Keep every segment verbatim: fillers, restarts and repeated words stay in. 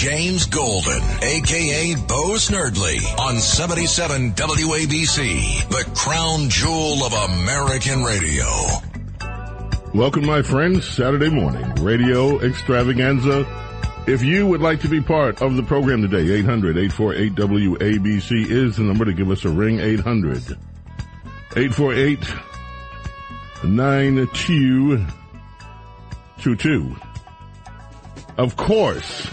James Golden, a k a. Bo Snerdley, on seventy-seven W A B C, the crown jewel of American radio. Welcome, my friends, Saturday morning, radio extravaganza. If you would like to be part of the program today, eight hundred, eight four eight, W A B C is the number to give us a ring, eight hundred, eight four eight, nine two two two. Of course,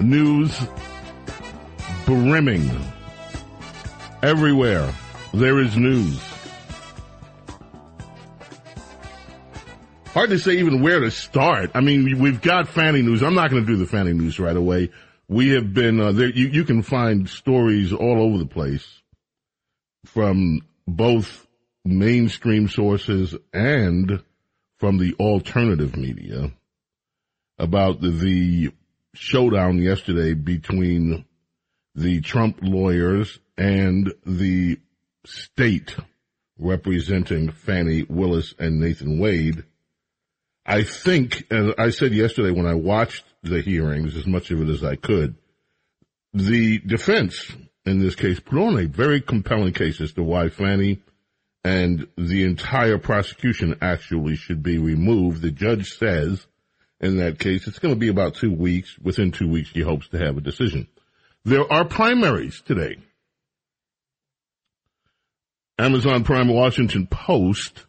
news brimming. Everywhere there is news. Hard to say even where to start. I mean, we've got Fannie news. I'm not going to do the Fannie news right away. We have been uh, there. You, you can find stories all over the place from both mainstream sources and from the alternative media about the, the showdown yesterday between the Trump lawyers and the state representing Fannie Willis and Nathan Wade. I think, and I said yesterday when I watched the hearings, as much of it as I could, the defense in this case put on a very compelling case as to why Fannie and the entire prosecution actually should be removed. The judge says in that case, it's going to be about two weeks. Within two weeks, she hopes to have a decision. There are primaries today. Amazon Prime, Washington Post.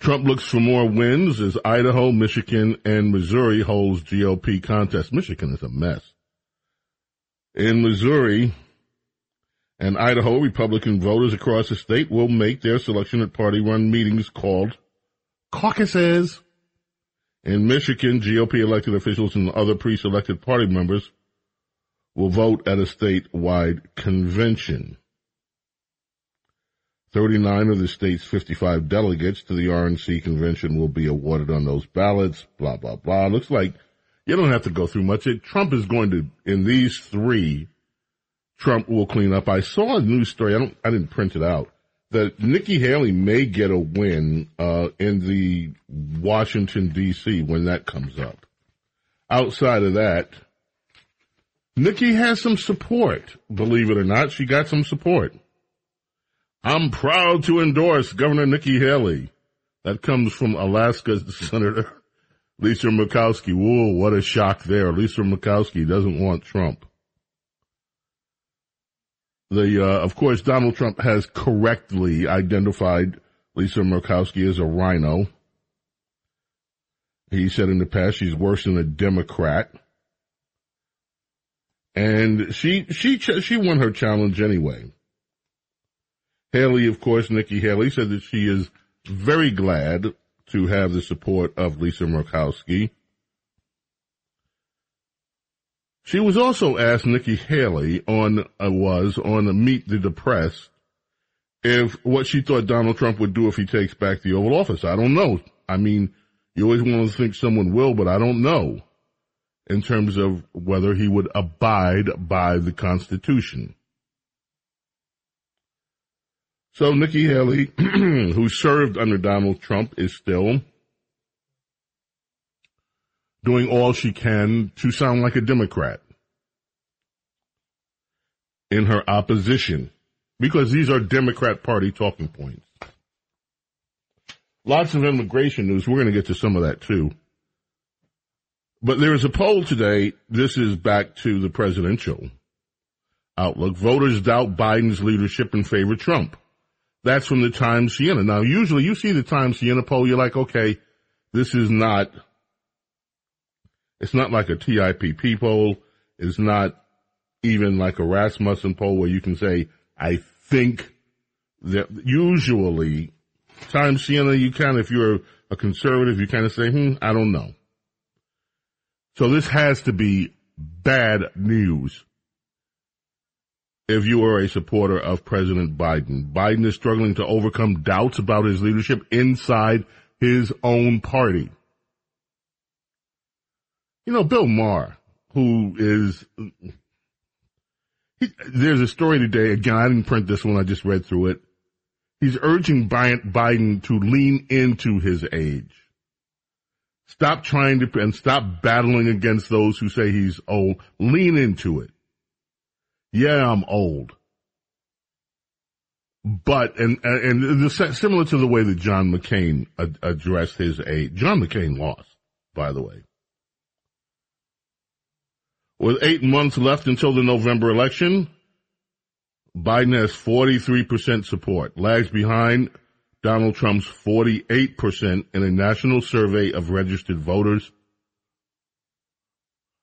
Trump looks for more wins as Idaho, Michigan, and Missouri holds G O P contests. Michigan is a mess. In Missouri and Idaho, Republican voters across the state will make their selection at party-run meetings called caucuses. In Michigan, G O P elected officials and other pre-selected party members will vote at a statewide convention. thirty-nine of the state's fifty-five delegates to the R N C convention will be awarded on those ballots, blah, blah, blah. Looks like you don't have to go through much. Trump is going to, in these three, Trump will clean up. I saw a news story, I don't, I didn't print it out, that Nikki Haley may get a win, uh, in the Washington, D C when that comes up. Outside of that, Nikki has some support. Believe it or not, she got some support. I'm proud to endorse Governor Nikki Haley. That comes from Alaska's Senator Lisa Murkowski. Whoa, what a shock there. Lisa Murkowski doesn't want Trump. The, uh, of course, Donald Trump has correctly identified Lisa Murkowski as a rhino. He said in the past she's worse than a Democrat. And she, she, she won her challenge anyway. Haley, of course, Nikki Haley said that she is very glad to have the support of Lisa Murkowski. She was also asked, Nikki Haley, on uh, was on the Meet the Depressed, if what she thought Donald Trump would do if he takes back the Oval Office. I don't know. I mean, you always want to think someone will, but I don't know in terms of whether he would abide by the Constitution. So Nikki Haley, who served under Donald Trump, is still doing all she can to sound like a Democrat in her opposition, because these are Democrat Party talking points. Lots of immigration news. We're going to get to some of that, too. But there is a poll today. This is back to the presidential outlook. Voters doubt Biden's leadership and favor Trump. That's from the Times-Siena. Now, usually you see the Times-Siena poll, you're like, okay, this is not, it's not like a T I P P poll. It's not even like a Rasmussen poll where you can say, I think that usually Times-Siena, you kind of, if you're a conservative, you kind of say, hmm, I don't know. So this has to be bad news if you are a supporter of President Biden. Biden is struggling to overcome doubts about his leadership inside his own party. You know, Bill Maher, who is, he, there's a story today, again, I didn't print this one, I just read through it. He's urging Biden to lean into his age, Stop trying to, and stop battling against those who say he's old. Lean into it. Yeah, I'm old. But, and, and the, similar to the way that John McCain ad- addressed his age. John McCain lost, by the way. With eight months left until the November election, Biden has forty-three percent support, lags behind Donald Trump's forty-eight percent in a national survey of registered voters.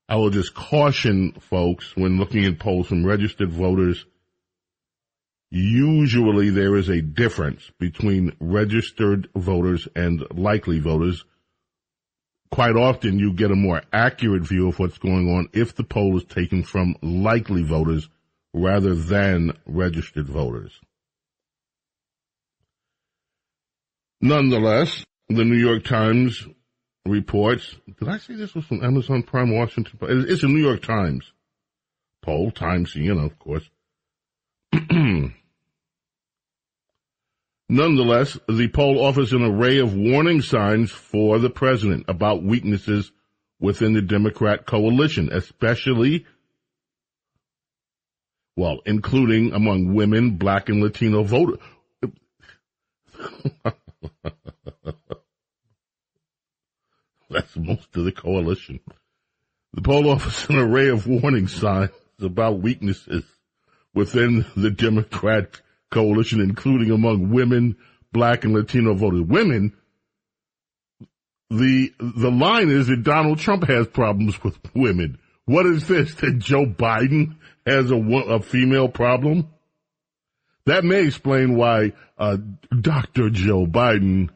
I will just caution folks when looking at polls from registered voters, usually there is a difference between registered voters and likely voters. Quite often you get a more accurate view of what's going on if the poll is taken from likely voters rather than registered voters. Nonetheless, the New York Times reports, did I say this was from Amazon Prime Washington? It's a New York Times poll, Times-Siena, of course. Nonetheless, the poll offers an array of warning signs for the president about weaknesses within the Democrat coalition, especially, well, including among women, black, and Latino voters. That's most of the coalition. The poll offers an array of warning signs about weaknesses within the Democrat coalition, including among women, black, and Latino voters. Women, the the line is that Donald Trump has problems with women. What is this, that Joe Biden has a, a female problem? That may explain why uh, Doctor Joe Biden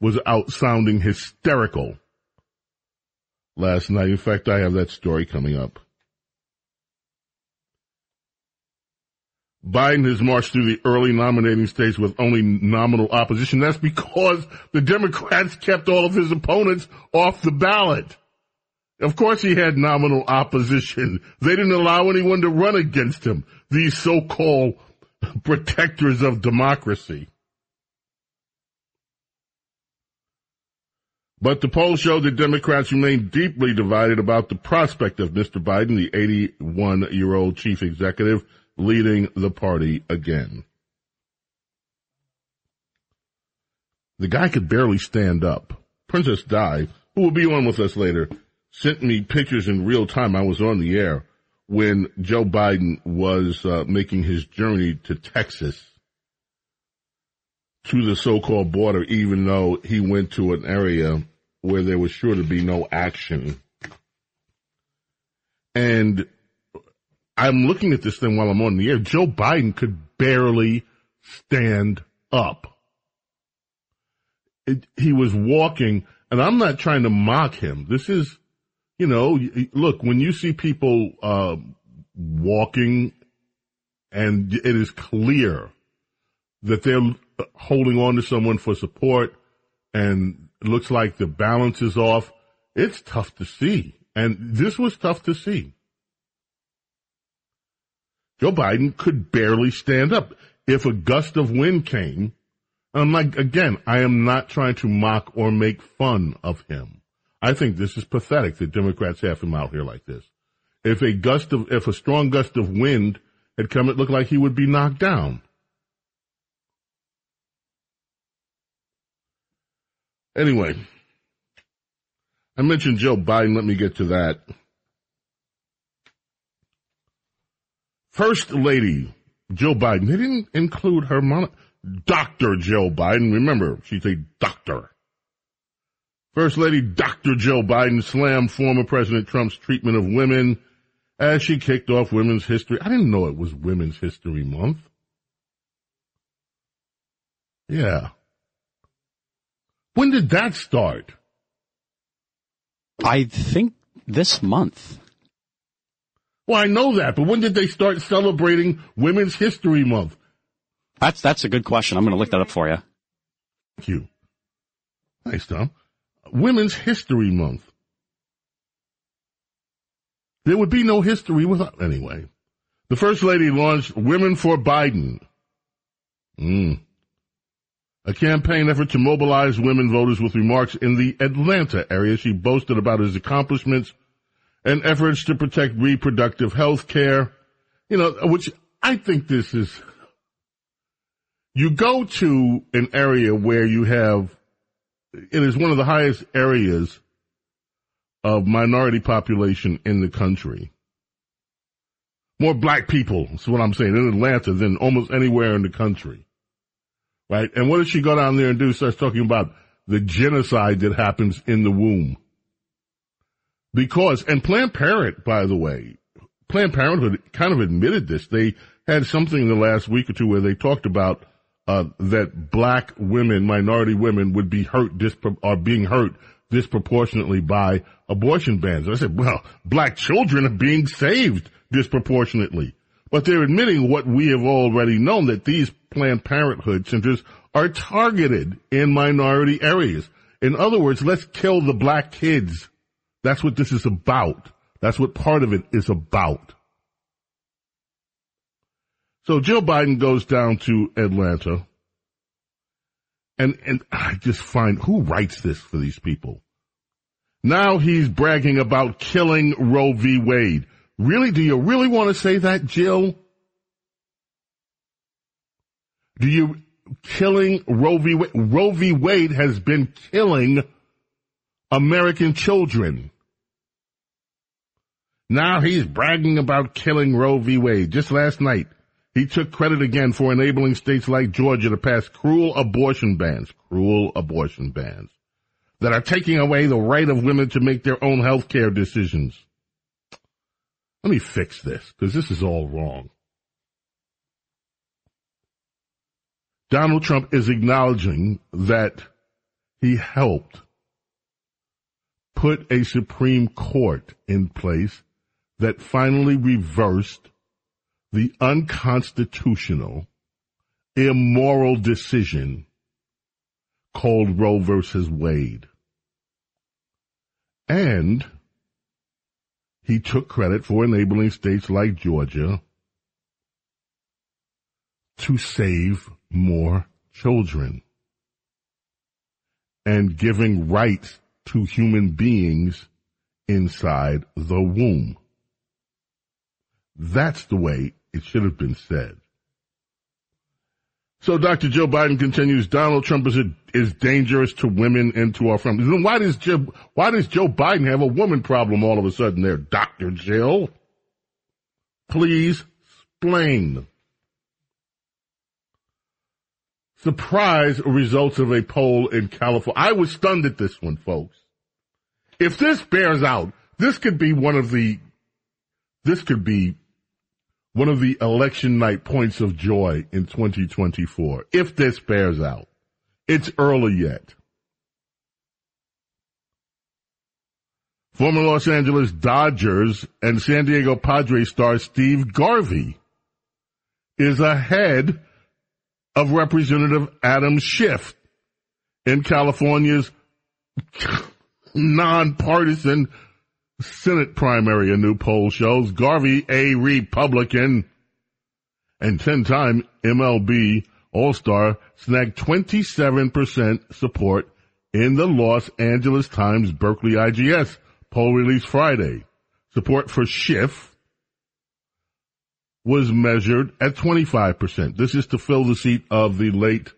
was out sounding hysterical last night. In fact, I have that story coming up. Biden has marched through the early nominating states with only nominal opposition. That's because the Democrats kept all of his opponents off the ballot. Of course he had nominal opposition. They didn't allow anyone to run against him, these so-called protectors of democracy. But the polls show that Democrats remain deeply divided about the prospect of Mister Biden, the eighty-one-year-old chief executive, leading the party again. The guy could barely stand up. Princess Di, who will be on with us later, sent me pictures in real time. I was on the air when Joe Biden was uh, making his journey to Texas, to the so-called border, even though he went to an area where there was sure to be no action. And I'm looking at this thing while I'm on the air. Joe Biden could barely stand up. It, he was walking, and I'm not trying to mock him. This is, you know, look, when you see people uh, walking and it is clear that they're holding on to someone for support and it looks like the balance is off, it's tough to see. And this was tough to see. Joe Biden could barely stand up. If a gust of wind came, I'm like, again, I am not trying to mock or make fun of him. I think this is pathetic that Democrats have him out here like this. If a gust of, if a strong gust of wind had come, it looked like he would be knocked down. Anyway, I mentioned Joe Biden. Let me get to that. First Lady Jill Biden, they didn't include her mon- Doctor Jill Biden. Remember, she's a doctor. First Lady Doctor Jill Biden slammed former President Trump's treatment of women as she kicked off Women's History. I didn't know it was Women's History Month. Yeah. When did that start? I think this month. Well, I know that, but when did they start celebrating Women's History Month? That's that's a good question. I'm going to look that up for you. Thank you. Thanks, Tom. Women's History Month. There would be no history without... Anyway, the First Lady launched Women for Biden. Mm. a campaign effort to mobilize women voters with remarks in the Atlanta area. She boasted about his accomplishments and efforts to protect reproductive health care. You know, which I think this is, you go to an area where you have, it is one of the highest areas of minority population in the country. More black people, is what I'm saying, in Atlanta than almost anywhere in the country. Right? And what does she go down there and do? Starts talking about the genocide that happens in the womb. Because, and Planned Parenthood, by the way, Planned Parenthood kind of admitted this. They had something in the last week or two where they talked about uh that black women, minority women, would be hurt, dispro- are being hurt disproportionately by abortion bans. I said, well, black children are being saved disproportionately. But they're admitting what we have already known, that these Planned Parenthood centers are targeted in minority areas. In other words, let's kill the black kids. That's what this is about. That's what part of it is about. So Jill Biden goes down to Atlanta. And, and I just find, who writes this for these people? Now he's bragging about killing Roe v. Wade. Really? Do you really want to say that, Jill? Do you, killing Roe v. Wade? Roe v. Wade has been killing American children. Now he's bragging about killing Roe v. Wade. Just last night, he took credit again for enabling states like Georgia to pass cruel abortion bans, cruel abortion bans, that are taking away the right of women to make their own health care decisions. Let me fix this, because this is all wrong. Donald Trump is acknowledging that he helped put a Supreme Court in place that finally reversed the unconstitutional, immoral decision called Roe versus Wade. And he took credit for enabling states like Georgia to save more children and giving rights to human beings inside the womb. That's the way it should have been said. So Doctor Joe Biden continues, Donald Trump is, a, is dangerous to women and to our families. Then why does Joe, why does Joe Biden have a woman problem all of a sudden there, Doctor Jill? Please explain. Surprise results of a poll in California. I was stunned at this one, folks. If this bears out, this could be one of the, this could be one of the election night points of joy in twenty twenty-four. If this bears out, it's early yet. Former Los Angeles Dodgers and San Diego Padres star Steve Garvey is ahead of Representative Adam Schiff in California's nonpartisan Senate primary, a new poll shows. Garvey, a Republican and ten-time M L B All-Star, snagged twenty-seven percent support in the Los Angeles Times Berkeley I G S poll released Friday. Support for Schiff was measured at twenty-five percent. This is to fill the seat of the late,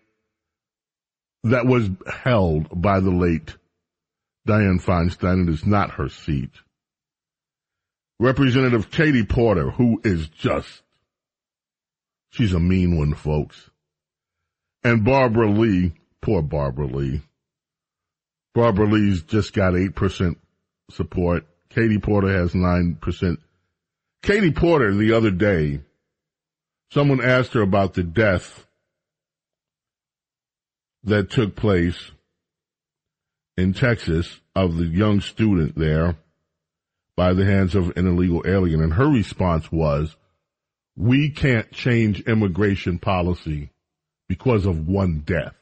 that was held by the late Dianne Feinstein. It is not her seat. Representative Katie Porter, who is just, she's a mean one, folks. And Barbara Lee, poor Barbara Lee. Barbara Lee's just got eight percent support. Katie Porter has nine percent. Katie Porter, the other day, someone asked her about the death that took place in Texas of the young student there by the hands of an illegal alien. And her response was, we can't change immigration policy because of one death.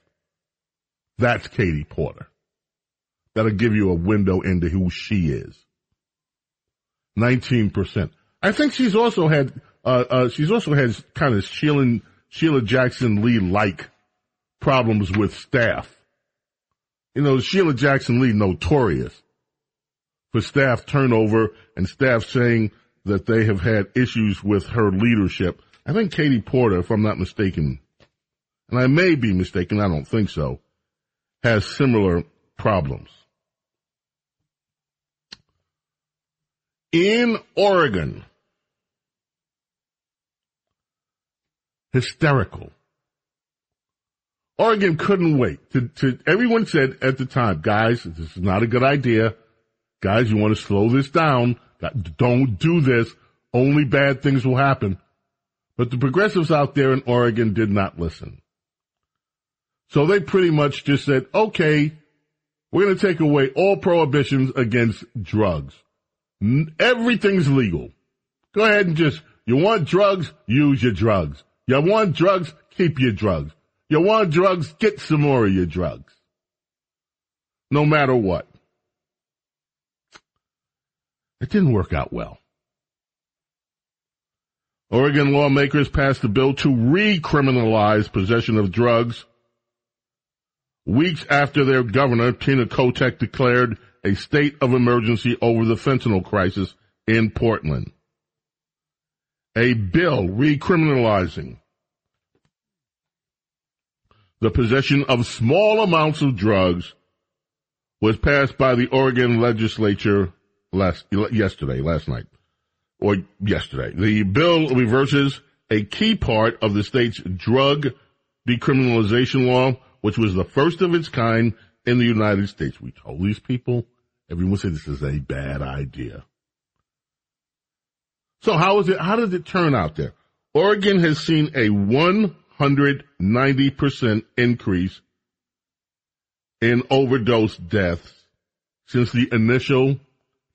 That's Katie Porter. That'll give you a window into who she is. nineteen percent. I think she's also had, uh, uh, she's also had kind of Sheila, Sheila Jackson Lee-like problems with staff. You know, Sheila Jackson Lee, notorious for staff turnover and staff saying that they have had issues with her leadership. I think Katie Porter, if I'm not mistaken, and I may be mistaken, I don't think so, has similar problems. In Oregon, hysterical. Oregon couldn't wait. To, to, everyone said at the time, guys, this is not a good idea. Guys, you want to slow this down. Don't do this. Only bad things will happen. But the progressives out there in Oregon did not listen. So they pretty much just said, okay, we're going to take away all prohibitions against drugs. Everything's legal. Go ahead and just, you want drugs, use your drugs. You want drugs, keep your drugs. You want drugs, get some more of your drugs. No matter what. It didn't work out well. Oregon lawmakers passed a bill to recriminalize possession of drugs weeks after their governor, Tina Kotek, declared a state of emergency over the fentanyl crisis in Portland. A bill recriminalizing the possession of small amounts of drugs was passed by the Oregon legislature last yesterday, last night, or yesterday. The bill reverses a key part of the state's drug decriminalization law, which was the first of its kind in the United States. We told these people, everyone said this is a bad idea. So how is it, how did it turn out there? Oregon has seen a one hundred ninety percent increase in overdose deaths since the initial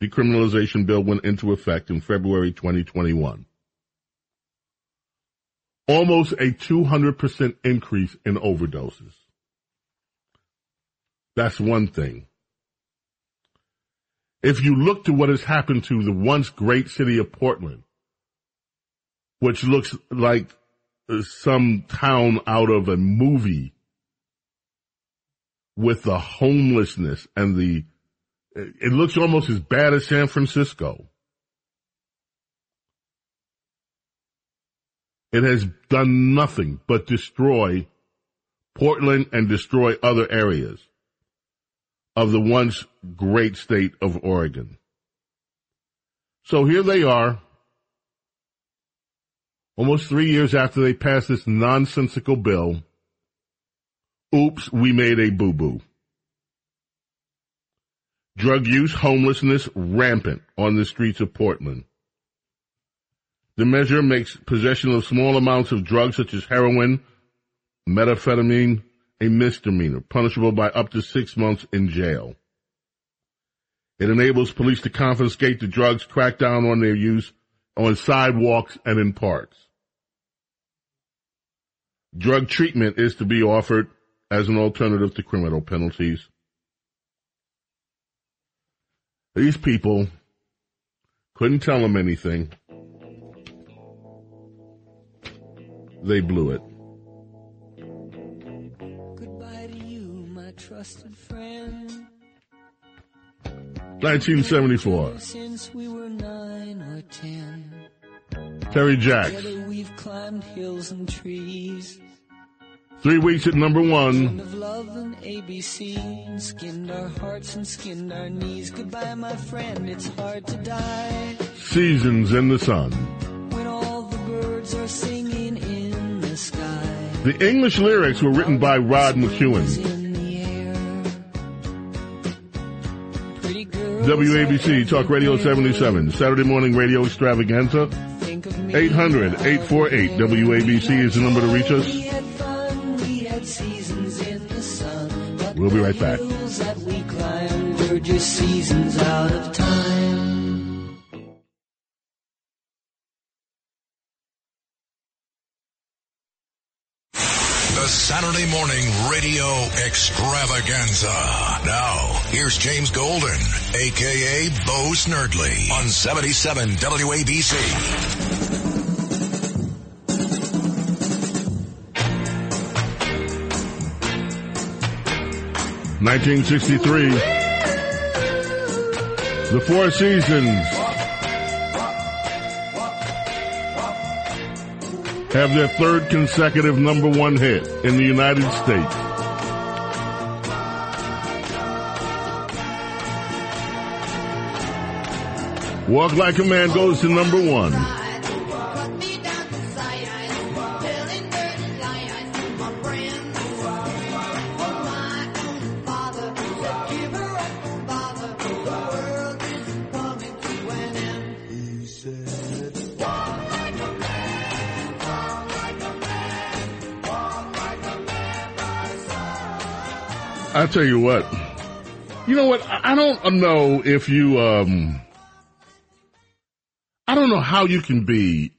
decriminalization bill went into effect in February twenty twenty-one. Almost a two hundred percent increase in overdoses. That's one thing. If you look to what has happened to the once great city of Portland, which looks like some town out of a movie with the homelessness and the, it looks almost as bad as San Francisco. It has done nothing but destroy Portland and destroy other areas of the once great state of Oregon. So here they are, almost three years after they passed this nonsensical bill. Oops, we made a boo-boo. Drug use, homelessness rampant on the streets of Portland. The measure makes possession of small amounts of drugs such as heroin, methamphetamine, a misdemeanor, punishable by up to six months in jail. It enables police to confiscate the drugs, crack down on their use on sidewalks and in parks. Drug treatment is to be offered as an alternative to criminal penalties. These people couldn't tell them anything. They blew it. Goodbye to you, my trusted friend. nineteen seventy-four. Since we were nine or ten. Terry Jacks. Together we've climbed hills and trees. Three weeks at number one. Of love and A B C, skinned our hearts and skinned our knees. Goodbye, my friend, it's hard to die. Seasons in the Sun. When all the birds are singing in the sky. The English lyrics were written by Rod McEwen. W A B C, Talk Radio seventy-seven, Saturday Morning Radio Extravaganza. eight hundred, eight four eight, W A B C is the number to reach us. We'll be right back. That we climbed were just seasons out of time. The Saturday Morning Radio Extravaganza. Now, here's James Golden, a k a. Bo Snerdley, on seventy-seven W A B C. nineteen sixty-three. The Four Seasons have their third consecutive number one hit in the United States. Walk Like a Man goes to number one. I tell you what, you know what? I don't know if you, um, I don't know how you can be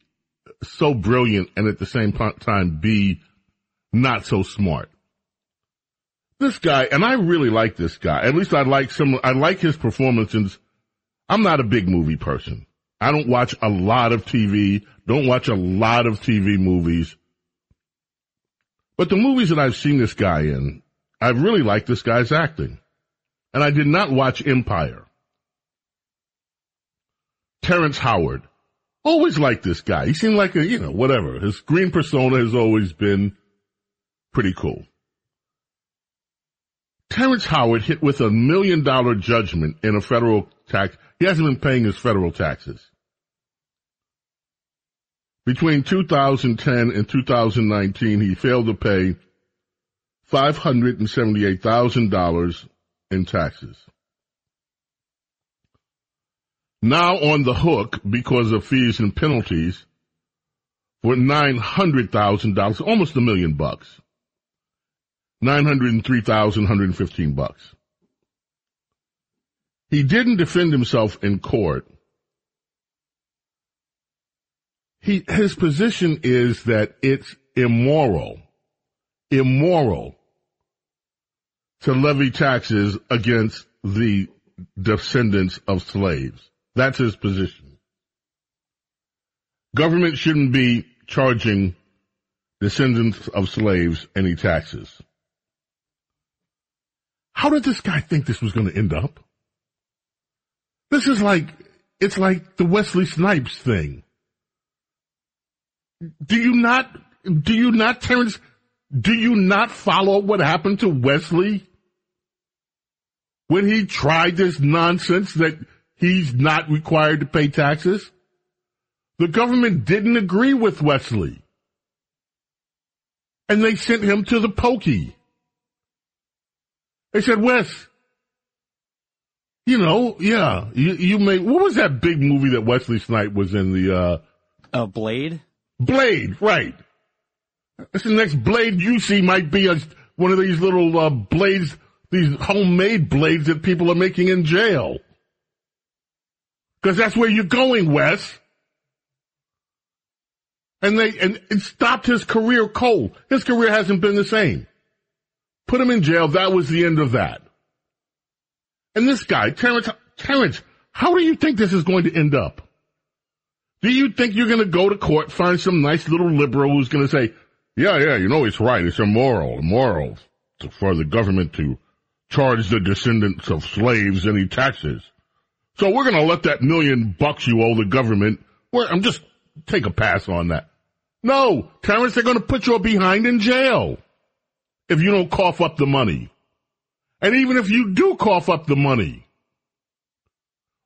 so brilliant and at the same time be not so smart. This guy, and I really like this guy. At least I like some, I like his performances. I'm not a big movie person. I don't watch a lot of T V, don't watch a lot of T V movies. But the movies that I've seen this guy in, I really like this guy's acting. And I did not watch Empire. Terrence Howard, always liked this guy. He seemed like a, you know, whatever. His green persona has always been pretty cool. Terrence Howard hit with a million dollar judgment in a federal tax. He hasn't been paying his federal taxes. Between two thousand ten and two thousand nineteen, he failed to pay five hundred seventy-eight thousand dollars in taxes. Now on the hook because of fees and penalties for nine hundred thousand dollars, almost a million bucks, nine hundred three thousand one hundred fifteen bucks. He didn't defend himself in court. He, his position is that it's immoral, immoral to levy taxes against the descendants of slaves. That's his position. Government shouldn't be charging descendants of slaves any taxes. How did this guy think this was going to end up? This is like, it's like the Wesley Snipes thing. Do you not, do you not, Terrence, do you not follow what happened to Wesley when he tried this nonsense that he's not required to pay taxes? The government didn't agree with Wesley. And they sent him to the pokey. They said, Wes, you know, yeah, you, you may, what was that big movie that Wesley Snipes was in? The, uh, uh, Blade? Blade, right. That's the next Blade you see might be a, one of these little, uh, blades, these homemade blades that people are making in jail. Because that's where you're going, Wes. And they and it stopped his career cold. His career hasn't been the same. Put him in jail. That was the end of that. And this guy, Terrence, Terrence, how do you think this is going to end up? Do you think you're going to go to court, find some nice little liberal who's going to say, yeah, yeah, you know, it's right. It's immoral, immoral for the government to charge the descendants of slaves any taxes. So we're going to let that million bucks you owe the government, we're, I'm just take a pass on that. No, Terrence, they're going to put your behind in jail if you don't cough up the money. And even if you do cough up the money,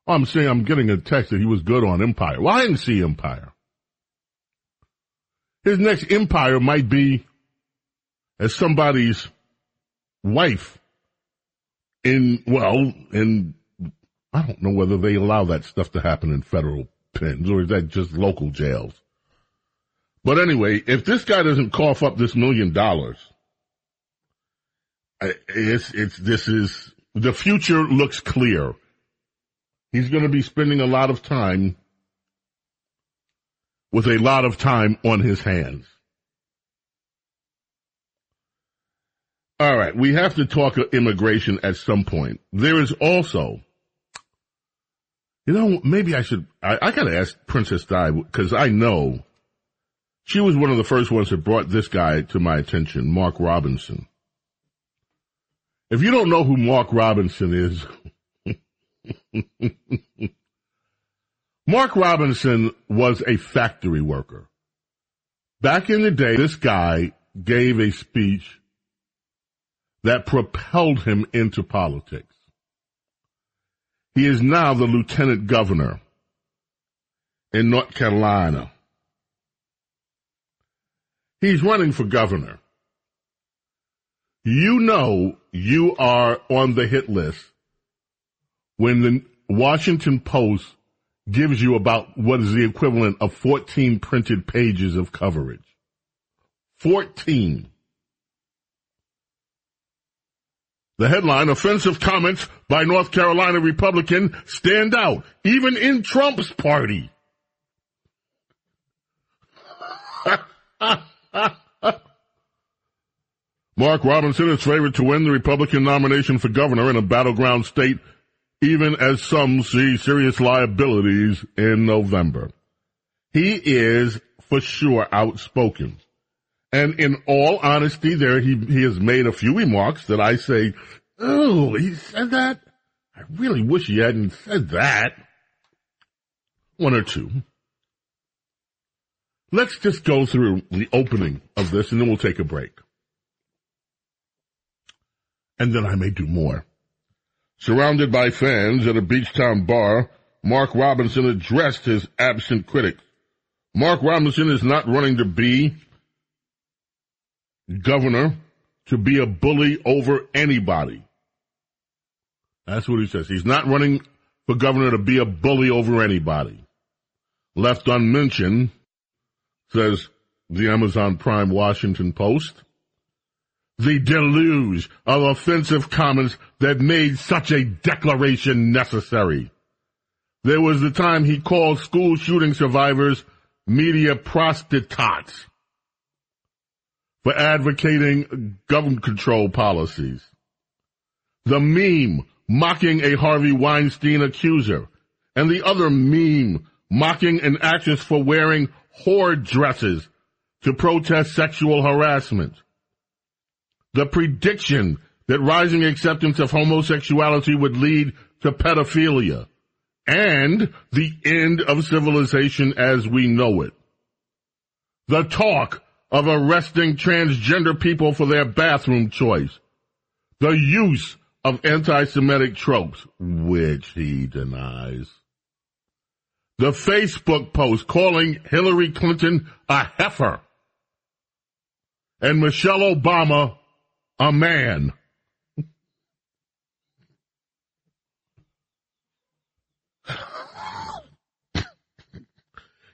I'm saying I'm getting a text that he was good on Empire. Well, I didn't see Empire. His next Empire might be as somebody's wife in, well, in... I don't know whether they allow that stuff to happen in federal pens or is that just local jails. But anyway, if this guy doesn't cough up this million dollars, it's, it's, this is, the future looks clear. He's going to be spending a lot of time with a lot of time on his hands. All right. We have to talk immigration at some point. There is also, you know, maybe I should, I, I gotta ask Princess Di, because I know she was one of the first ones that brought this guy to my attention, Mark Robinson. If you don't know who Mark Robinson is, Mark Robinson was a factory worker. Back in the day, this guy gave a speech that propelled him into politics. He is now the lieutenant governor in North Carolina. He's running for governor. You know you are on the hit list when the Washington Post gives you about what is the equivalent of fourteen printed pages of coverage. fourteen. The headline, offensive comments by North Carolina Republican stand out, even in Trump's party. Mark Robinson is favored to win the Republican nomination for governor in a battleground state, even as some see serious liabilities in November. He is for sure outspoken. And in all honesty, there he, he has made a few remarks that I say, oh, he said that? I really wish he hadn't said that. One or two. Let's just go through the opening of this and then we'll take a break. And then I may do more. Surrounded by fans at a beach town bar, Mark Robinson addressed his absent critics. Mark Robinson is not running to be governor, to be a bully over anybody. That's what he says. He's not running for governor to be a bully over anybody. Left unmentioned, says the Amazon Prime Washington Post, the deluge of offensive comments that made such a declaration necessary. There was the time he called school shooting survivors media prostitutes for advocating government control policies. The meme mocking a Harvey Weinstein accuser, and the other meme mocking an actress for wearing whore dresses to protest sexual harassment. The prediction that rising acceptance of homosexuality would lead to pedophilia and the end of civilization as we know it. The talk of arresting transgender people for their bathroom choice. The use of anti-Semitic tropes, which he denies. The Facebook post calling Hillary Clinton a heifer and Michelle Obama a man.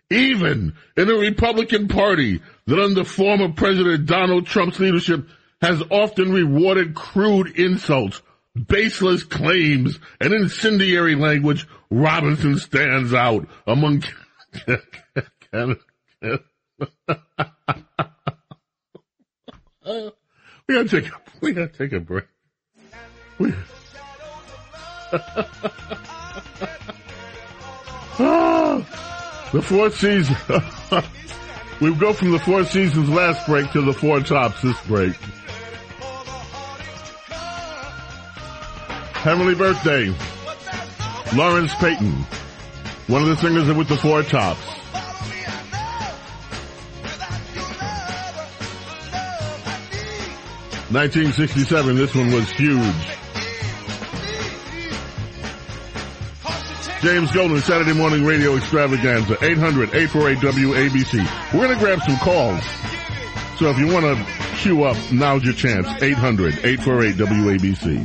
Even in the Republican Party that under former President Donald Trump's leadership has often rewarded crude insults, baseless claims, and incendiary language, Robinson stands out among... We gotta take a, we gotta take a break. We... ah, the Four Seasons. We go from the Four Seasons last break to the Four Tops this break. Heavenly Birthday, Lawrence Payton, one of the singers with the Four Tops. nineteen sixty-seven, this one was huge. James Golden, Saturday Morning Radio Extravaganza, eight hundred, eight four eight, W A B C. We're going to grab some calls. So if you want to queue up, now's your chance, eight hundred, eight four eight, W A B C.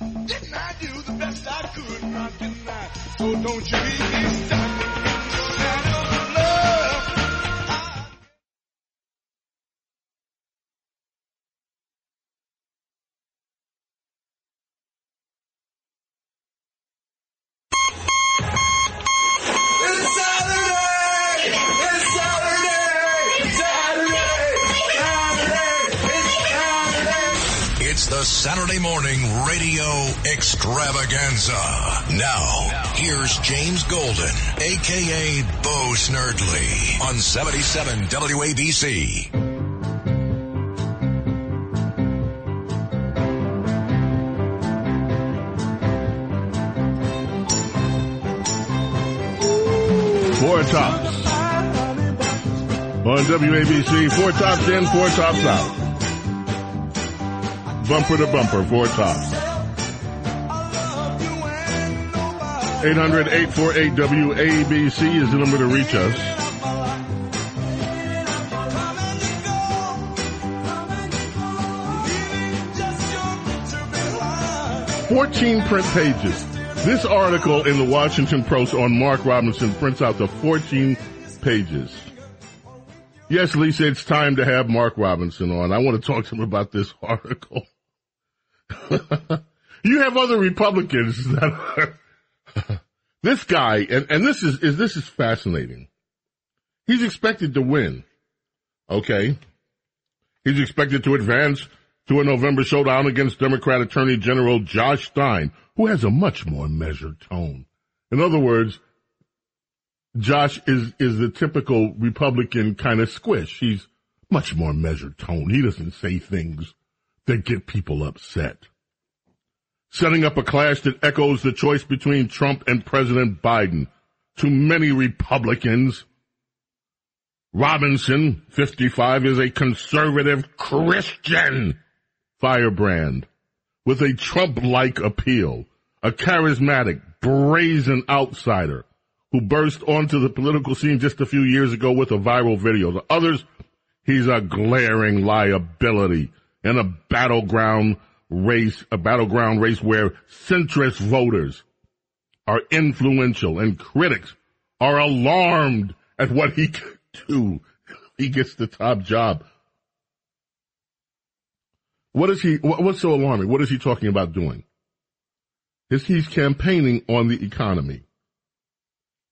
Didn't I do the best I could, rockin' that, so don't you be stuck. Saturday Morning Radio Extravaganza. Now, here's James Golden, a k a. Bo Snerdley, on seventy-seven W A B C. Tops on W A B C. Four tops in, four tops out. Bumper to bumper, four tops. eight hundred, eight four eight, W A B C is the number to reach us. fourteen print pages. This article in the Washington Post on Mark Robinson prints out to fourteen pages. Yes, Lisa, it's time to have Mark Robinson on. I want to talk to him about this article. You have other Republicans that are... This guy, and, and this is, is this is fascinating. He's expected to win, okay? He's expected to advance to a November showdown against Democrat Attorney General Josh Stein, who has a much more measured tone. In other words, Josh is, is the typical Republican kind of squish. He's much more measured tone. He doesn't say things that get people upset. Setting up a clash that echoes the choice between Trump and President Biden. To many Republicans, Robinson, fifty-five, is a conservative Christian firebrand with a Trump-like appeal, a charismatic, brazen outsider who burst onto the political scene just a few years ago with a viral video. To others, he's a glaring liability in a battleground race, a battleground race where centrist voters are influential and critics are alarmed at what he could do. He gets the top job. What is he, what's so alarming? What is he talking about doing? Is he's campaigning on the economy.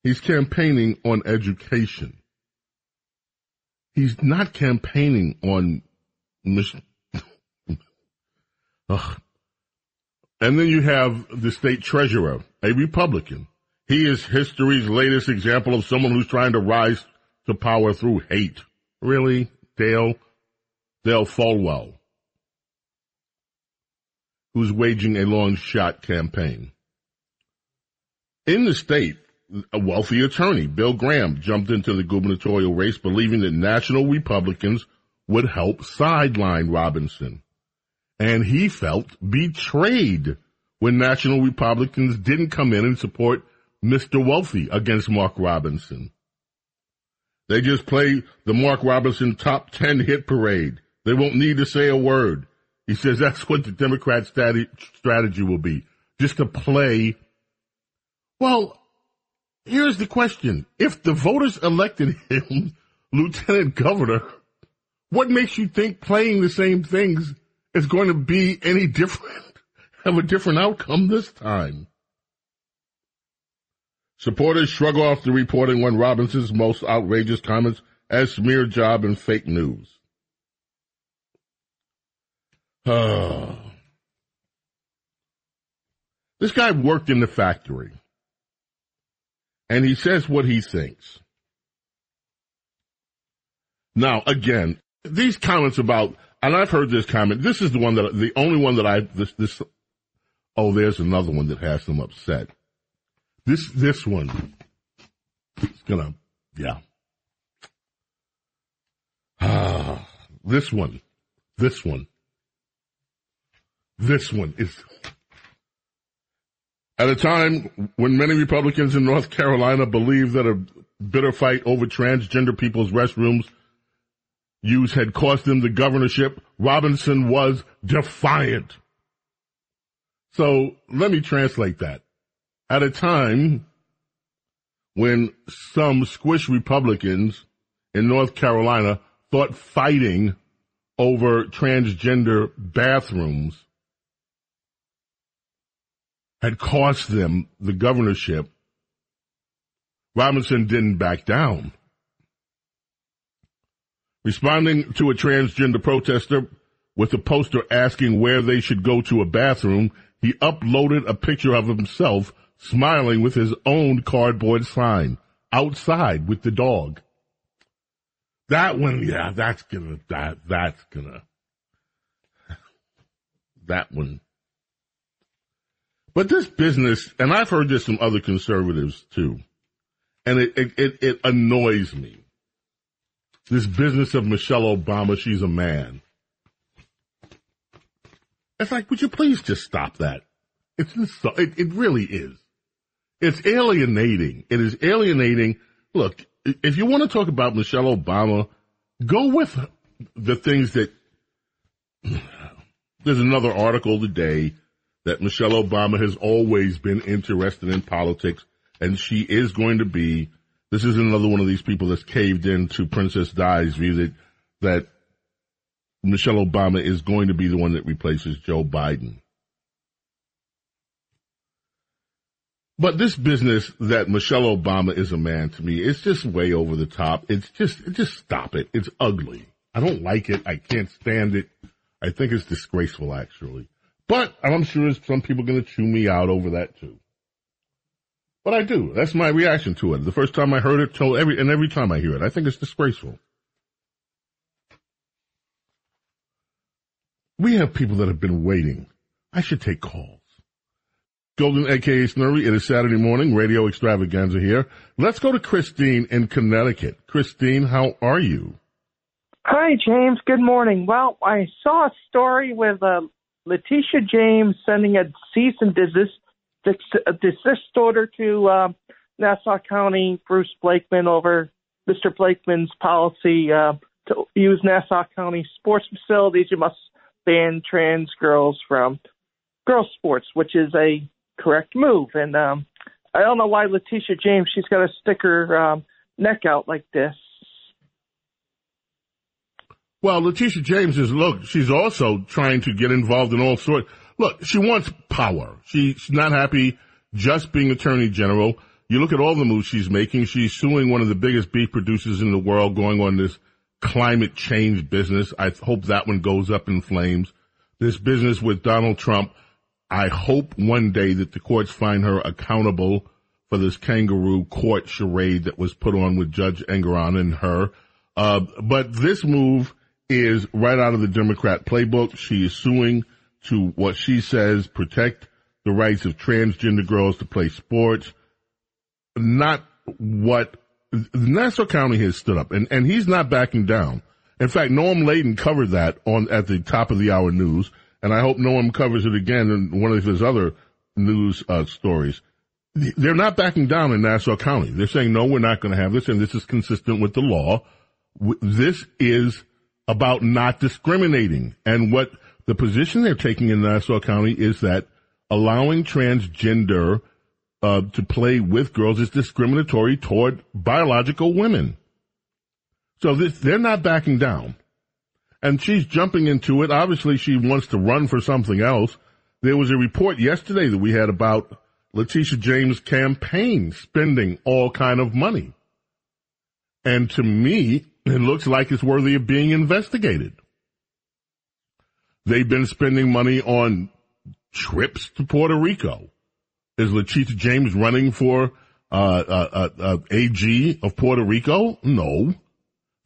He's campaigning on education. He's not campaigning on mis- Ugh. And then you have the state treasurer, a Republican. He is history's latest example of someone who's trying to rise to power through hate. Really, Dale? Dale Falwell, who's waging a long shot campaign. In the state, a wealthy attorney, Bill Graham, jumped into the gubernatorial race believing that national Republicans would help sideline Robinson. And he felt betrayed when national Republicans didn't come in and support Mister Wealthy against Mark Robinson. They just play the Mark Robinson top ten hit parade. They won't need to say a word. He says that's what the Democrat strategy will be, just to play. Well, here's the question. If the voters elected him lieutenant governor, what makes you think playing the same things is going to be any different, have a different outcome this time? Supporters shrug off the report in one of Robinson's most outrageous comments as smear job and fake news. Uh, this guy worked in the factory, and he says what he thinks. Now, again, these comments about, and I've heard this comment. This is the one that the only one that I this this. Oh, there's another one that has them upset. This this one, it's gonna, yeah. Ah, this one, this one, this one is. At a time when many Republicans in North Carolina believe that a bitter fight over transgender people's restrooms use had cost them the governorship, Robinson was defiant. So let me translate that. At a time when some squish Republicans in North Carolina thought fighting over transgender bathrooms had cost them the governorship, Robinson didn't back down. Responding to a transgender protester with a poster asking where they should go to a bathroom, he uploaded a picture of himself smiling with his own cardboard sign outside with the dog. That one, yeah, that's gonna, that, that's gonna, that one. But this business, and I've heard this from other conservatives too, and it, it, it, it annoys me. This business of Michelle Obama, she's a man. It's like, would you please just stop that? It's just, it, it really is. It's alienating. It is alienating. Look, if you want to talk about Michelle Obama, go with the things that... There's another article today that Michelle Obama has always been interested in politics, and she is going to be... This is another one of these people that's caved into Princess Di's view that, that Michelle Obama is going to be the one that replaces Joe Biden. But this business that Michelle Obama is a man, to me, it's just way over the top. It's just, just stop it. It's ugly. I don't like it. I can't stand it. I think it's disgraceful, actually. But I'm sure some people are going to chew me out over that, too. But I do. That's my reaction to it. The first time I heard it, told every and every time I hear it, I think it's disgraceful. We have people that have been waiting. I should take calls. Golden, a k a. Snurry, it is Saturday morning. Radio Extravaganza here. Let's go to Christine in Connecticut. Christine, how are you? Hi, James. Good morning. Well, I saw a story with uh, Letitia James sending a cease and desist a desist order to uh, Nassau County, Bruce Blakeman, over Mister Blakeman's policy uh, to use Nassau County sports facilities. You must ban trans girls from girls' sports, which is a correct move. And um, I don't know why Letitia James, she's got to stick her um, neck out like this. Well, Letitia James is, look, she's also trying to get involved in all sorts. Look, she wants power. She's not happy just being attorney general. You look at all the moves she's making. She's suing one of the biggest beef producers in the world, going on this climate change business. I hope that one goes up in flames. This business with Donald Trump, I hope one day that the courts find her accountable for this kangaroo court charade that was put on with Judge Engeron and her. Uh, but this move is right out of the Democrat playbook. She is suing to, what she says, protect the rights of transgender girls to play sports. Not what Nassau County has stood up, and, and he's not backing down. In fact, Norm Laden covered that on at the top of the hour news, and I hope Norm covers it again in one of his other news uh, stories. They're not backing down in Nassau County. They're saying, no, we're not going to have this, and this is consistent with the law. This is about not discriminating, and what the position they're taking in Nassau County is that allowing transgender uh, to play with girls is discriminatory toward biological women. So this, they're not backing down. And she's jumping into it. Obviously, she wants to run for something else. There was a report yesterday that we had about Letitia James' campaign spending all kind of money. And to me, it looks like it's worthy of being investigated. They've been spending money on trips to Puerto Rico. Is Letitia James running for uh, uh, uh, A G of Puerto Rico? No.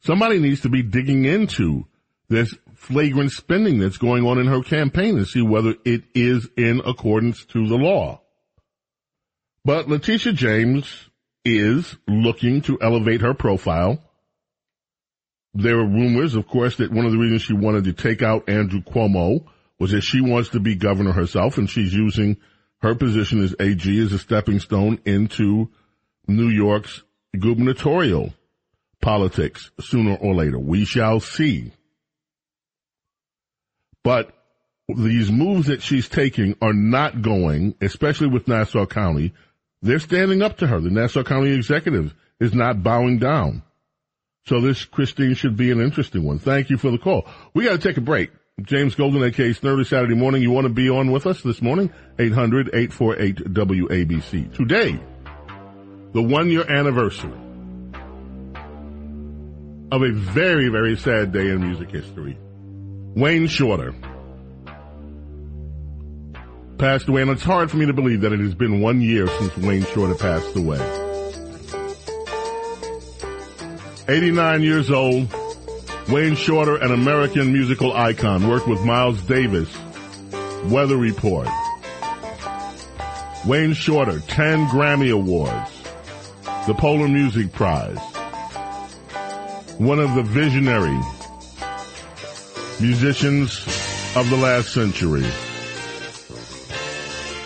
Somebody needs to be digging into this flagrant spending that's going on in her campaign to see whether it is in accordance to the law. But Letitia James is looking to elevate her profile. There are rumors, of course, that one of the reasons she wanted to take out Andrew Cuomo was that she wants to be governor herself, and she's using her position as A G as a stepping stone into New York's gubernatorial politics sooner or later. We shall see. But these moves that she's taking are not going, especially with Nassau County. They're standing up to her. The Nassau County executive is not bowing down. So this, Christine, should be an interesting one. Thank you for the call. We got to take a break. James Golden, a k a. Snurdy, Saturday morning. You want to be on with us this morning? eight hundred, eight four eight, W A B C. Today, the one-year anniversary of a very, very sad day in music history. Wayne Shorter passed away, and it's hard for me to believe that it has been one year since Wayne Shorter passed away. eighty-nine years old, Wayne Shorter, an American musical icon, worked with Miles Davis, Weather Report. Wayne Shorter, ten Grammy Awards. the Polar Music Prize, one of the visionary musicians of the last century.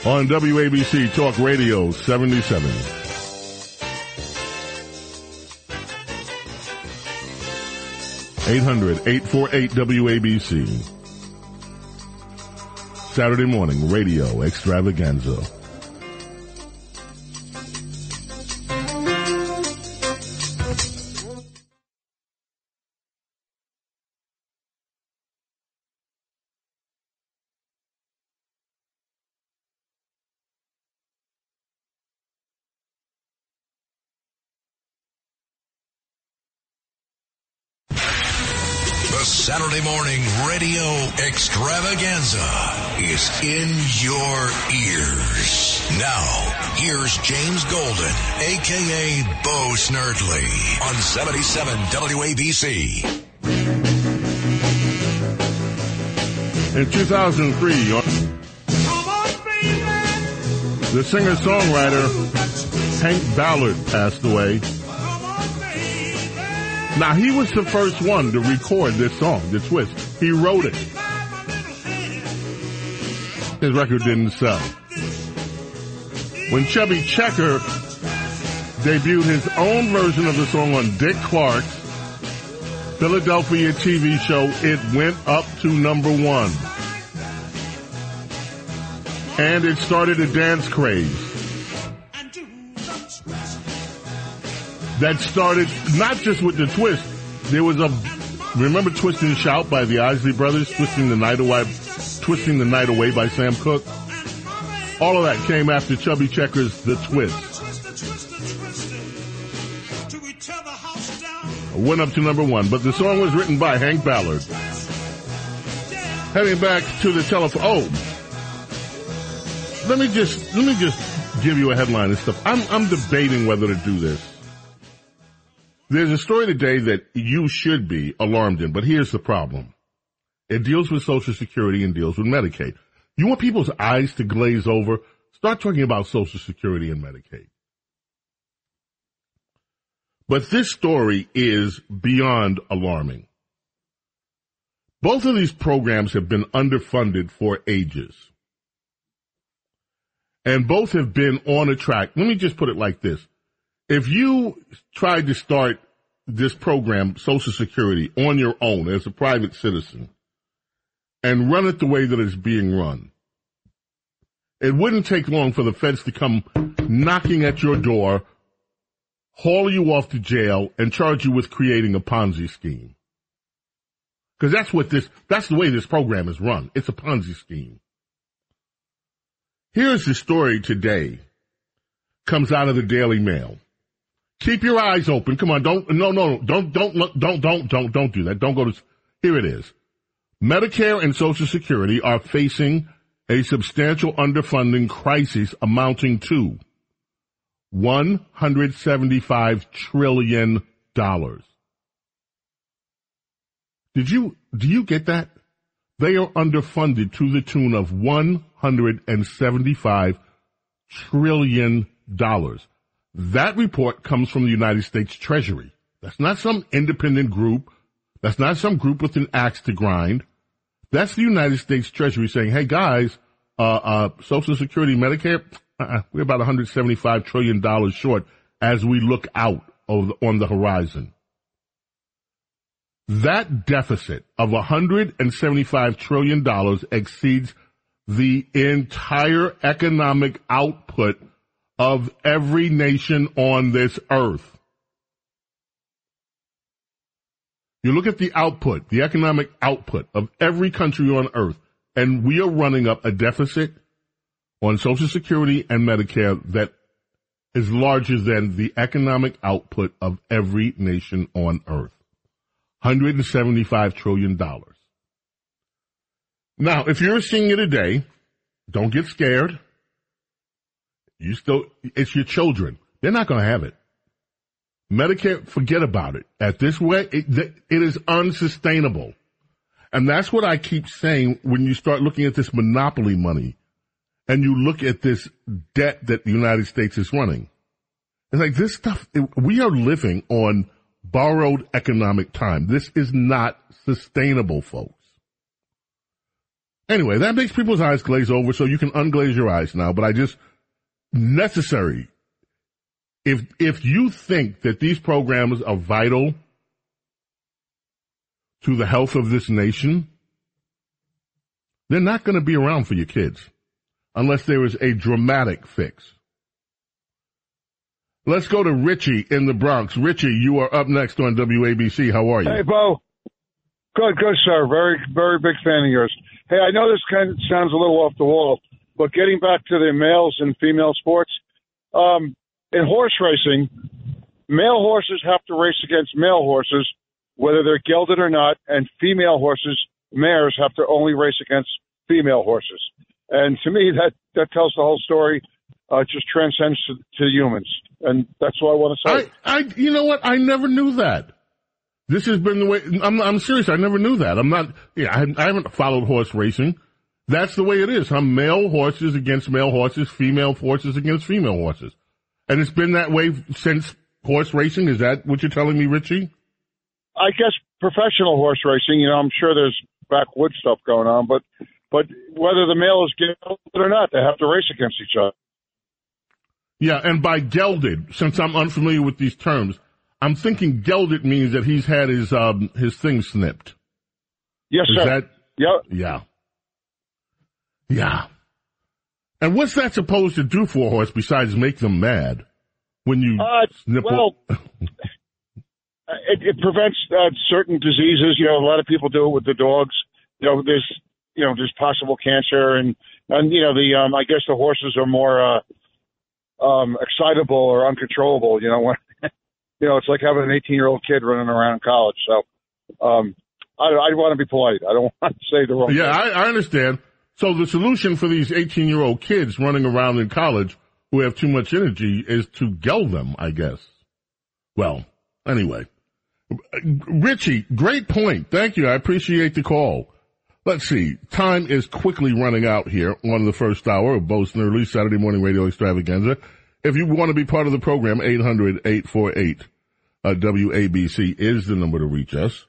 On W A B C Talk Radio seventy-seven. eight hundred, eight four eight, W A B C. Saturday morning radio extravaganza. Saturday morning radio extravaganza is in your ears. Now, here's James Golden, a k a. Bo Snerdley, on seventy-seven W A B C. In two thousand three, the singer-songwriter Hank Ballard passed away. Now, he was the first one to record this song, The Twist. He wrote it. His record didn't sell. When Chubby Checker debuted his own version of the song on Dick Clark's Philadelphia T V show, it went up to number one. And it started a dance craze that started not just with the twist. There was a, remember Twist and Shout by the Isley Brothers, Twisting the Night Away, Twisting the Night Away by Sam Cooke. All of that came after Chubby Checker's The Twist. Went up to number one, but the song was written by Hank Ballard. Heading back to the telephone. Oh, let me just, let me just give you a headline and stuff. I'm, I'm debating whether to do this. There's a story today that you should be alarmed in, but here's the problem. It deals with Social Security and deals with Medicaid. You want people's eyes to glaze over? Start talking about Social Security and Medicaid. But this story is beyond alarming. Both of these programs have been underfunded for ages. And both have been on a track. Let me just put it like this. If you tried to start this program, Social Security, on your own as a private citizen and run it the way that it's being run, it wouldn't take long for the feds to come knocking at your door, haul you off to jail, and charge you with creating a Ponzi scheme. Because that's what this, that's the way this program is run. It's a Ponzi scheme. Here's the story today. Comes out of the Daily Mail. Keep your eyes open. Come on, don't, no, no, don't, don't, don't, don't, don't, don't do that. Don't go to, here it is. Medicare and Social Security are facing a substantial underfunding crisis amounting to one hundred seventy-five trillion dollars. Did you, do you get that? They are underfunded to the tune of one hundred seventy-five trillion dollars. That report comes from the United States Treasury. That's not some independent group. That's not some group with an axe to grind. That's the United States Treasury saying, hey, guys, uh, uh, Social Security, Medicare, uh-uh, we're about one hundred seventy-five trillion dollars short as we look out of, on the horizon. That deficit of one hundred seventy-five trillion dollars exceeds the entire economic output of every nation on this earth. You look at the output, the economic output of every country on earth, and we are running up a deficit on Social Security and Medicare that is larger than the economic output of every nation on earth. one hundred seventy-five trillion dollars. Now, if you're a senior today, don't get scared. You still, it's your children. They're not going to have it. Medicare, forget about it. At this way, it, it is unsustainable. And that's what I keep saying when you start looking at this monopoly money and you look at this debt that the United States is running. Like, this stuff, we are living on borrowed economic time. This is not sustainable, folks. Anyway, that makes people's eyes glaze over, so you can unglaze your eyes now, but I just, necessary. If, if you think that these programs are vital to the health of this nation, they're not going to be around for your kids unless there is a dramatic fix. Let's go to Richie in the Bronx. Richie, you are up next on W A B C. How are you? Hey, Bo. Good, good, sir. Very, very big fan of yours. Hey, I know this kind of sounds a little off the wall, but getting back to the males and female sports, um, in horse racing, male horses have to race against male horses, whether they're gelded or not, and female horses, mares, have to only race against female horses. And to me, that, that tells the whole story. Uh, it just transcends to, to humans. And that's what I want to say. I, I, you know what? I never knew that. This has been the way. I'm, I'm serious. I never knew that. I'm not. Yeah, I, I haven't followed horse racing. That's the way it is. I'm male horses against male horses, female horses against female horses, and it's been that way since horse racing. Is that what you're telling me, Richie? I guess professional horse racing. You know, I'm sure there's backwoods stuff going on, but but whether the male is gelded or not, they have to race against each other. Yeah, and by gelded, since I'm unfamiliar with these terms, I'm thinking gelded means that he's had his um, his thing snipped. Yes, is sir. That, yep. Yeah. Yeah. And what's that supposed to do for a horse besides make them mad when you uh, snip? Well, it, it prevents uh, certain diseases. You know, a lot of people do it with the dogs. You know, there's you know there's possible cancer, and and you know the um, I guess the horses are more. Uh, Um, excitable or uncontrollable, you know, when, you know, it's like having an eighteen-year-old kid running around college. So um, I, I want to be polite. I don't want to say the wrong thing. Yeah, I, I understand. So the solution for these eighteen-year-old kids running around in college who have too much energy is to gel them, I guess. Well, anyway. Richie, great point. Thank you. I appreciate the call. Let's see. Time is quickly running out here on the first hour of Bo Snerdley Saturday Morning Radio Extravaganza. If you want to be part of the program, eight hundred eight four eight uh, W A B C is the number to reach us.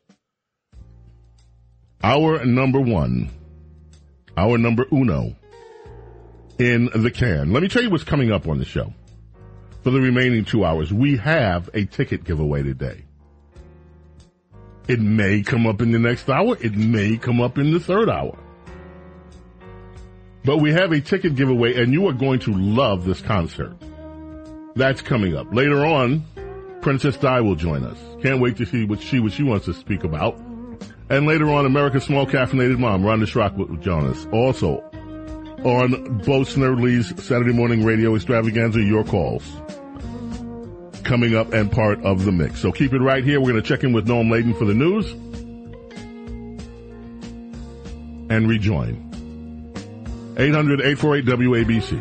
Our number one, our number uno in the can. Let me tell you what's coming up on the show for the remaining two hours. We have a ticket giveaway today. It may come up in the next hour. It may come up in the third hour. But we have a ticket giveaway, and you are going to love this concert. That's coming up. Later on, Princess Di will join us. Can't wait to see what she what she wants to speak about. And later on, America's Small Caffeinated Mom, Rhonda Schrock, will join us. Also, on Bo Snerdley's Saturday Morning Radio Extravaganza, your calls. Coming up and part of the mix. So keep it right here. We're going to check in with Norm Laden for the news and rejoin. eight hundred eight four eight W A B C.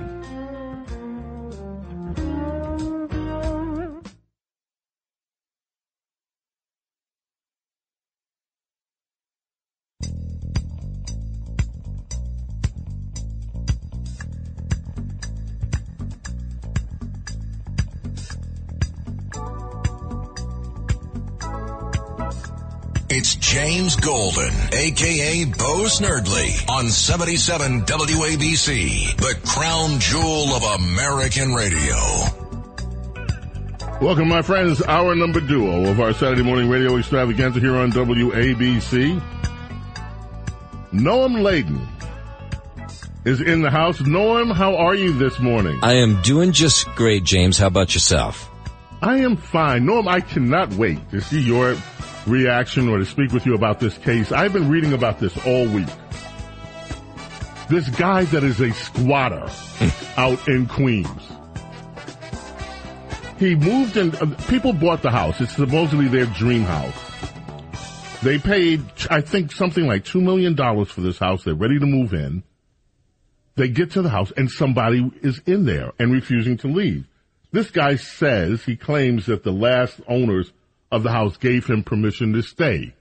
It's James Golden, a k a. Bo Snerdley, on seventy-seven W A B C, the crown jewel of American radio. Welcome, my friends, our number duo of our Saturday Morning Radio Extravaganza here on W A B C. Norm Laden is in the house. Norm, how are you this morning? I am doing just great, James. How about yourself? I am fine. Norm, I cannot wait to see your reaction or to speak with you about this case. I've been reading about this all week. This guy that is a squatter out in Queens. He moved in. Uh, people bought the house. It's supposedly their dream house. They paid, I think, something like two million dollars for this house. They're ready to move in. They get to the house and somebody is in there and refusing to leave. This guy says, he claims that the last owners of the house gave him permission to stay.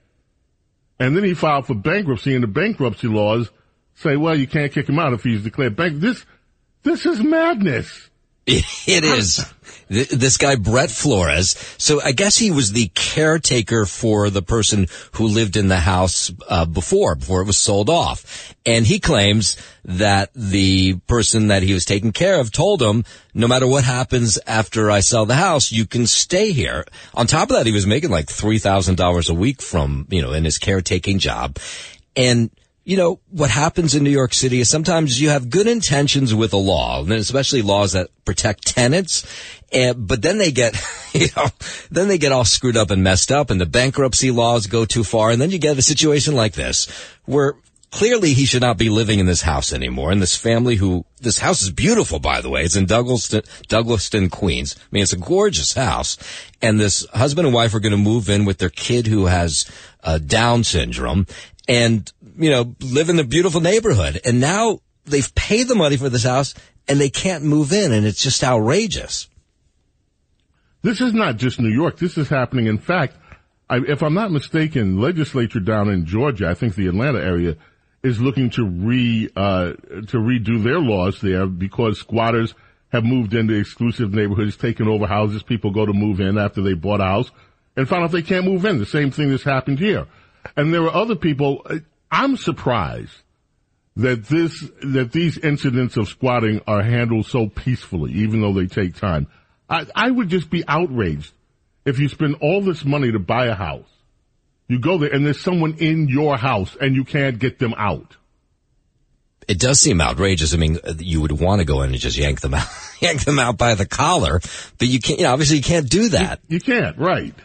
And then he filed for bankruptcy, and the bankruptcy laws say, well, you can't kick him out if he's declared bankrupt. This, this is madness. It is. This guy, Brett Flores. So I guess he was the caretaker for the person who lived in the house uh, before, before it was sold off. And he claims that the person that he was taking care of told him, no matter what happens after I sell the house, you can stay here. On top of that, he was making like three thousand dollars a week from, you know, in his caretaking job. And you know, what happens in New York City is sometimes you have good intentions with a law, and especially laws that protect tenants, and, but then they get, you know, then they get all screwed up and messed up, and the bankruptcy laws go too far, and then you get a situation like this, where clearly he should not be living in this house anymore, and this family who, this house is beautiful, by the way, it's in Douglaston, Douglaston, Queens. I mean, it's a gorgeous house, and this husband and wife are going to move in with their kid who has uh, Down syndrome, and you know, live in a beautiful neighborhood. And now they've paid the money for this house and they can't move in. And it's just outrageous. This is not just New York. This is happening. In fact, I, if I'm not mistaken, legislature down in Georgia, I think the Atlanta area, is looking to re, uh, to redo their laws there because squatters have moved into exclusive neighborhoods, taken over houses. People go to move in after they bought a house and found out they can't move in. The same thing that's happened here. And there were other people. I'm surprised that this, that these incidents of squatting are handled so peacefully, even though they take time. I, I would just be outraged if you spend all this money to buy a house. You go there and there's someone in your house and you can't get them out. It does seem outrageous. I mean, you would want to go in and just yank them out, yank them out by the collar, but you can't, you know, obviously you can't do that. You, you can't, right.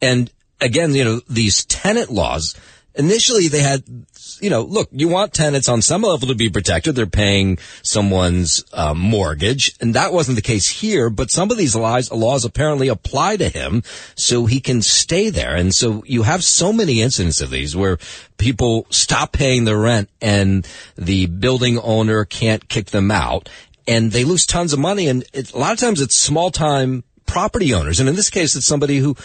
And again, you know, these tenant laws, initially, they had, you know, look, you want tenants on some level to be protected. They're paying someone's uh, mortgage, and that wasn't the case here. But some of these laws, laws apparently apply to him, so he can stay there. And so you have so many incidents of these where people stop paying their rent, and the building owner can't kick them out, and they lose tons of money. And it, a lot of times it's small-time property owners, and in this case, it's somebody who,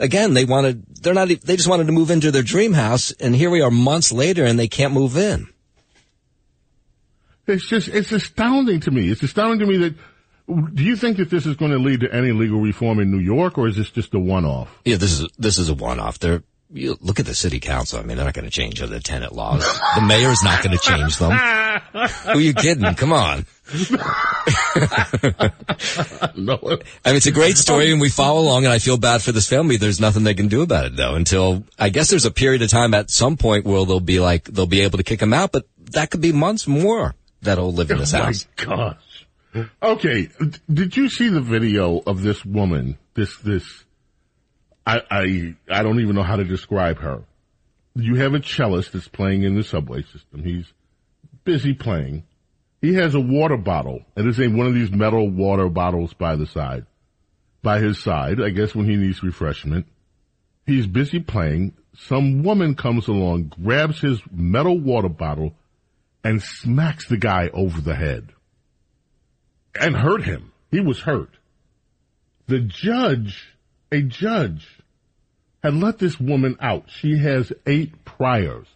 again, they wanted, they're not, they just wanted to move into their dream house, and here we are months later and they can't move in. It's just, it's astounding to me. It's astounding to me that, do you think that this is going to lead to any legal reform in New York, or is this just a one-off? Yeah, this is, this is a one-off. They're, you look at the city council. I mean, they're not going to change the tenant laws. The mayor's not going to change them. Who are you kidding? Come on. No. I mean, it's a great story, and we follow along, and I feel bad for this family. There's nothing they can do about it, though, until I guess there's a period of time at some point where they'll be like, they'll be able to kick them out, but that could be months more that'll live in this oh house. Oh, my gosh. Okay. Did you see the video of this woman, this, this, I, I, I don't even know how to describe her. You have a cellist that's playing in the subway system. He's busy playing. He has a water bottle, and it's in one of these metal water bottles by the side, by his side, I guess when he needs refreshment. He's busy playing. Some woman comes along, grabs his metal water bottle, and smacks the guy over the head. And hurt him. He was hurt. The judge, a judge, had let this woman out. She has eight priors,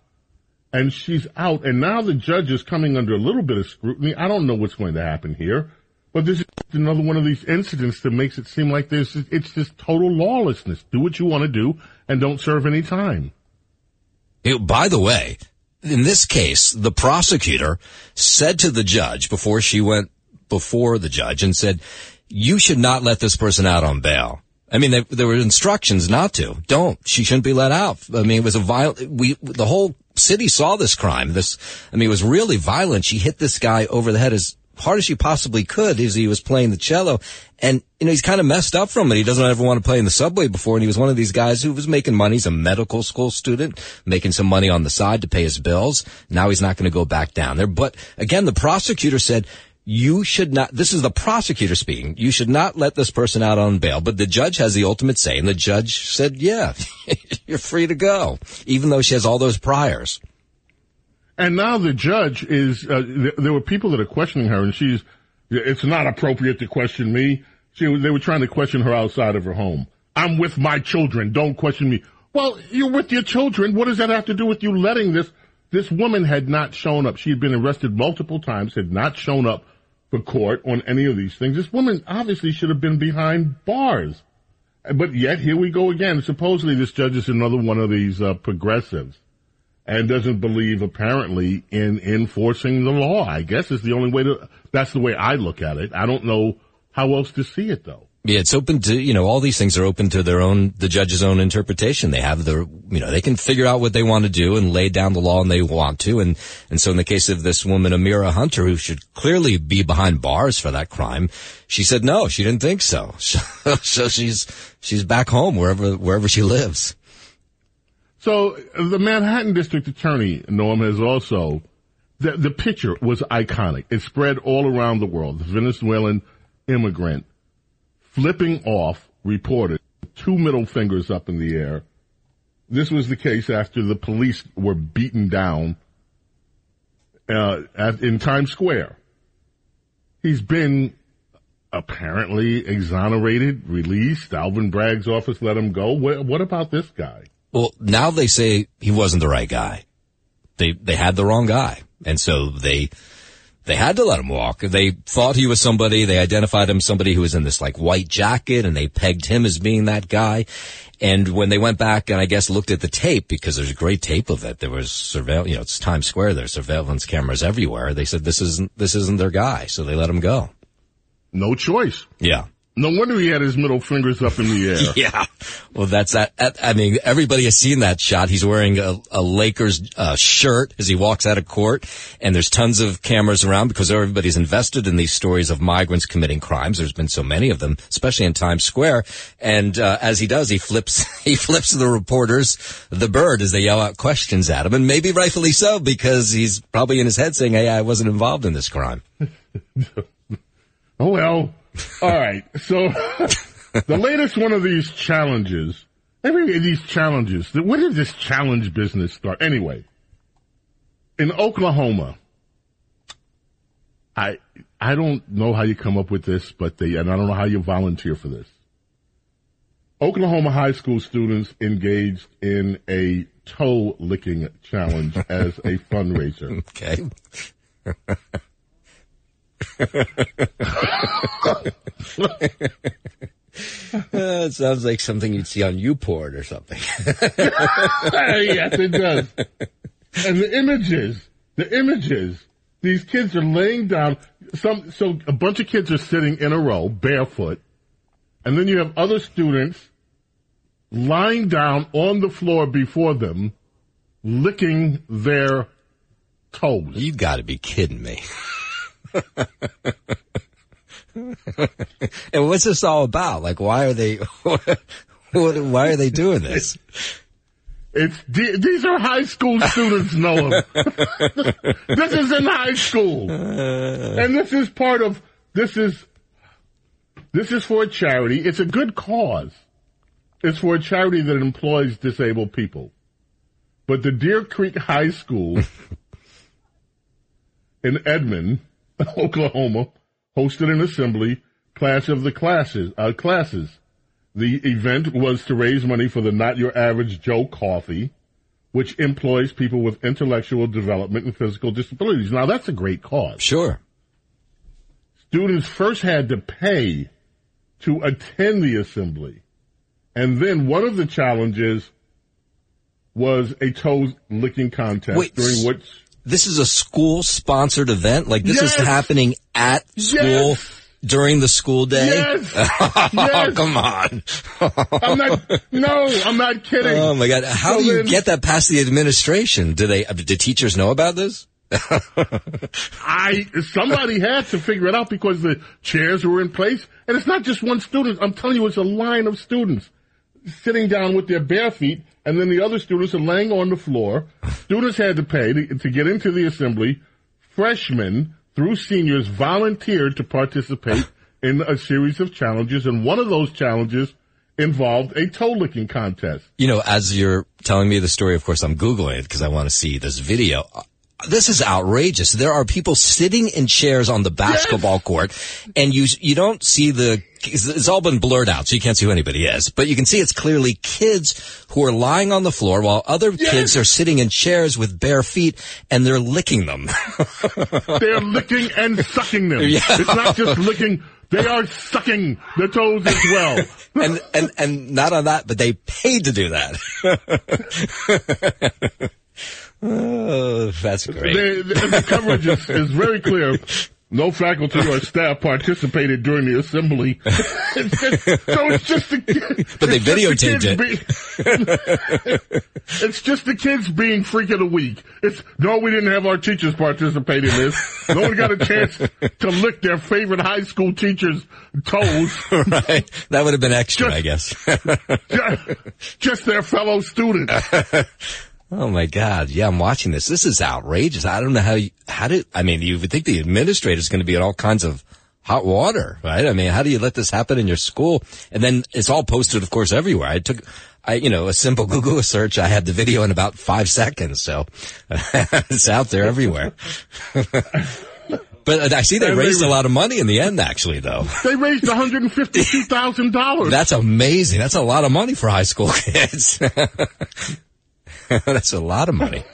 and she's out. And now the judge is coming under a little bit of scrutiny. I don't know what's going to happen here, but this is another one of these incidents that makes it seem like there's, it's just total lawlessness. Do what you want to do and don't serve any time. It, by the way, in this case, the prosecutor said to the judge before she went before the judge and said, you should not let this person out on bail. I mean, they, there were instructions not to. Don't. She shouldn't be let out. I mean, it was a violent, we, the whole city saw this crime. This, I mean, it was really violent. She hit this guy over the head as hard as she possibly could as he was playing the cello. And, you know, he's kind of messed up from it. He doesn't ever want to play in the subway before. And he was one of these guys who was making money. He's a medical school student, making some money on the side to pay his bills. Now he's not going to go back down there. But again, the prosecutor said, you should not, this is the prosecutor speaking, you should not let this person out on bail. But the judge has the ultimate say, and the judge said, yeah, you're free to go, even though she has all those priors. And now the judge is, uh, th- there were people that are questioning her, and she's, it's not appropriate to question me. She, they were trying to question her outside of her home. I'm with my children, don't question me. Well, you're with your children. What does that have to do with you letting this? This woman had not shown up. She had been arrested multiple times, had not shown up for court on any of these things. This woman obviously should have been behind bars. But yet, here we go again. Supposedly, this judge is another one of these uh, progressives and doesn't believe, apparently, in enforcing the law. I guess is the only way to... That's the way I look at it. I don't know how else to see it, though. Yeah, it's open to, you know, all these things are open to their own, the judge's own interpretation. They have their, you know, they can figure out what they want to do and lay down the law and they want to. And, and so in the case of this woman, Amira Hunter, who should clearly be behind bars for that crime, she said no, she didn't think so. So, so she's, she's back home wherever, wherever she lives. So the Manhattan District Attorney, Norm, has also, the, the picture was iconic. It spread all around the world. The Venezuelan immigrant flipping off, reported, two middle fingers up in the air. This was the case after the police were beaten down uh, at, in Times Square. He's been apparently exonerated, released. Alvin Bragg's office let him go. What, what about this guy? Well, now they say he wasn't the right guy. They they had the wrong guy, and so they... They had to let him walk. They thought he was somebody. They identified him as somebody who was in this, like, white jacket, and they pegged him as being that guy. And when they went back and, I guess, looked at the tape, because there's a great tape of it, there was surveillance, you know, it's Times Square, there's surveillance cameras everywhere. They said, this isn't, this isn't their guy. So they let him go. No choice. Yeah. No wonder he had his middle fingers up in the air. Yeah. Well, that's that. I mean, everybody has seen that shot. He's wearing a, a Lakers uh, shirt as he walks out of court. And there's tons of cameras around because everybody's invested in these stories of migrants committing crimes. There's been so many of them, especially in Times Square. And uh, as he does, he flips he flips the reporters the bird as they yell out questions at him. And maybe rightfully so, because he's probably in his head saying, hey, I wasn't involved in this crime. Oh, well. All right, so the latest one of these challenges, every of these challenges, where did this challenge business start? Anyway, in Oklahoma, I I don't know how you come up with this, but they, and I don't know how you volunteer for this. Oklahoma high school students engaged in a toe-licking challenge as a fundraiser. Okay. uh, it sounds like something you'd see on YouPorn or something. Yes, it does. And the images, the images, these kids are laying down. Some, so a bunch of kids are sitting in a row, barefoot, and then you have other students lying down on the floor before them, licking their toes. You got to be kidding me. And what's this all about? Like, why are they? What, why are they doing this? It's, it's these are high school students, Noah. This is in high school, and this is part of this is this is for a charity. It's a good cause. It's for a charity that employs disabled people, but the Deer Creek High School in Edmond, Oklahoma, hosted an assembly class of the classes. Uh, classes. The event was to raise money for the Not Your Average Joe Coffee, which employs people with intellectual development and physical disabilities. Now, that's a great cause. Sure. Students first had to pay to attend the assembly. And then one of the challenges was a toe-licking contest. Wait. During which... This is a school-sponsored event? Like, this yes. is happening at school yes. during the school day? Yes. Oh, yes. Come on. I'm not, no, I'm not kidding. Oh, my God. How so do you then, get that past the administration? Do they, do teachers know about this? I, somebody had to figure it out because the chairs were in place. And it's not just one student. I'm telling you, it's a line of students sitting down with their bare feet, and then the other students are laying on the floor. Students had to pay to, to get into the assembly. Freshmen through seniors volunteered to participate in a series of challenges, and one of those challenges involved a toe-licking contest. You know, as you're telling me the story, of course, I'm Googling it because I want to see this video. this is outrageous. There are people sitting in chairs on the basketball yes. court, and you you don't see the – it's all been blurred out, so you can't see who anybody is. But you can see it's clearly kids who are lying on the floor while other yes. kids are sitting in chairs with bare feet, and they're licking them. They're licking and sucking them. Yeah. It's not just licking. They are sucking their toes as well. and, and and not on that, but they paid to do that. Oh, that's great. The, the, the coverage is, is very clear. No faculty or staff participated during the assembly. It's just, so it's just the kids. But they videotaped it. Be, it's just the kids being freak of the week. It's, no, we didn't have our teachers participate in this. No one got a chance to lick their favorite high school teacher's toes. Right. That would have been extra, just, I guess. just, just their fellow students. Oh my God! Yeah, I'm watching this. This is outrageous. I don't know how you, how do I mean? You would think the administrator's going to be in all kinds of hot water, right? I mean, how do you let this happen in your school? And then it's all posted, of course, everywhere. I took, I you know, a simple Google search. I had the video in about five seconds, so it's out there everywhere. But I see they, they raised they, a lot of money in the end, actually, though. They raised one hundred fifty-two thousand dollars. That's amazing. That's a lot of money for high school kids. That's a lot of money.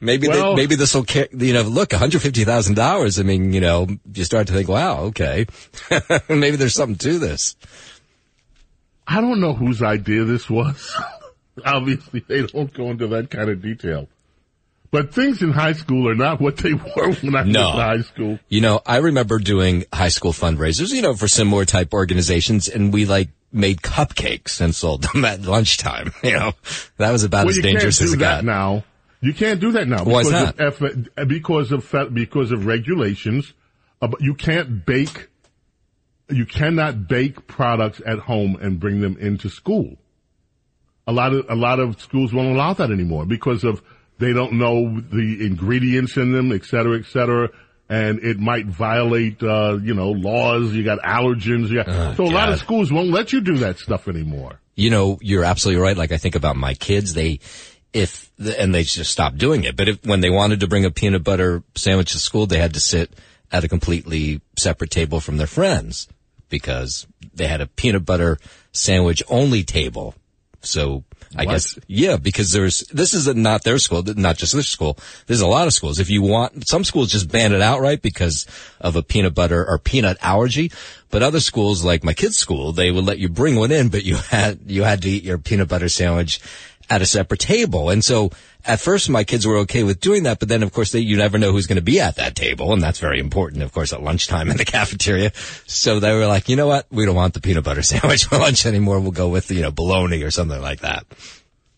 maybe well, they, maybe this will, you know, look, one hundred fifty thousand dollars. I mean, you know, you start to think, wow, okay, maybe there's something to this. I don't know whose idea this was. Obviously, they don't go into that kind of detail. But things in high school are not what they were when I no. was in high school. You know, I remember doing high school fundraisers, you know, for similar type organizations, and we, like, made cupcakes and sold them at lunchtime. You know, that was about well, as dangerous as it got. Now you can't do that now. Why not? Because of because of regulations. You can't bake. You cannot bake products at home and bring them into school. A lot of a lot of schools won't allow that anymore because of they don't know the ingredients in them, et cetera, et cetera. And it might violate, uh, you know, laws. You got allergens. You got, oh, so a God. lot of schools won't let you do that stuff anymore. You know, you're absolutely right. Like I think about my kids, they, if, and they just stopped doing it. But if, when they wanted to bring a peanut butter sandwich to school, they had to sit at a completely separate table from their friends because they had a peanut butter sandwich only table. So I what? guess, yeah, because there's, this is not their school, not just this school. There's a lot of schools. If you want, some schools just ban it outright because of a peanut butter or peanut allergy. But other schools, like my kids' school, they would let you bring one in, but you had, you had to eat your peanut butter sandwich at a separate table. And so at first my kids were okay with doing that, but then of course they, you never know who's going to be at that table. And that's very important, of course, at lunchtime in the cafeteria. So they were like, you know what? We don't want the peanut butter sandwich for lunch anymore. We'll go with, you know, bologna or something like that.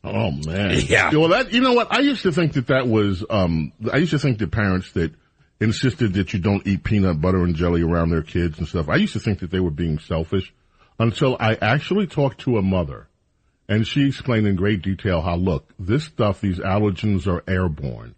Oh man. Yeah. Well, that, you know what? I used to think that that was, um, I used to think that parents that insisted that you don't eat peanut butter and jelly around their kids and stuff, I used to think that they were being selfish until I actually talked to a mother. And she explained in great detail how, look, this stuff, these allergens are airborne.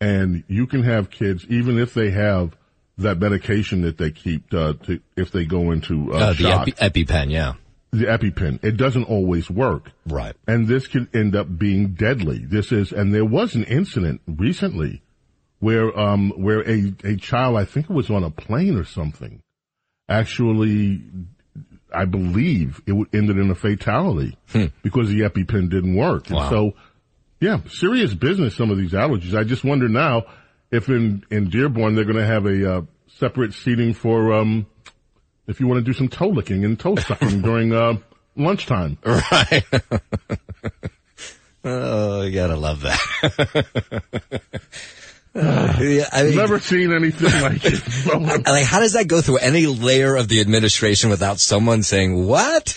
And you can have kids, even if they have that medication that they keep, uh, to, if they go into uh, uh, shock. The Epi- EpiPen, yeah. The EpiPen. It doesn't always work. Right. And this can end up being deadly. This is, and there was an incident recently where, um, where a, a child, I think it was on a plane or something, actually, I believe it ended in a fatality hmm. because the EpiPen didn't work. Wow. And so, yeah, serious business, some of these allergies. I just wonder now if in, in Dearborn they're going to have a uh, separate seating for um, if you want to do some toe licking and toe sucking during uh, lunchtime. Right. Oh, you got to love that. Uh, yeah, I mean, never seen anything like it. Like, how does that go through any layer of the administration without someone saying, what?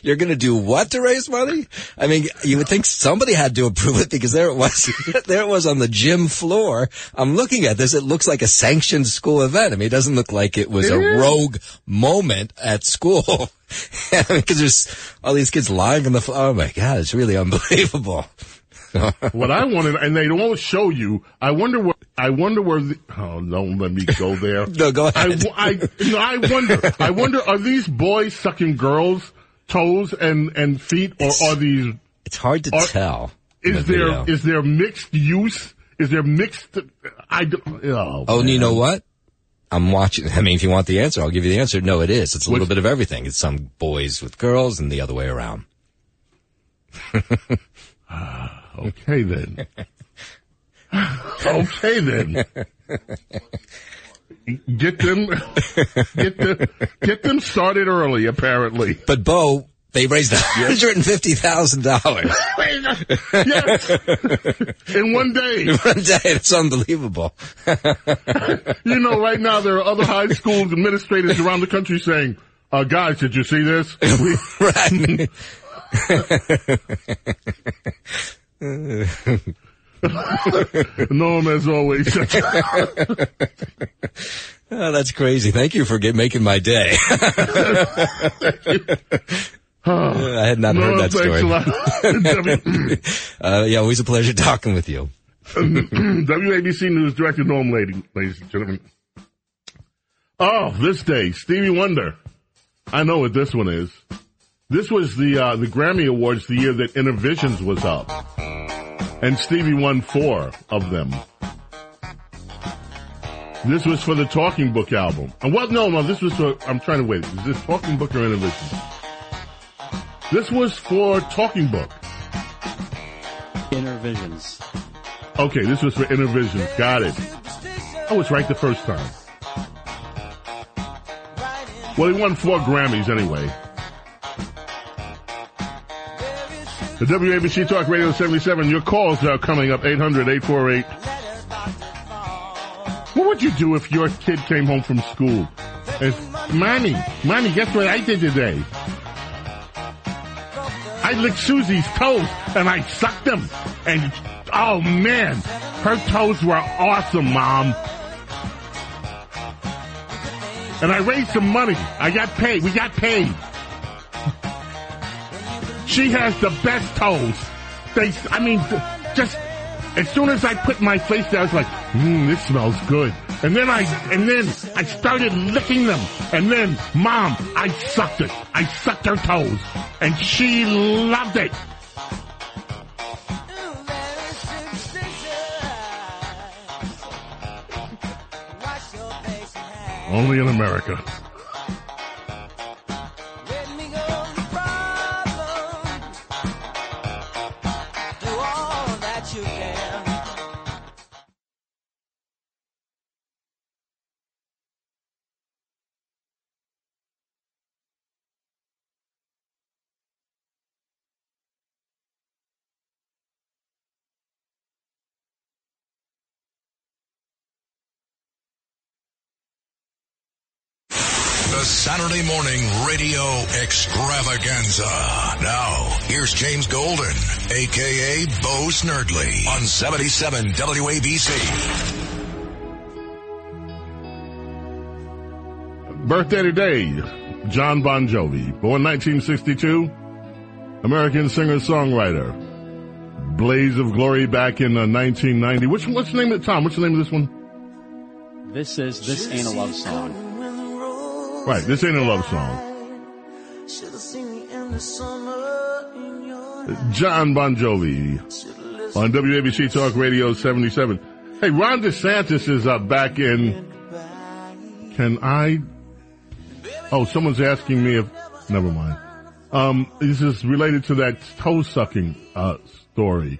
You're going to do what to raise money? I mean, you would think somebody had to approve it because there it was. There it was on the gym floor. I'm looking at this. It looks like a sanctioned school event. I mean, it doesn't look like it was it a is. rogue moment at school. I mean, because there's all these kids lying on the floor. Oh, my God. It's really unbelievable. What I wanted, and they won't show you. I wonder where. I wonder where. The, oh, don't let me go there. No, go ahead. I, I, no, I wonder. I wonder. Are these boys sucking girls' toes and and feet, or it's, are these? It's hard to are, tell. Is the there video. is there mixed use? Is there mixed? I don't, oh, oh you know what? I'm watching. I mean, if you want the answer, I'll give you the answer. No, it is. It's a little Which, bit of everything. It's some boys with girls and the other way around. uh, okay, then. okay, then. Get them, get them, get them started early, apparently. But, Bo, they raised one hundred fifty thousand dollars. Yes. In one day. In one day. It's unbelievable. You know, right now there are other high school administrators around the country saying, uh, guys, did you see this? Right. Norm, as always. Oh, that's crazy. Thank you for get, making my day. I had not no, heard that story. uh, yeah, always a pleasure talking with you. W A B C News Director Norm Laden, ladies and gentlemen. Oh, this day, Stevie Wonder. I know what this one is. This was the uh, the Grammy Awards the year that Intervisions was up. And Stevie won four of them. This was for the Talking Book album. And what? No, no, this was for, I'm trying to wait. Is this Talking Book or Intervisions? This was for Talking Book. Intervisions. Okay, this was for Intervisions. Got it. I was right the first time. Well, he won four Grammys anyway. The W A B C Talk Radio seventy-seven, your calls are coming up, eight hundred, eight four eight. What would you do if your kid came home from school? If, Mommy, Mommy, guess what I did today? I licked Susie's toes and I sucked them. And, oh man, her toes were awesome, Mom. And I raised some money. I got paid. We got paid. She has the best toes. They, I mean, just as soon as I put my face there, I was like, mmm, this smells good. And then I, and then I started licking them. And then, Mom, I sucked it. I sucked her toes. And she loved it. Only in America. Saturday morning radio extravaganza. Now, here's James Golden, a k a. Bo Snerdley, on seventy-seven W A B C. Birthday today, John Bon Jovi, born nineteen sixty-two, American singer-songwriter. Blaze of Glory back in uh, nineteen ninety. Which, what's the name of it, Tom? What's the name of this one? This is This Ain't a Love Song. Right, this ain't a love song. John Bon Jovi on W A B C Talk Radio seventy-seven. Hey, Ron DeSantis is uh, back in. Can I? Oh, someone's asking me if. Never mind. Um, this is related to that toe sucking uh, story.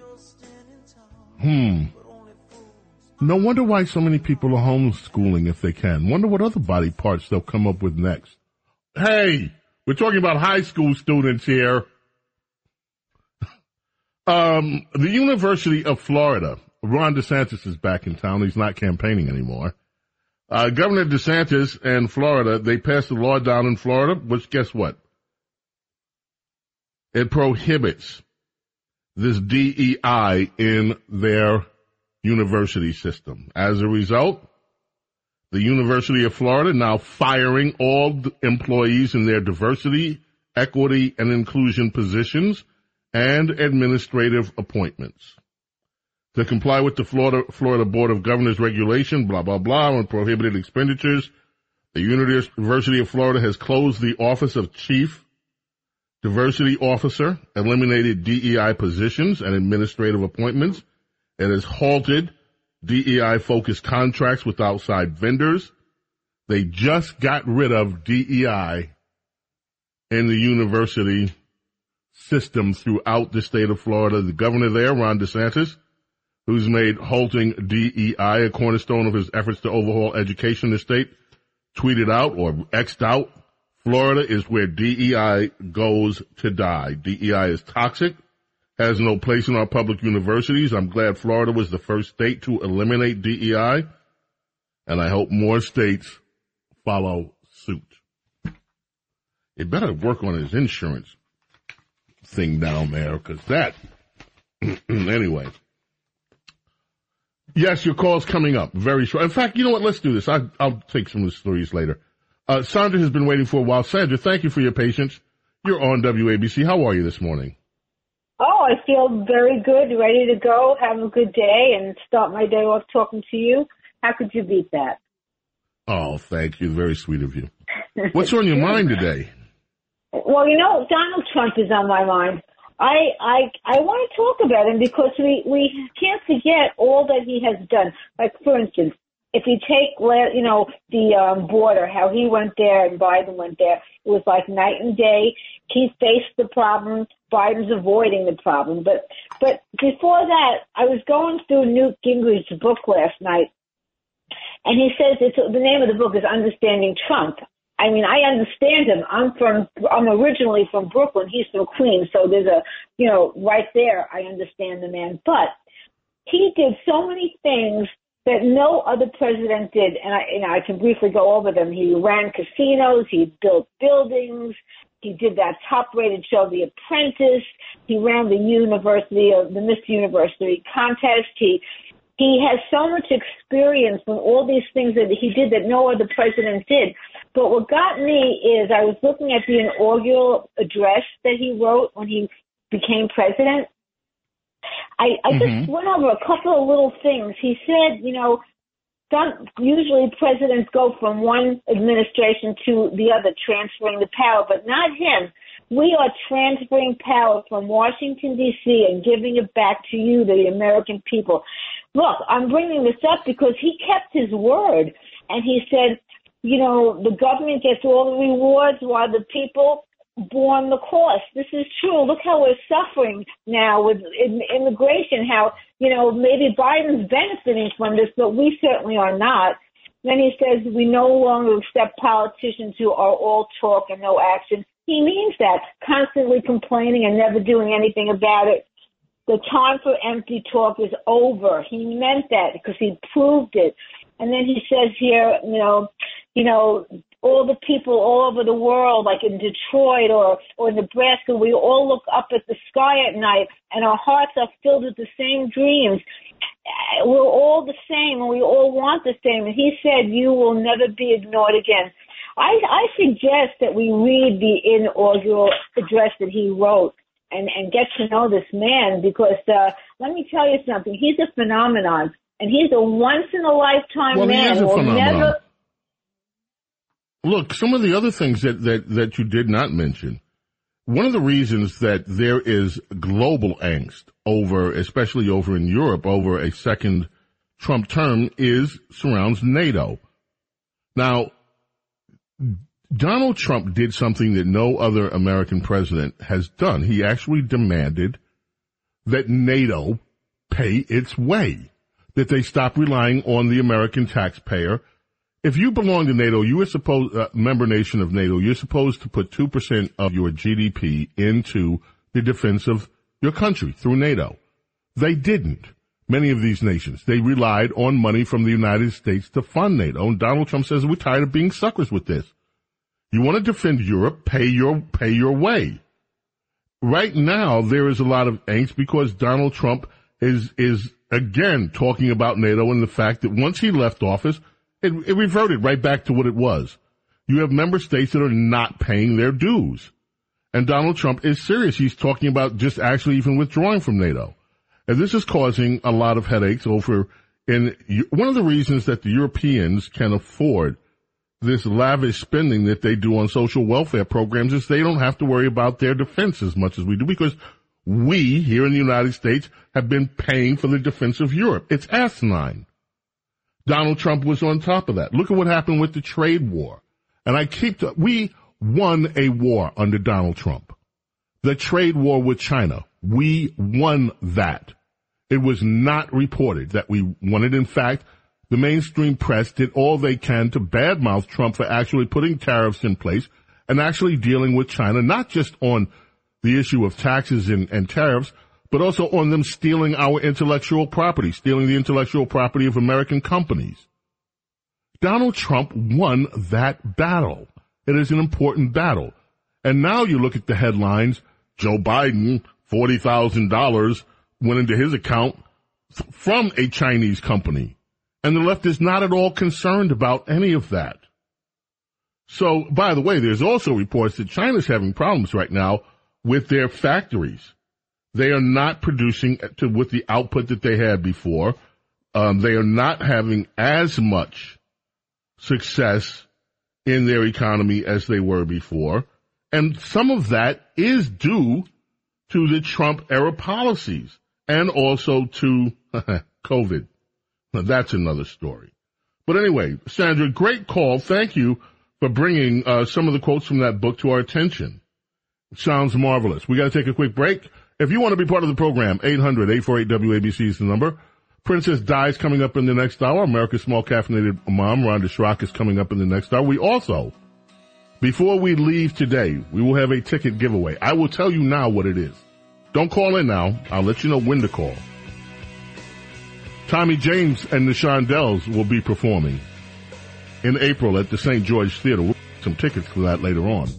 Hmm. No wonder why so many people are homeschooling if they can. Wonder what other body parts they'll come up with next. Hey, we're talking about high school students here. Um, the University of Florida. Ron DeSantis is back in town. He's not campaigning anymore. Uh, Governor DeSantis and Florida, they passed a law down in Florida, which guess what? It prohibits this D E I in their university system. As a result, the University of Florida now firing all employees in their diversity, equity, and inclusion positions and administrative appointments. To comply with the Florida, Florida Board of Governors regulation, blah, blah, blah, on prohibited expenditures, the University of Florida has closed the Office of Chief Diversity Officer, eliminated D E I positions and administrative appointments. It has halted D E I-focused contracts with outside vendors. They just got rid of D E I in the university system throughout the state of Florida. The governor there, Ron DeSantis, who's made halting D E I a cornerstone of his efforts to overhaul education in the state, tweeted out or X'd out, Florida is where D E I goes to die. D E I is toxic, has no place in our public universities. I'm glad Florida was the first state to eliminate D E I, and I hope more states follow suit. It better work on his insurance thing down there, because that, anyway. Yes, your call's coming up very short. In fact, you know what? Let's do this. I, I'll take some of the stories later. Uh, Sandra has been waiting for a while. Sandra, thank you for your patience. You're on W A B C. How are you this morning? Oh, I feel very good, ready to go, have a good day, and start my day off talking to you. How could you beat that? Oh, thank you. Very sweet of you. What's on your mind today? Well, you know, Donald Trump is on my mind. I I, I want to talk about him because we, we can't forget all that he has done. Like, for instance, if you take, you know, the um, border, how he went there and Biden went there, it was like night and day. He faced the problem. Biden's avoiding the problem. But but before that, I was going through Newt Gingrich's book last night, and he says it's, the name of the book is Understanding Trump. I mean, I understand him. I'm from, I'm originally from Brooklyn. He's from Queens. So there's a, you know, right there, I understand the man. But he did so many things that no other president did. And I, you know, I can briefly go over them. He ran casinos. He built buildings. He did that top-rated show, The Apprentice. He ran the University of the Miss University contest. He he has so much experience in all these things that he did that no other president did. But what got me is I was looking at the inaugural address that he wrote when he became president. I, I mm-hmm. just went over a couple of little things. He said, you know, some, usually presidents go from one administration to the other, transferring the power, but not him. We are transferring power from Washington, D C and giving it back to you, the American people. Look, I'm bringing this up because he kept his word, and he said, you know, the government gets all the rewards while the people borne the cost. This is true. Look how we're suffering now with immigration, how, you know, maybe Biden's benefiting from this, but we certainly are not. Then he says we no longer accept politicians who are all talk and no action. He means that, constantly complaining and never doing anything about it. The time for empty talk is over. He meant that because he proved it. And then he says here, you know, you know, all the people all over the world, like in Detroit or, or Nebraska, we all look up at the sky at night and our hearts are filled with the same dreams. We're all the same and we all want the same. And he said, you will never be ignored again. I, I suggest that we read the inaugural address that he wrote and, and get to know this man because uh, let me tell you something. He's a phenomenon and he's a once-in-a-lifetime well, man. He is a phenomenon. Never- Look, some of the other things that, that, that you did not mention, one of the reasons that there is global angst over, especially over in Europe, over a second Trump term is surrounds NATO. Now, Donald Trump did something that no other American president has done. He actually demanded that NATO pay its way, that they stop relying on the American taxpayer. If you belong to NATO, you are supposed, uh, member nation of NATO, you're supposed to put two percent of your G D P into the defense of your country through NATO. They didn't. Many of these nations, they relied on money from the United States to fund NATO. And Donald Trump says, we're tired of being suckers with this. You want to defend Europe, pay your, pay your way. Right now, there is a lot of angst because Donald Trump is, is again talking about NATO and the fact that once he left office, It, it reverted right back to what it was. You have member states that are not paying their dues. And Donald Trump is serious. He's talking about just actually even withdrawing from NATO. And this is causing a lot of headaches over in one of the reasons that the Europeans can afford this lavish spending that they do on social welfare programs is they don't have to worry about their defense as much as we do because we here in the United States have been paying for the defense of Europe. It's asinine. Donald Trump was on top of that. Look at what happened with the trade war. And I keep, t- we won a war under Donald Trump. The trade war with China. We won that. It was not reported that we won it. In fact, the mainstream press did all they can to badmouth Trump for actually putting tariffs in place and actually dealing with China, not just on the issue of taxes and, and tariffs, but also on them stealing our intellectual property, stealing the intellectual property of American companies. Donald Trump won that battle. It is an important battle. And now you look at the headlines, Joe Biden, forty thousand dollars went into his account from a Chinese company. And the left is not at all concerned about any of that. So, by the way, there's also reports that China's having problems right now with their factories. They are not producing to, with the output that they had before. Um, they are not having as much success in their economy as they were before. And some of that is due to the Trump-era policies and also to COVID. Now, that's another story. But anyway, Sandra, great call. Thank you for bringing uh, some of the quotes from that book to our attention. It sounds marvelous. We got to take a quick break. If you want to be part of the program, eight hundred, eight four eight, W A B C is the number. Princess Di is coming up in the next hour. America's Small Caffeinated Mom, Rhonda Schrock, is coming up in the next hour. We also, before we leave today, we will have a ticket giveaway. I will tell you now what it is. Don't call in now. I'll let you know when to call. Tommy James and the Shondells will be performing in April at the Saint George Theater. We'll get some tickets for that later on.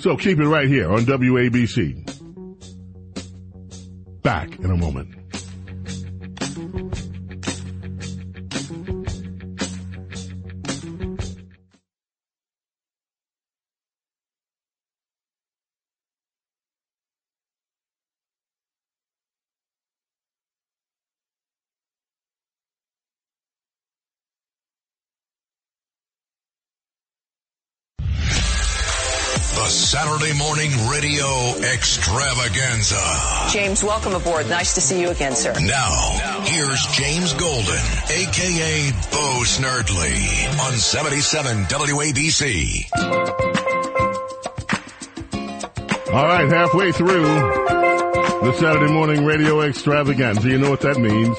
So keep it right here on W A B C. Back in a moment. Saturday morning radio extravaganza. James, welcome aboard. Nice to see you again, sir. Now, here's James Golden, a k a. Bo Snerdley, on seventy-seven W A B C. All right, halfway through the Saturday morning radio extravaganza. You know what that means.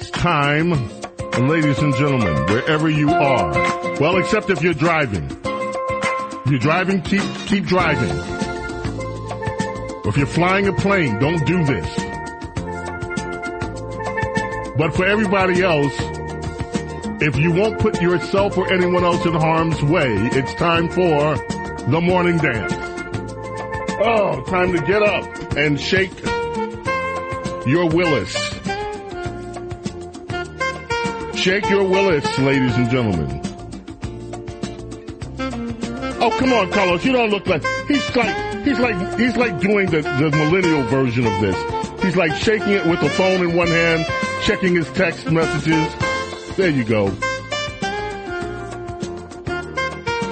It's time, ladies and gentlemen, wherever you are. Well, except if you're driving. If you're driving, keep keep driving. If you're flying a plane, don't do this. But for everybody else, if you won't put yourself or anyone else in harm's way, it's time for the morning dance. Oh, time to get up and shake your Willis. Shake your Willis, ladies and gentlemen. Oh, come on, Carlos, you don't look like, he's like, he's like, he's like doing the, the millennial version of this. He's like shaking it with the phone in one hand, checking his text messages. There you go.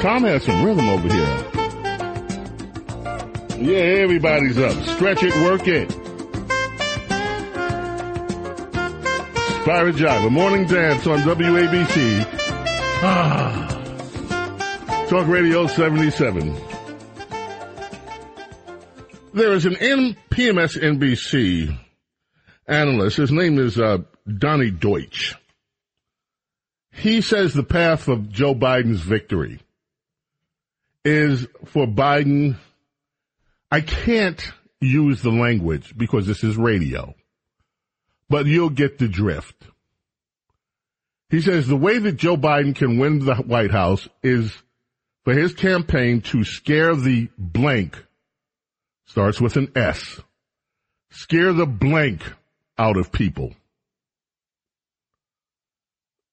Tom has some rhythm over here. Yeah, everybody's up. Stretch it, work it. Spira Jive, a morning dance on W A B C. Ah. Talk Radio seventy-seven. There is an P M S N B C analyst. His name is uh, Donnie Deutsch. He says the path of Joe Biden's victory is for Biden. I can't use the language because this is radio, but you'll get the drift. He says the way that Joe Biden can win the White House is for his campaign to scare the blank, starts with an S, scare the blank out of people,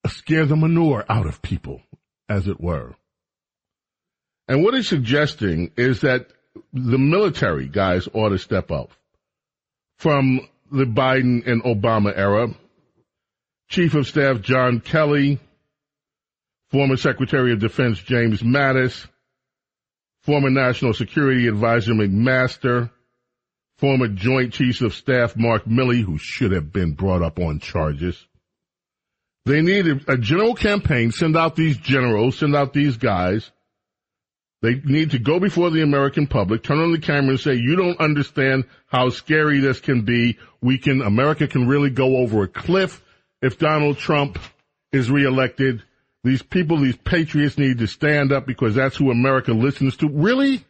scare the manure out of people, as it were. And what he's suggesting is that the military guys ought to step up. From the Biden and Obama era, Chief of Staff John Kelly, former Secretary of Defense James Mattis, former National Security Advisor McMaster, former Joint Chiefs of Staff Mark Milley, who should have been brought up on charges. They need a general campaign, send out these generals, send out these guys. They need to go before the American public, turn on the camera and say, you don't understand how scary this can be. We can, America can really go over a cliff if Donald Trump is reelected. These people, these patriots need to stand up because that's who America listens to. Really?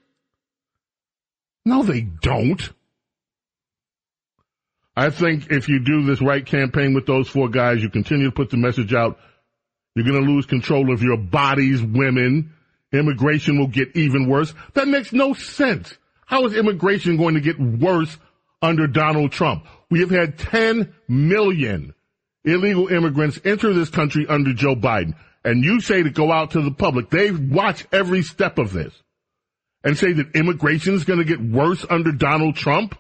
No, they don't. I think if you do this right campaign with those four guys, you continue to put the message out, you're going to lose control of your bodies, women. Immigration will get even worse. That makes no sense. How is immigration going to get worse under Donald Trump? We have had ten million illegal immigrants enter this country under Joe Biden. And you say to go out to the public, they watch every step of this, and say that immigration is going to get worse under Donald Trump?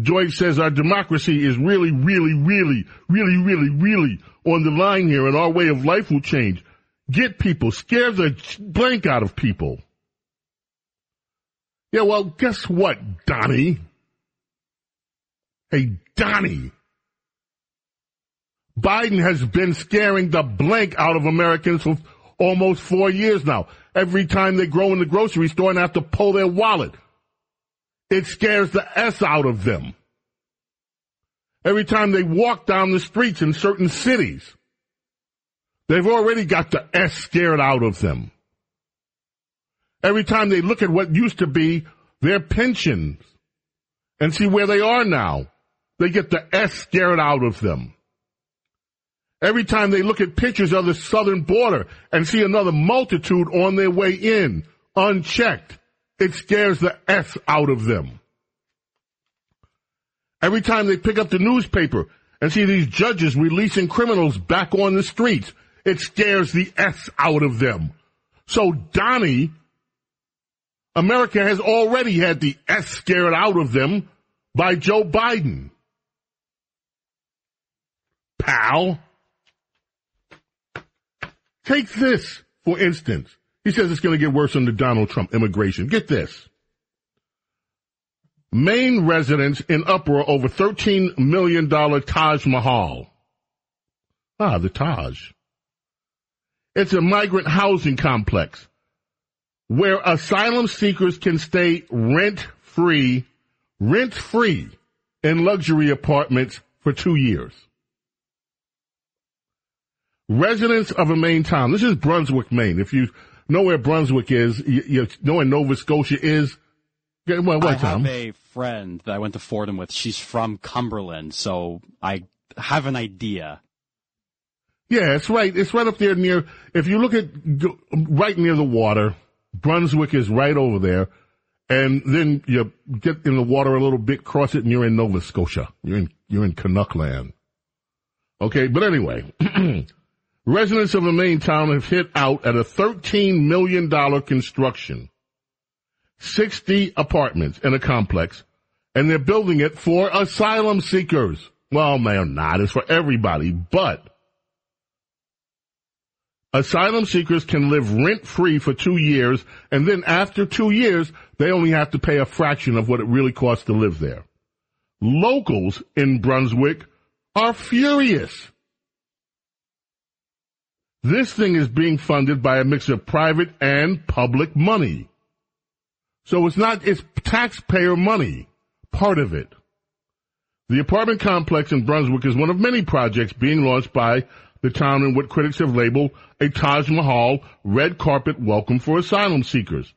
Joyce says our democracy is really, really, really, really, really, really on the line here, and our way of life will change. Get people, scare the blank out of people. Yeah, well, guess what, Donnie? Hey, Donnie. Biden has been scaring the blank out of Americans for almost four years now. Every time they go in the grocery store and have to pull their wallet, it scares the S out of them. Every time they walk down the streets in certain cities, they've already got the S scared out of them. Every time they look at what used to be their pensions and see where they are now, they get the S scared out of them. Every time they look at pictures of the southern border and see another multitude on their way in, unchecked, it scares the S out of them. Every time they pick up the newspaper and see these judges releasing criminals back on the streets, it scares the S out of them. So, Donnie, America has already had the S scared out of them by Joe Biden. Pal. Take this, for instance. He says it's going to get worse under Donald Trump, immigration. Get this. Maine residents in uproar over thirteen million dollars Taj Mahal. Ah, the Taj. It's a migrant housing complex where asylum seekers can stay rent-free, rent-free in luxury apartments for two years. Residents of a Maine town. This is Brunswick, Maine. If you know where Brunswick is, you, you know where Nova Scotia is. Well, what, I Tom? have a friend that I went to Fordham with. She's from Cumberland, so I have an idea. Yeah, it's right. It's right up there near, if you look at right near the water, Brunswick is right over there. And then you get in the water a little bit, cross it, and you're in Nova Scotia. You're in, you're in Canuck land. Okay, but anyway. Residents of a Maine town have hit out at a thirteen million dollars construction, sixty apartments in a complex, and they're building it for asylum seekers. Well, man, not. It's for everybody, but asylum seekers can live rent-free for two years, and then after two years, they only have to pay a fraction of what it really costs to live there. Locals in Brunswick are furious. This thing is being funded by a mix of private and public money. So it's not, it's taxpayer money, part of it. The apartment complex in Brunswick is one of many projects being launched by the town in what critics have labeled a Taj Mahal red carpet welcome for asylum seekers.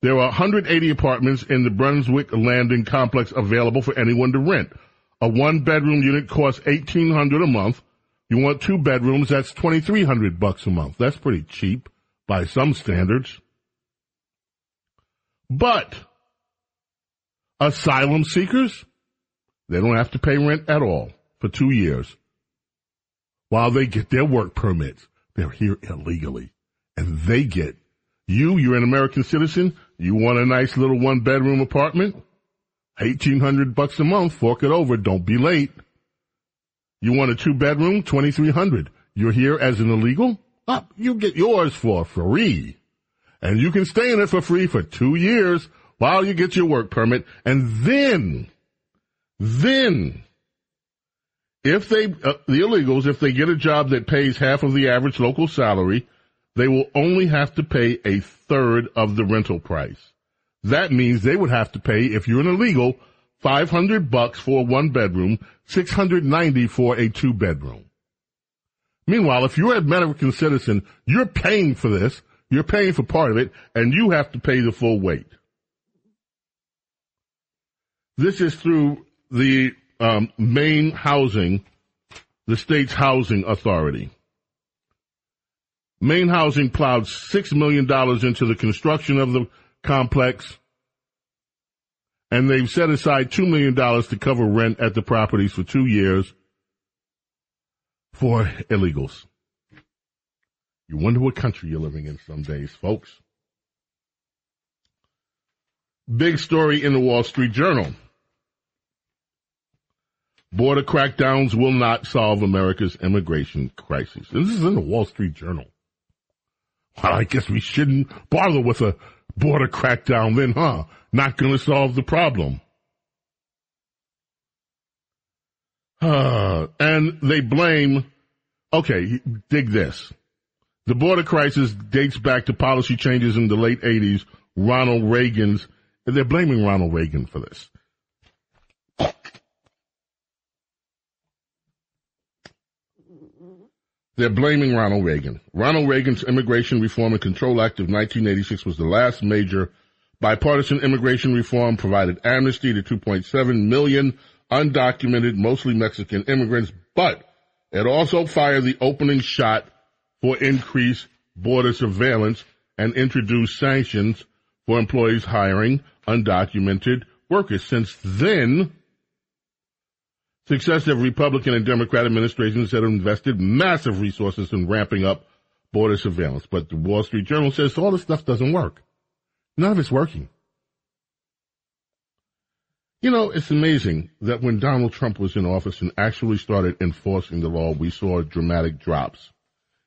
There are one hundred eighty apartments in the Brunswick Landing complex available for anyone to rent. A one-bedroom unit costs eighteen hundred dollars a month. You want two bedrooms, that's twenty-three hundred bucks a month. That's pretty cheap by some standards. But asylum seekers, they don't have to pay rent at all for two years while they get their work permits. They're here illegally, and they get, you, you're an American citizen, you want a nice little one-bedroom apartment, eighteen hundred bucks a month, fork it over, don't be late. You want a two-bedroom, twenty-three hundred. You're here as an illegal? Ah, you get yours for free. and you can stay in it for free for two years while you get your work permit. And then, then, if they, uh, the illegals, if they get a job that pays half of the average local salary, they will only have to pay a third of the rental price. That means they would have to pay, if you're an illegal, five hundred bucks for a one-bedroom, six hundred ninety for a two-bedroom. Meanwhile, if you're an American citizen, you're paying for this, you're paying for part of it, and you have to pay the full weight. This is through the um, Maine Housing, the state's housing authority. Maine Housing plowed six million dollars into the construction of the complex, and they've set aside two million dollars to cover rent at the properties for two years for illegals. You wonder what country you're living in some days, folks. Big story in the Wall Street Journal. Border crackdowns will not solve America's immigration crisis. And this is in the Wall Street Journal. Well, I guess we shouldn't bother with a border crackdown then, huh? Not going to solve the problem. Uh, and they blame, okay, dig this. The border crisis dates back to policy changes in the late eighties, Ronald Reagan's, and they're blaming Ronald Reagan for this. They're blaming Ronald Reagan. Ronald Reagan's Immigration Reform and Control Act of nineteen eighty-six was the last major bipartisan immigration reform, provided amnesty to two point seven million undocumented, mostly Mexican immigrants, but it also fired the opening shot for increased border surveillance and introduced sanctions for employees hiring undocumented workers. Since then, successive Republican and Democrat administrations have invested massive resources in ramping up border surveillance. But the Wall Street Journal says all this stuff doesn't work. None of it's working. You know, it's amazing that when Donald Trump was in office and actually started enforcing the law, we saw dramatic drops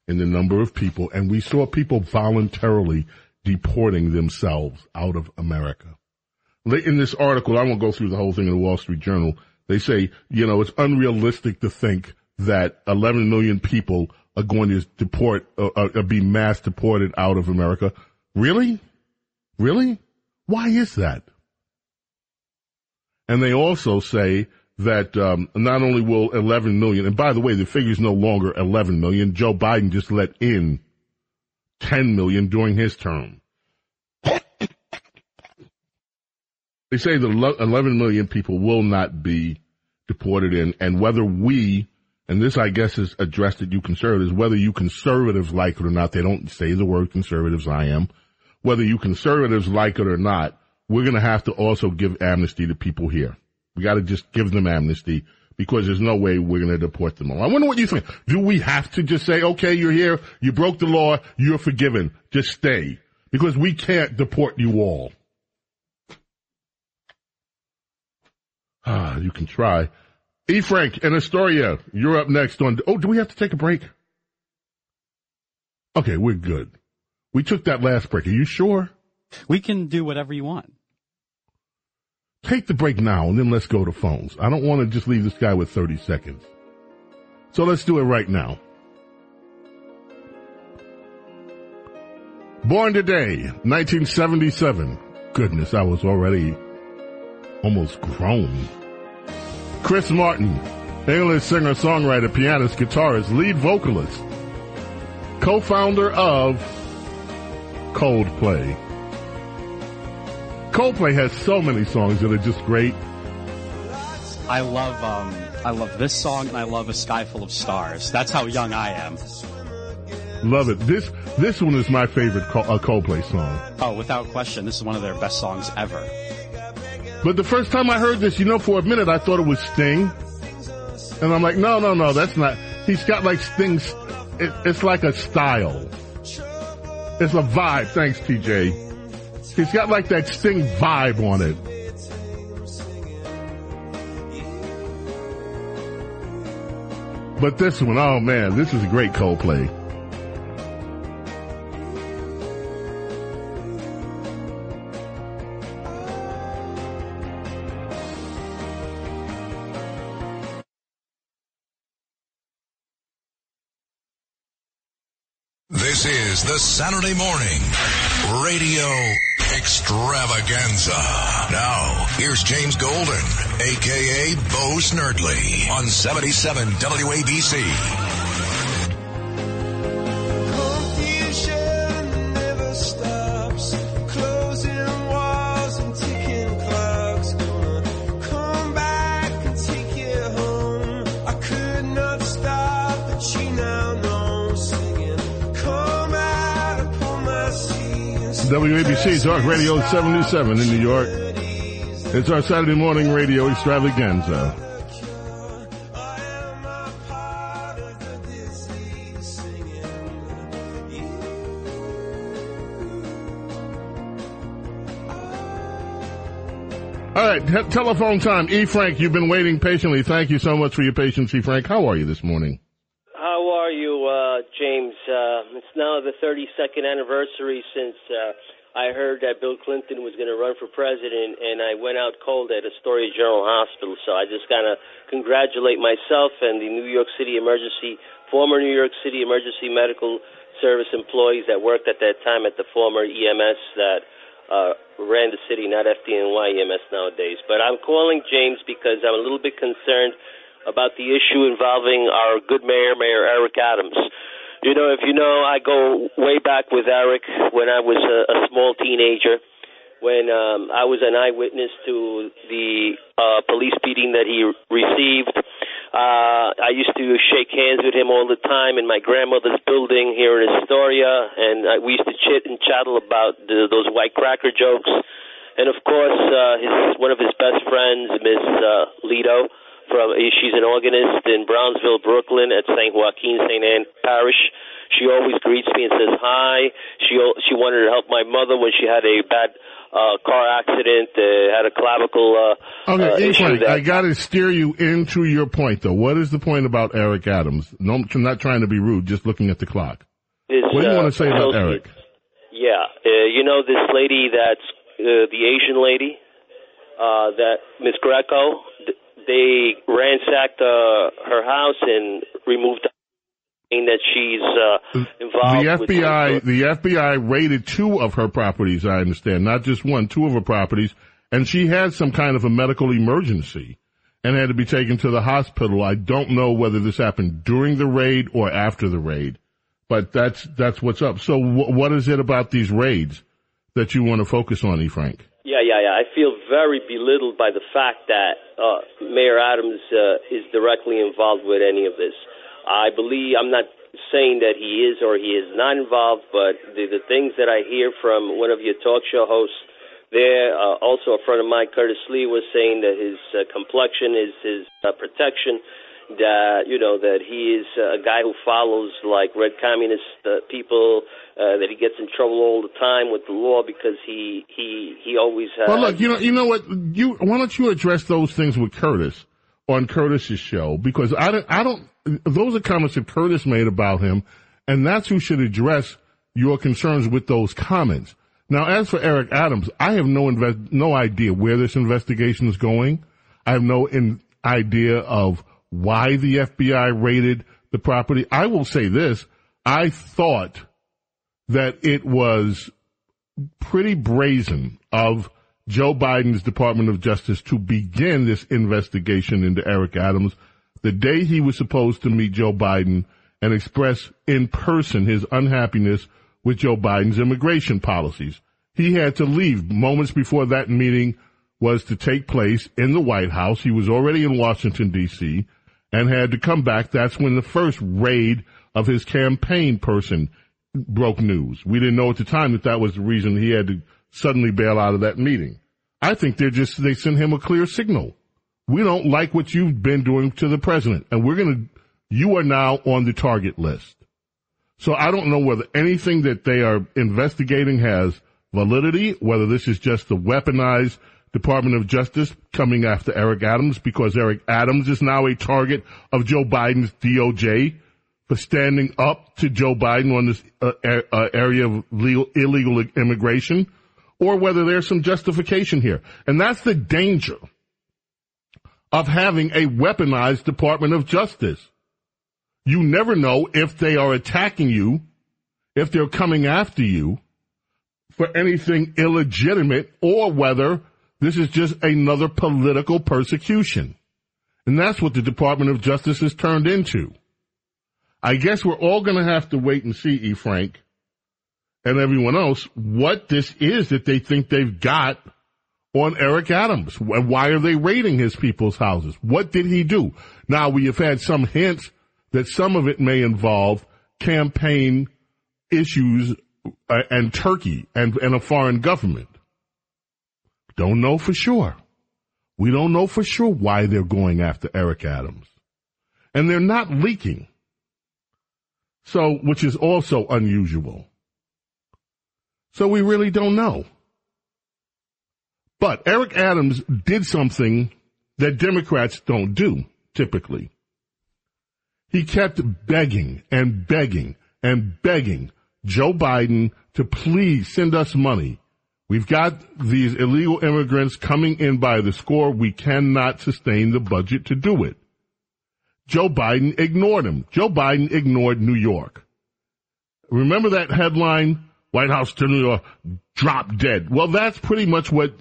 in the number of people, and we saw people voluntarily deporting themselves out of America. In this article, I won't go through the whole thing in the Wall Street Journal. They say, you know, it's unrealistic to think that eleven million people are going to deport or, or be mass deported out of America. Really? Really? Why is that? And they also say that um, not only will eleven million, and by the way, the figure's no longer eleven million. Joe Biden just let in ten million during his term. They say that eleven million people will not be deported in, and whether we, and this I guess is addressed at you conservatives, whether you conservatives like it or not, they don't say the word conservatives, I am, whether you conservatives like it or not, we're going to have to also give amnesty to people here. We got to just give them amnesty because there's no way we're going to deport them all. I wonder what you think. Do we have to just say, okay, you're here, you broke the law, you're forgiven, just stay, because we can't deport you all. Ah, you can try. E. Frank in Astoria, you're up next on... Oh, do we have to take a break? Okay, we're good. We took that last break. Are you sure? We can do whatever you want. Take the break now, and then let's go to phones. I don't want to just leave this guy with thirty seconds. So let's do it right now. Born today, nineteen seventy-seven. Goodness, I was already... almost grown. Chris Martin, English singer, songwriter, pianist, guitarist, lead vocalist, co-founder of Coldplay. Coldplay has so many songs that are just great. I love, um, I love this song, and I love A Sky Full of Stars. That's how young I am. Love it. This this one is my favorite Coldplay song. Oh, without question, this is one of their best songs ever. But the first time I heard this, you know, for a minute, I thought it was Sting. And I'm like, no, no, no, that's not. He's got like Sting's, it, it's like a style. It's a vibe. Thanks, T J. He's got like that Sting vibe on it. But this one, oh man, this is a great Coldplay. This is the Saturday Morning Radio Extravaganza. Now, here's James Golden, a k a. Bo Snerdley, on seventy-seven W A B C. W A B C Talk Radio seventy-seven in New York. It's our Saturday morning radio extravaganza. All right, t- telephone time. E. Frank, you've been waiting patiently. Thank you so much for your patience, E. Frank. How are you this morning? Uh, James, uh, it's now the thirty-second anniversary since uh, I heard that Bill Clinton was going to run for president, and I went out cold at Astoria General Hospital. So I just kind of congratulate myself and the New York City emergency, former New York City emergency medical service employees that worked at that time at the former E M S that uh, ran the city, not F D N Y E M S nowadays. But I'm calling, James, because I'm a little bit concerned about the issue involving our good mayor, Mayor Eric Adams. You know, if you know, I go way back with Eric when I was a, a small teenager, when um, I was an eyewitness to the uh, police beating that he received. Uh, I used to shake hands with him all the time in my grandmother's building here in Astoria, and I, we used to chit and chattel about the, those white cracker jokes. And, of course, uh, his, one of his best friends, Miss uh, Lito, From she's an organist in Brownsville, Brooklyn, at Saint Joaquin, Saint Anne Parish. She always greets me and says hi. She she wanted to help my mother when she had a bad uh, car accident, uh, had a clavicle uh, okay, uh, issue. That- I got to steer you into your point, though. What is the point about Eric Adams? No, I'm not trying to be rude, just looking at the clock. It's, what do you uh, want to say about healthy. Eric? Yeah. Uh, you know this lady that's uh, the Asian lady, uh, that Miss Greco? Th- They ransacked uh, her house and removed that she's uh, involved. The F B I, with the F B I raided two of her properties. I understand, not just one, two of her properties, and she had some kind of a medical emergency and had to be taken to the hospital. I don't know whether this happened during the raid or after the raid, but that's that's what's up. So, w- what is it about these raids that you want to focus on, E. Frank? Yeah, yeah, yeah. I feel very belittled by the fact that uh, Mayor Adams uh, is directly involved with any of this. I believe, I'm not saying that he is or he is not involved, but the, the things that I hear from one of your talk show hosts there, uh, also a friend of mine, Curtis Lee, was saying that his uh, complexion is his uh, protection, that, you know, that he is a guy who follows, like, red communist uh, people, uh, that he gets in trouble all the time with the law because he he, he always has... Well, look, you know you know what? You Why don't you address those things with Curtis on Curtis's show? Because I don't... I don't those are comments that Curtis made about him, and that's who should address your concerns with those comments. Now, as for Eric Adams, I have no invest, no idea where this investigation is going. I have no in, idea of... why the F B I raided the property. I will say this. I thought that it was pretty brazen of Joe Biden's Department of Justice to begin this investigation into Eric Adams the day he was supposed to meet Joe Biden and express in person his unhappiness with Joe Biden's immigration policies. He had to leave moments before that meeting was to take place in the White House. He was already in Washington, D C, and had to come back. That's when the first raid of his campaign person broke news. We didn't know at the time that that was the reason he had to suddenly bail out of that meeting. I think they're just, they sent him a clear signal. We don't like what you've been doing to the president, and we're going to, you are now on the target list. So I don't know whether anything that they are investigating has validity, whether this is just the weaponized Department of Justice coming after Eric Adams because Eric Adams is now a target of Joe Biden's D O J for standing up to Joe Biden on this uh, uh, area of legal, illegal immigration, or whether there's some justification here. And that's the danger of having a weaponized Department of Justice. You never know if they are attacking you if they're coming after you for anything illegitimate or whether this is just another political persecution. And that's what the Department of Justice has turned into. I guess we're all going to have to wait and see, E. Frank, and everyone else, what this is that they think they've got on Eric Adams. Why are they raiding his people's houses? What did he do? Now, we have had some hints that some of it may involve campaign issues uh, and Turkey and, and a foreign government. Don't know for sure. We don't know for sure why they're going after Eric Adams. And they're not leaking, so which is also unusual. So we really don't know. But Eric Adams did something that Democrats don't do, typically. He kept begging and begging and begging Joe Biden to please send us money. We've got these illegal immigrants coming in by the score. We cannot sustain the budget to do it. Joe Biden ignored him. Joe Biden ignored New York. Remember that headline, White House to New York, drop dead. Well, that's pretty much what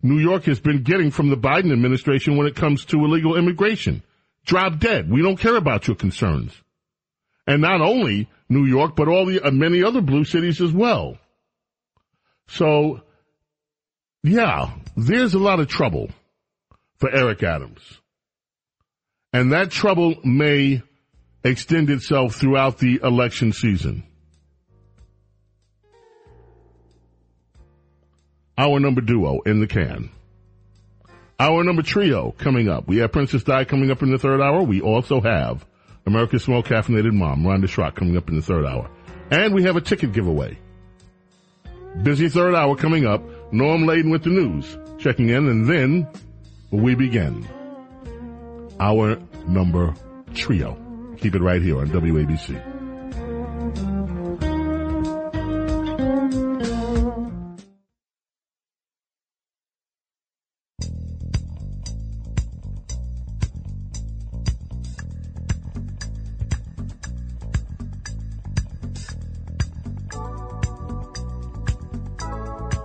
New York has been getting from the Biden administration when it comes to illegal immigration. Drop dead. We don't care about your concerns. And not only New York, but all the uh, many other blue cities as well. So, yeah, there's a lot of trouble for Eric Adams. And that trouble may extend itself throughout the election season. Our number duo in the can. Our number trio coming up. We have Princess Di coming up in the third hour. We also have America's Small Caffeinated Mom, Rhonda Schrock, coming up in the third hour. And we have a ticket giveaway. Busy third hour coming up. Norm Laden with the news, checking in, and then we begin our number trio. Keep it right here on W A B C.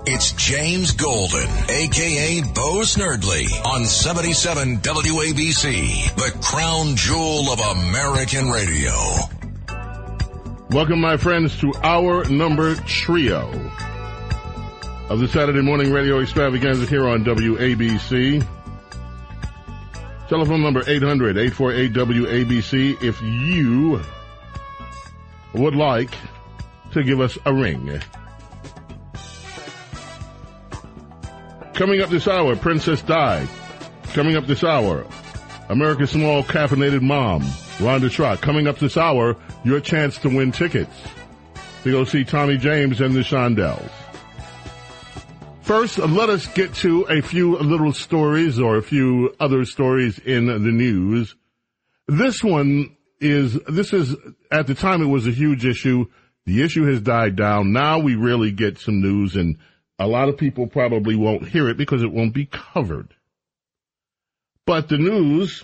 It's James Golden, a k a. Bo Snerdley, on seventy-seven W A B C, the crown jewel of American radio. Welcome, my friends, to our number trio of the Saturday morning radio extravaganza here on W A B C. Telephone number eight hundred, eight four eight, W A B C if you would like to give us a ring. Coming up this hour, Princess Di. Coming up this hour, America's Small Caffeinated Mom, Rhonda Schrock. Coming up this hour, your chance to win tickets to go see Tommy James and the Shondells. First, let us get to a few little stories or a few other stories in the news. This one is, this is, at the time it was a huge issue. The issue has died down. Now we really get some news, and a lot of people probably won't hear it because it won't be covered. But the news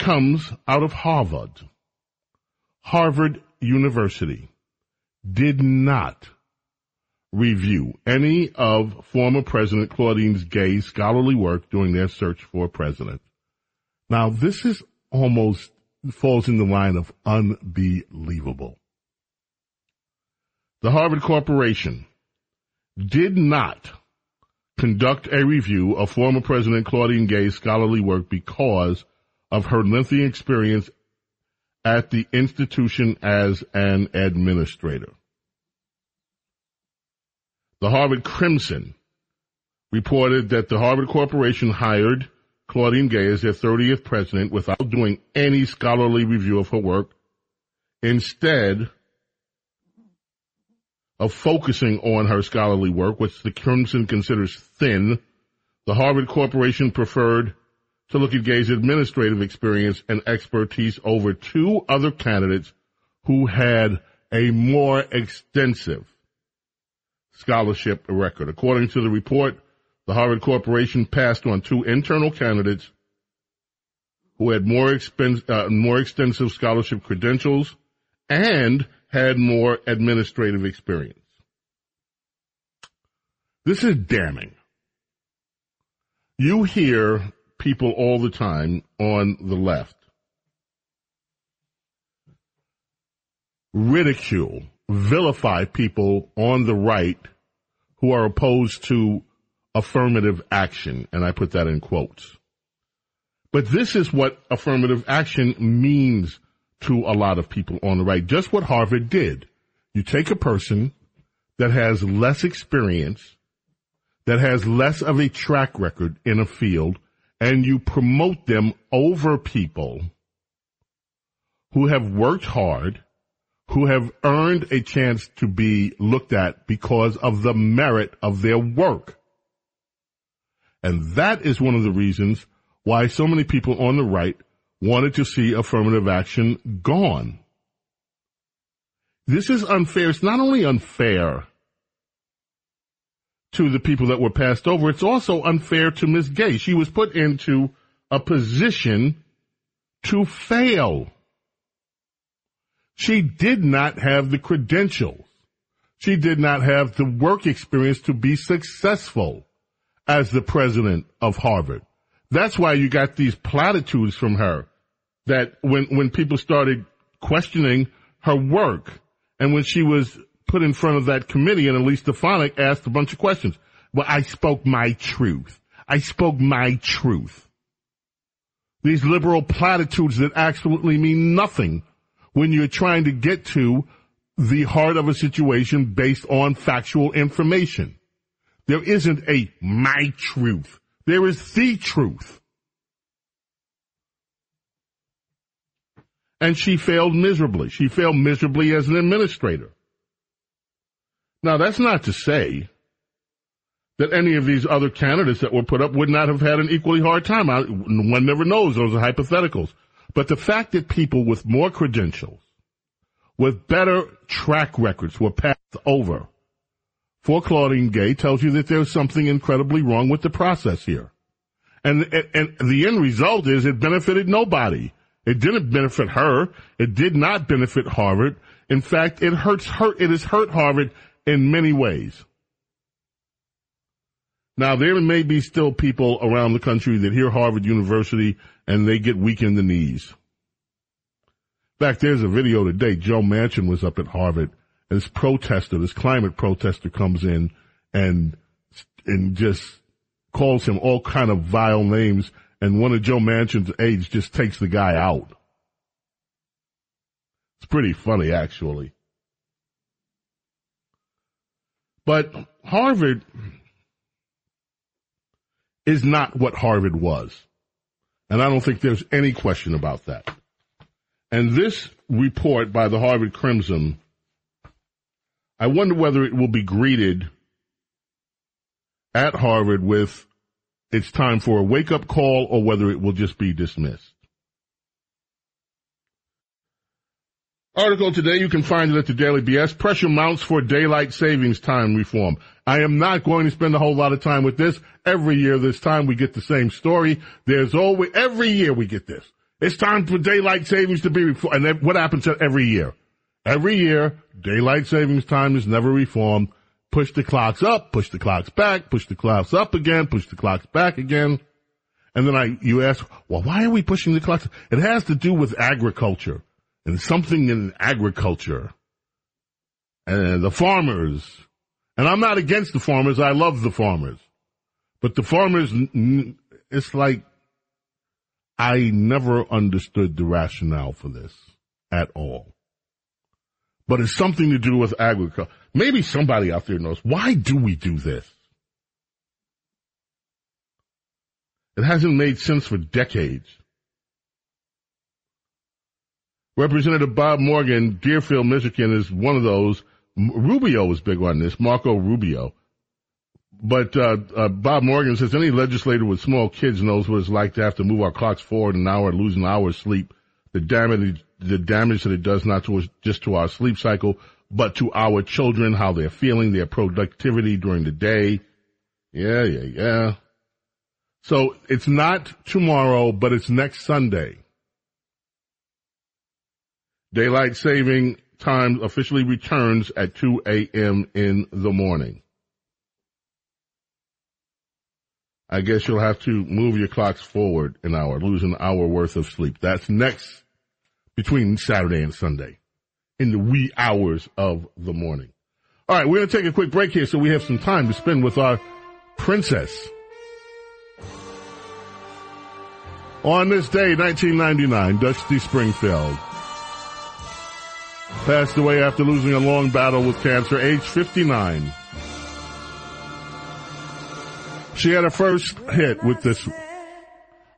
comes out of Harvard. Harvard University did not review any of former President Claudine's Gay's scholarly work during their search for president. Now, this is almost falls in the line of unbelievable. The Harvard Corporation did not conduct a review of former President Claudine Gay's scholarly work because of her lengthy experience at the institution as an administrator. The Harvard Crimson reported that the Harvard Corporation hired Claudine Gay as their thirtieth president without doing any scholarly review of her work, instead of focusing on her scholarly work, which the Crimson considers thin. The Harvard Corporation preferred to look at Gay's administrative experience and expertise over two other candidates who had a more extensive scholarship record. According to the report, the Harvard Corporation passed on two internal candidates who had more, expen- uh, more extensive scholarship credentials and had more administrative experience. This is damning. You hear people all the time on the left ridicule, vilify people on the right who are opposed to affirmative action, and I put that in quotes. But this is what affirmative action means to a lot of people on the right, just what Harvard did. You take a person that has less experience, that has less of a track record in a field, and you promote them over people who have worked hard, who have earned a chance to be looked at because of the merit of their work. And that is one of the reasons why so many people on the right wanted to see affirmative action gone. This is unfair. It's not only unfair to the people that were passed over, it's also unfair to Miss Gay. She was put into a position to fail. She did not have the credentials. She did not have the work experience to be successful as the president of Harvard. That's why you got these platitudes from her, that when, when people started questioning her work, and when she was put in front of that committee, and Elise Stefanik asked a bunch of questions. Well, I spoke my truth. I spoke my truth. These liberal platitudes that absolutely mean nothing when you're trying to get to the heart of a situation based on factual information. There isn't a my truth. There is the truth. And she failed miserably. She failed miserably as an administrator. Now, that's not to say that any of these other candidates that were put up would not have had an equally hard time. I, one never knows. Those are hypotheticals. But the fact that people with more credentials, with better track records, were passed over for Claudine Gay tells you that there's something incredibly wrong with the process here. And, and, and the end result is it benefited nobody. It didn't benefit her. It did not benefit Harvard. In fact, it hurts her. It has hurt Harvard in many ways. Now, there may be still people around the country that hear Harvard University and they get weak in the knees. In fact, there's a video today. Joe Manchin was up at Harvard, and this protester, this climate protester, comes in and and just calls him all kind of vile names, and one of Joe Manchin's aides just takes the guy out. It's pretty funny, actually. But Harvard is not what Harvard was. And I don't think there's any question about that. And this report by the Harvard Crimson, I wonder whether it will be greeted at Harvard with it's time for a wake-up call, or whether it will just be dismissed. Article today, you can find it at the Daily B S. Pressure mounts for daylight savings time reform. I am not going to spend a whole lot of time with this. Every year this time we get the same story. There's always, every year we get this. It's time for daylight savings to be reformed. And what happens every year? Every year, daylight savings time is never reformed. Push the clocks up, push the clocks back, push the clocks up again, push the clocks back again. And then I, you ask, well, why are we pushing the clocks? It has to do with agriculture. And something in agriculture, and the farmers, and I'm not against the farmers, I love the farmers, but the farmers, it's like, I never understood the rationale for this at all. But it's something to do with agriculture. Maybe somebody out there knows, why do we do this? It hasn't made sense for decades. Representative Bob Morgan, Deerfield, Michigan, is one of those. Rubio was big on this, Marco Rubio. But uh, uh Bob Morgan says any legislator with small kids knows what it's like to have to move our clocks forward an hour, lose an hour's sleep. The damage, the damage that it does not to us, just to our sleep cycle, but to our children, how they're feeling, their productivity during the day. Yeah, yeah, yeah. So it's not tomorrow, but it's next Sunday. Daylight saving Times officially returns at two a.m. in the morning. I guess you'll have to move your clocks forward an hour, lose an hour worth of sleep. That's next between Saturday and Sunday in the wee hours of the morning. All right, we're going to take a quick break here so we have some time to spend with our princess. On this day, nineteen ninety-nine, Dusty Springfield passed away after losing a long battle with cancer, age fifty-nine. She had a first hit with this,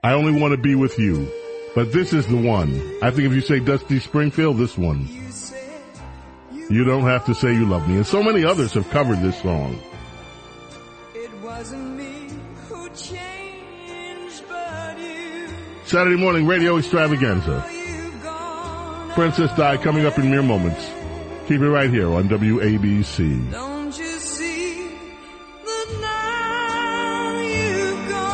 I Only Want to Be With You, but this is the one. I think if you say Dusty Springfield, this one. You Don't Have to Say You Love Me. And so many others have covered this song. It wasn't me who changed, but you. Saturday morning radio extravaganza. Princess Di coming up in mere moments. Keep it right here on W A B C. Don't you see the now you've gone?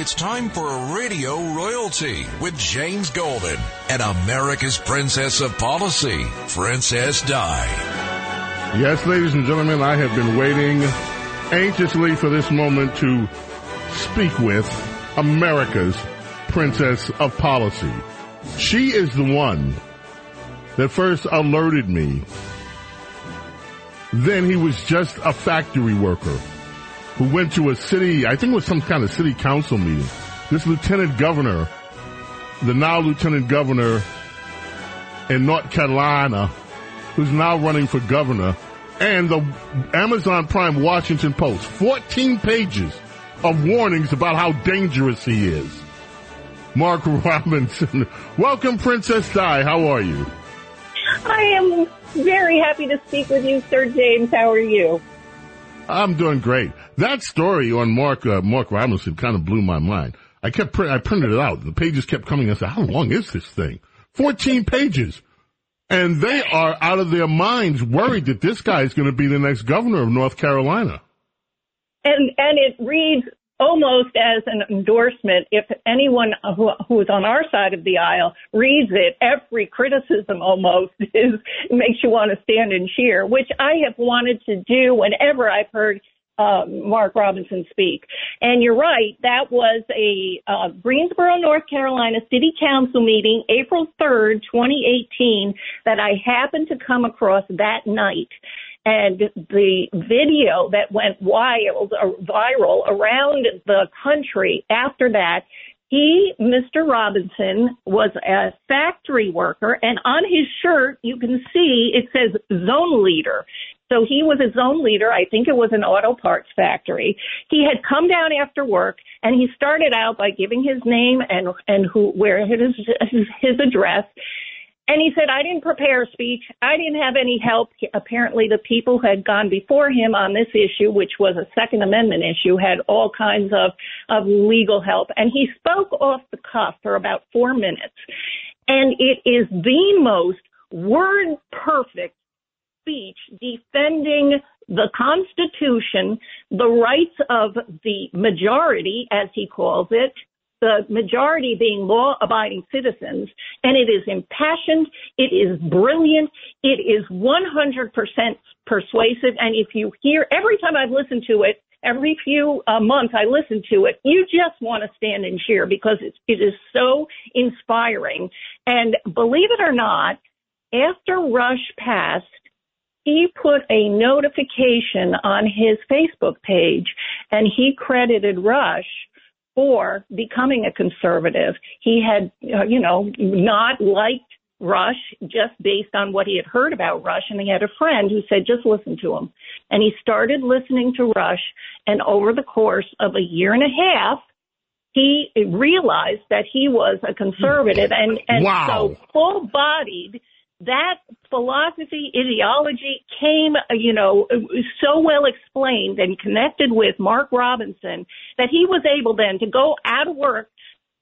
It's time for a radio royalty with James Golden and America's Princess of Policy, Princess Di. Yes, ladies and gentlemen, I have been waiting anxiously for this moment to speak with America's Princess of Policy. She is the one that first alerted me. Then he was just a factory worker who went to a city, I think it was some kind of city council meeting. This lieutenant governor, the now lieutenant governor in North Carolina, who's now running for governor, and the Amazon Prime Washington Post, fourteen pages of warnings about how dangerous he is. Mark Robinson. Welcome, Princess Di. How are you? I am very happy to speak with you, Sir James. How are you? I'm doing great. That story on Mark uh, Mark Robinson kind of blew my mind. I kept print, I printed it out. The pages kept coming. I said, "How long is this thing? fourteen pages," and they are out of their minds, worried that this guy is going to be the next governor of North Carolina. And and it reads almost as an endorsement. If anyone who who is on our side of the aisle reads it, every criticism almost is makes you want to stand and cheer, which I have wanted to do whenever I've heard uh, Mark Robinson speak. And you're right, that was a uh, Greensboro, North Carolina City Council meeting, April third, twenty eighteen, that I happened to come across that night. And the video that went wild, uh, viral around the country after that, he, Mister Robinson, was a factory worker. And on his shirt, you can see it says zone leader. So he was a zone leader. I think it was an auto parts factory. He had come down after work, and he started out by giving his name and, and who, where his, his address. And he said, I didn't prepare a speech. I didn't have any help. Apparently, the people who had gone before him on this issue, which was a Second Amendment issue, had all kinds of, of legal help. And he spoke off the cuff for about four minutes. And it is the most word-perfect speech defending the Constitution, the rights of the majority, as he calls it, the majority being law-abiding citizens, and it is impassioned, it is brilliant, it is one hundred percent persuasive, and if you hear, every time I've listened to it, every few uh, months I listen to it, you just want to stand and cheer because it, it is so inspiring. And believe it or not, after Rush passed, he put a notification on his Facebook page, and he credited Rush for becoming a conservative. He had, you know, not liked Rush just based on what he had heard about Rush, and he had a friend who said, just listen to him. And he started listening to Rush, and over the course of a year and a half, he realized that he was a conservative, and, and wow. So full-bodied that philosophy, ideology came, you know, so well explained and connected with Mark Robinson that he was able then to go out of work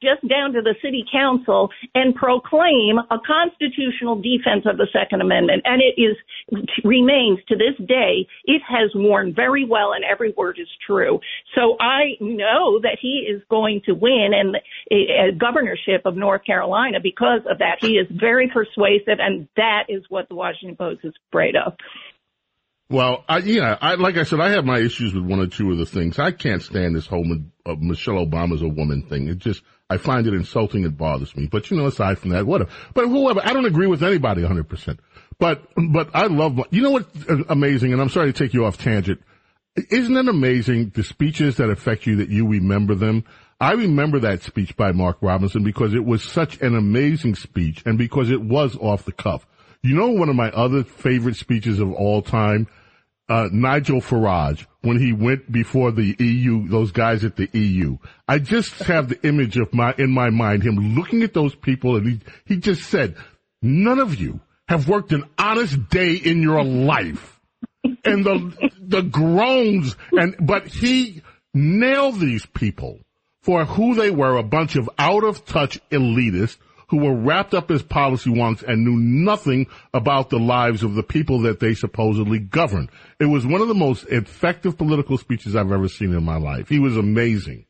just down to the city council and proclaim a constitutional defense of the Second Amendment. And it is remains to this day. It has worn very well, and every word is true. So I know that he is going to win and a, a governorship of North Carolina because of that. He is very persuasive, and that is what the Washington Post is afraid of. Well, I, you know, I, like I said, I have my issues with one or two of the things. I can't stand this whole uh, Michelle Obama's a woman thing. It just, I find it insulting. It bothers me. But, you know, aside from that, whatever. But whoever, I don't agree with anybody one hundred percent. But, but I love, you know what's amazing, and I'm sorry to take you off tangent. Isn't it amazing, the speeches that affect you, that you remember them? I remember that speech by Mark Robinson because it was such an amazing speech and because it was off the cuff. You know, one of my other favorite speeches of all time, uh Nigel Farage, when he went before the E U, those guys at the E U. I just have the image of my in my mind, him looking at those people, and he, he just said, none of you have worked an honest day in your life. And the the groans, and but he nailed these people for who they were, a bunch of out-of-touch elitists who were wrapped up as policy wonks and knew nothing about the lives of the people that they supposedly governed. It was one of the most effective political speeches I've ever seen in my life. He was amazing.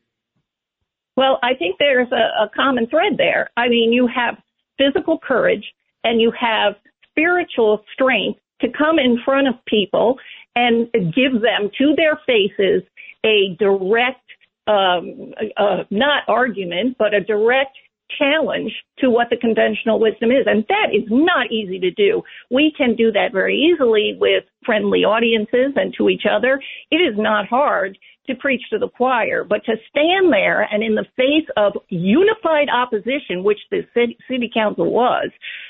Well, I think there's a, a common thread there. I mean, you have physical courage and you have spiritual strength to come in front of people and give them to their faces a direct, um, uh, not argument, but a direct challenge to what the conventional wisdom is. And that is not easy to do. We can do that very easily with friendly audiences and to each other. It is not hard to preach to the choir, but to stand there and in the face of unified opposition, which the city council was,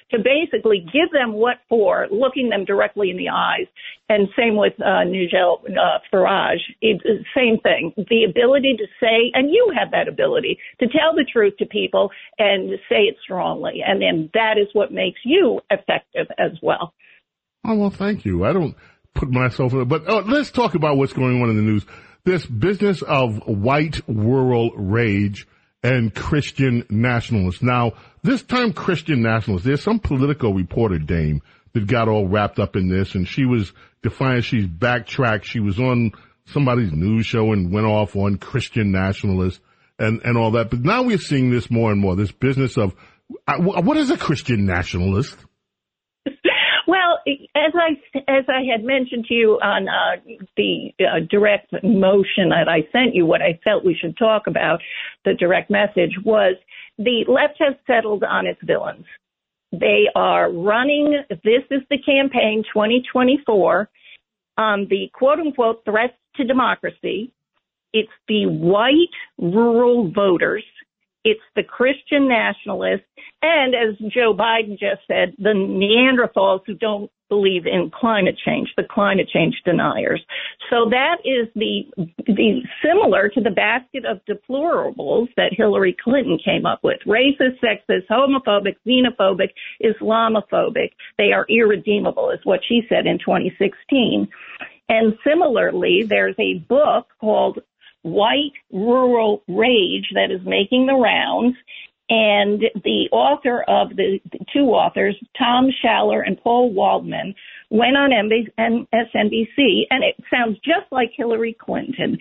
to basically give them what for, looking them directly in the eyes. And same with uh, Nigel uh, Farage, it, same thing. The ability to say, and you have that ability, to tell the truth to people and say it strongly. And then that is what makes you effective as well. Oh, well, thank you. I don't put myself in it, but oh, let's talk about what's going on in the news. This business of white rural rage and Christian nationalists. Now, this time Christian nationalists, there's some Politico reporter dame that got all wrapped up in this, and she was defiant. She's backtracked. She was on somebody's news show and went off on Christian nationalists and, and all that. But now we're seeing this more and more, this business of what is a Christian nationalist? Well, as I as I had mentioned to you on uh, the uh, direct motion that I sent you, what I felt we should talk about, the direct message, was the left has settled on its villains. They are running, this is the campaign twenty twenty-four, on the quote-unquote threats to democracy. It's the white rural voters. It's the Christian nationalists, and as Joe Biden just said, the Neanderthals who don't believe in climate change, the climate change deniers. So that is the, the similar to the basket of deplorables that Hillary Clinton came up with. Racist, sexist, homophobic, xenophobic, Islamophobic. They are irredeemable, is what she said in twenty sixteen. And similarly, there's a book called White Rural Rage that is making the rounds, and the author of the, the two authors, Tom Schaller and Paul Waldman, went on M S N B C, and it sounds just like Hillary Clinton.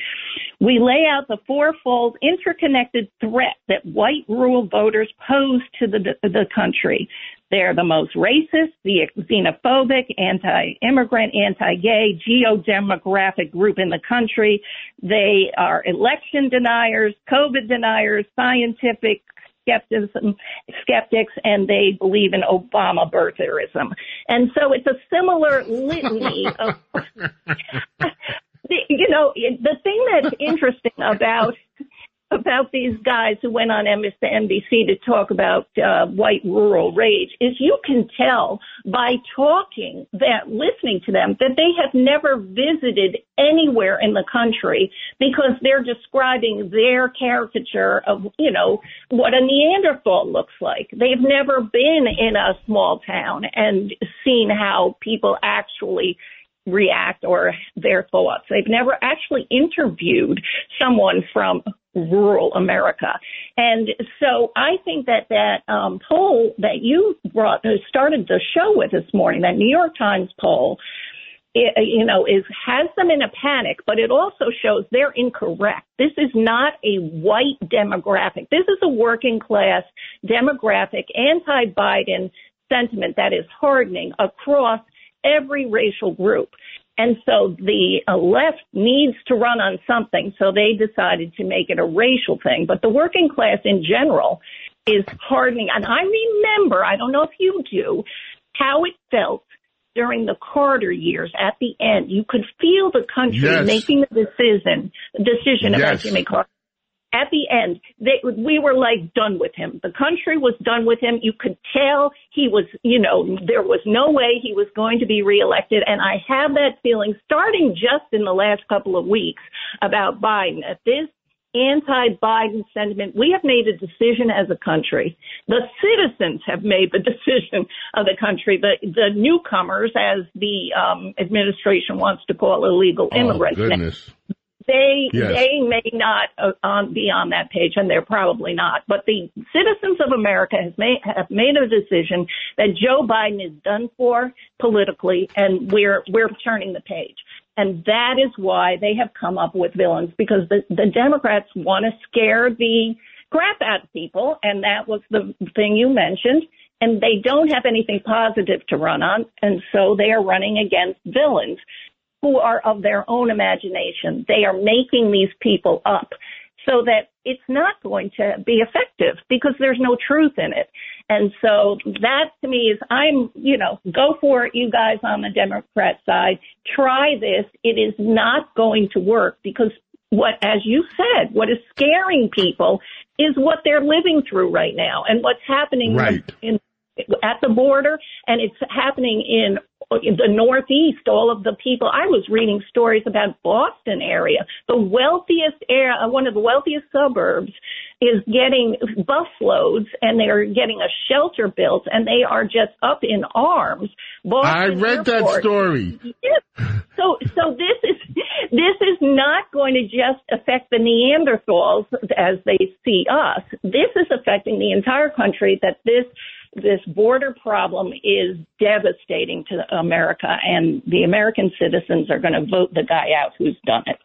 We lay out the fourfold interconnected threat that white rural voters pose to the, the country. They're the most racist, the xenophobic, anti-immigrant, anti-gay, geo-demographic group in the country. They are election deniers, COVID deniers, scientific skepticism, skeptics, and they believe in Obama birtherism. And so it's a similar litany of, you know, the thing that's interesting about about these guys who went on M S N B C to talk about uh, white rural rage is you can tell by talking, that listening to them, that they have never visited anywhere in the country because they're describing their caricature of, you know, what a Neanderthal looks like. They've never been in a small town and seen how people actually react or their thoughts. They've never actually interviewed someone from rural America. And so I think that that um, poll that you brought, started the show with this morning, that New York Times poll, it, you know, is has them in a panic, but it also shows they're incorrect. This is not a white demographic. This is a working class demographic, anti-Biden sentiment that is hardening across every racial group. And so the left needs to run on something. So they decided to make it a racial thing. But the working class in general is hardening. And I remember, I don't know if you do, how it felt during the Carter years at the end. You could feel the country yes. making the decision, decision yes. about Jimmy Carter. At the end, they, we were like done with him. The country was done with him. You could tell he was, you know, there was no way he was going to be reelected. And I have that feeling starting just in the last couple of weeks about Biden. At this anti-Biden sentiment, we have made a decision as a country. The citizens have made the decision of the country. The, the newcomers, as the um, administration wants to call illegal immigrants. Oh, goodness. Now, They yes. they may not uh, um, be on that page, and they're probably not. But the citizens of America has made, have made a decision that Joe Biden is done for politically, and we're we're turning the page. And that is why they have come up with villains, because the, the Democrats want to scare the crap out of people, and that was the thing you mentioned. And they don't have anything positive to run on, and so they are running against villains who are of their own imagination. They are making these people up so that it's not going to be effective because there's no truth in it. And so that to me is I'm, you know, go for it, you guys on the Democrat side. Try this. It is not going to work because what, as you said, what is scaring people is what they're living through right now and what's happening right. in, at the border, and it's happening in the Northeast, all of the people. I was reading stories about Boston area, the wealthiest area, one of the wealthiest suburbs is getting busloads, and they are getting a shelter built, and they are just up in arms. Boston I read Airport. That story. Yes. So, so this is this is not going to just affect the Neanderthals as they see us. This is affecting the entire country. That this. This border problem is devastating to America, and the American citizens are going to vote the guy out who's done it.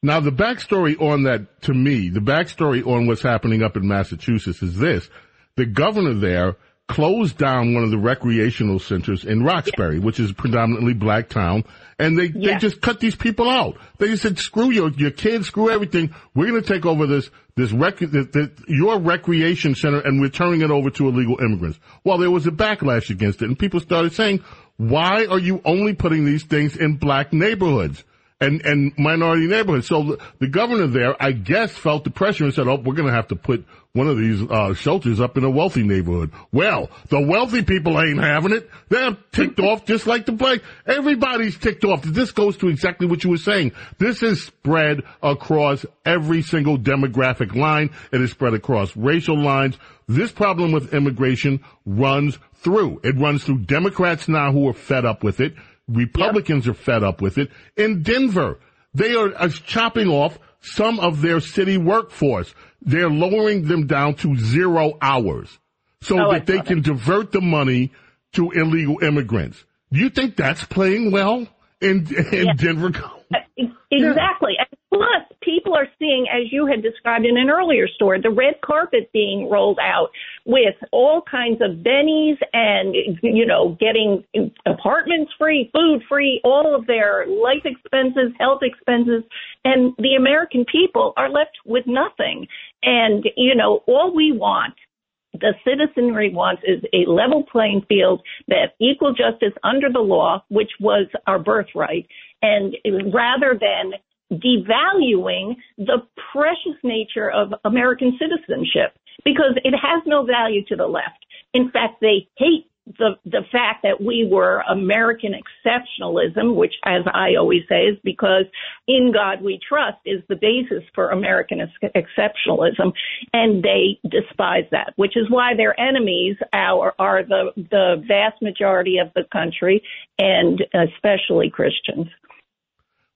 Now, the backstory on that, to me, the backstory on what's happening up in Massachusetts is this. The governor there closed down one of the recreational centers in Roxbury, yeah. which is a predominantly black town, and they, yeah. they just cut these people out. They just said, screw your, your kids, screw everything. We're going to take over this. This rec- the, the, your recreation center, and we're turning it over to illegal immigrants. Well, there was a backlash against it, and people started saying, why are you only putting these things in black neighborhoods and, and minority neighborhoods? So the, the governor there, I guess, felt the pressure and said, oh, we're going to have to put one of these uh, shelters up in a wealthy neighborhood. Well, the wealthy people ain't having it. They're ticked off just like the black. Everybody's ticked off. This goes to exactly what you were saying. This is spread across every single demographic line. It is spread across racial lines. This problem with immigration runs through. It runs through Democrats now who are fed up with it. Republicans yep. are fed up with it. In Denver, they are uh, chopping off some of their city workforce. They're lowering them down to zero hours so oh, that they can divert the money to illegal immigrants. Do you think that's playing well in, in yeah. Denver? Exactly. Yeah. Plus, people are seeing, as you had described in an earlier story, the red carpet being rolled out with all kinds of bennies and, you know, getting apartments free, food free, all of their life expenses, health expenses. And the American people are left with nothing. And, you know, all we want, the citizenry wants, is a level playing field, that equal justice under the law, which was our birthright. And rather than devaluing the precious nature of American citizenship because it has no value to the left. In fact, they hate the the fact that we were American exceptionalism, which, as I always say, is because in God we trust is the basis for American exceptionalism, and they despise that, which is why their enemies are, are the, the vast majority of the country, and especially Christians.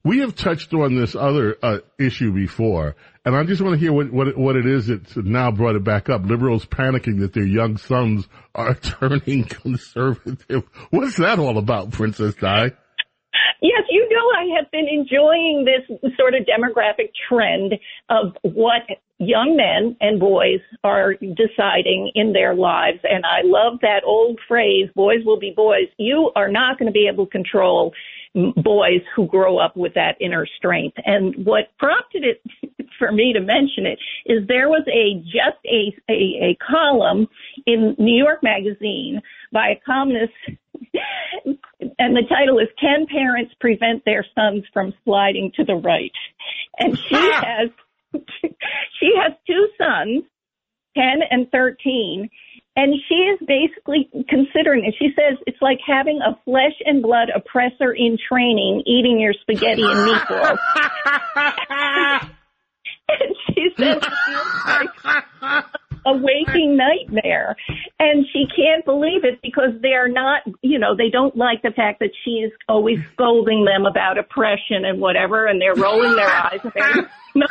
We have touched on this other uh, issue before, and I just want to hear what, what, what it is that's now brought it back up. Liberals panicking that their young sons are turning conservative. What's that all about, Princess Di? Yes, you know, I have been enjoying this sort of demographic trend of what young men and boys are deciding in their lives. And I love that old phrase, boys will be boys. You are not going to be able to control boys who grow up with that inner strength. And what prompted it for me to mention it is there was a just a, a, a column in New York Magazine by a columnist, and the title is Can Parents Prevent Their Sons from Sliding to the Right? And she has she has two sons, ten and thirteen, and she is basically considering it. She says it's like having a flesh and blood oppressor in training, eating your spaghetti and meatballs. And she says it feels like a waking nightmare. And she can't believe it because they're not, you know, they don't like the fact that she is always scolding them about oppression and whatever, and they're rolling their eyes and they're not,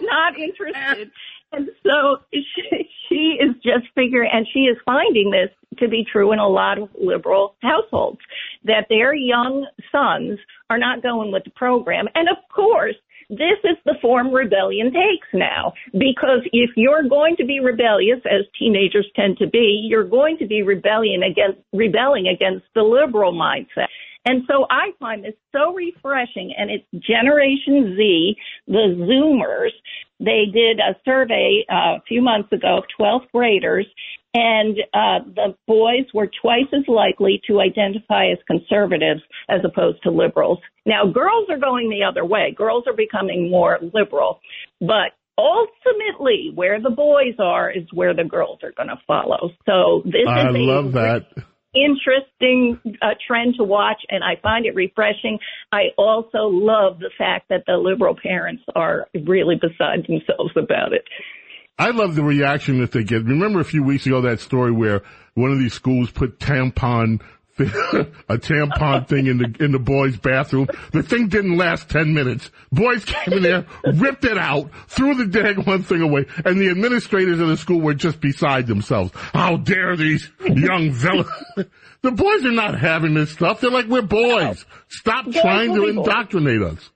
not interested. And so she, she is just figuring, and she is finding this to be true in a lot of liberal households, that their young sons are not going with the program. And of course, this is the form rebellion takes now, because if you're going to be rebellious, as teenagers tend to be, you're going to be rebellion against, rebelling against the liberal mindset. And so I find this so refreshing, and it's Generation Z, the Zoomers. They did a survey uh, a few months ago of twelfth graders, and uh, the boys were twice as likely to identify as conservatives as opposed to liberals. Now, girls are going the other way. Girls are becoming more liberal. But ultimately, where the boys are is where the girls are going to follow. So this I is love that. Interesting uh, trend to watch, and I find it refreshing. I also love the fact that the liberal parents are really beside themselves about it. I love the reaction that they get. Remember a few weeks ago that story where one of these schools put tampon a tampon thing in the in the boys' bathroom. The thing didn't last ten minutes. Boys came in there, ripped it out, threw the dang one thing away, and the administrators of the school were just beside themselves. How dare these young villains? The boys are not having this stuff. They're like, we're boys. Stop yeah, trying to indoctrinate boys. us.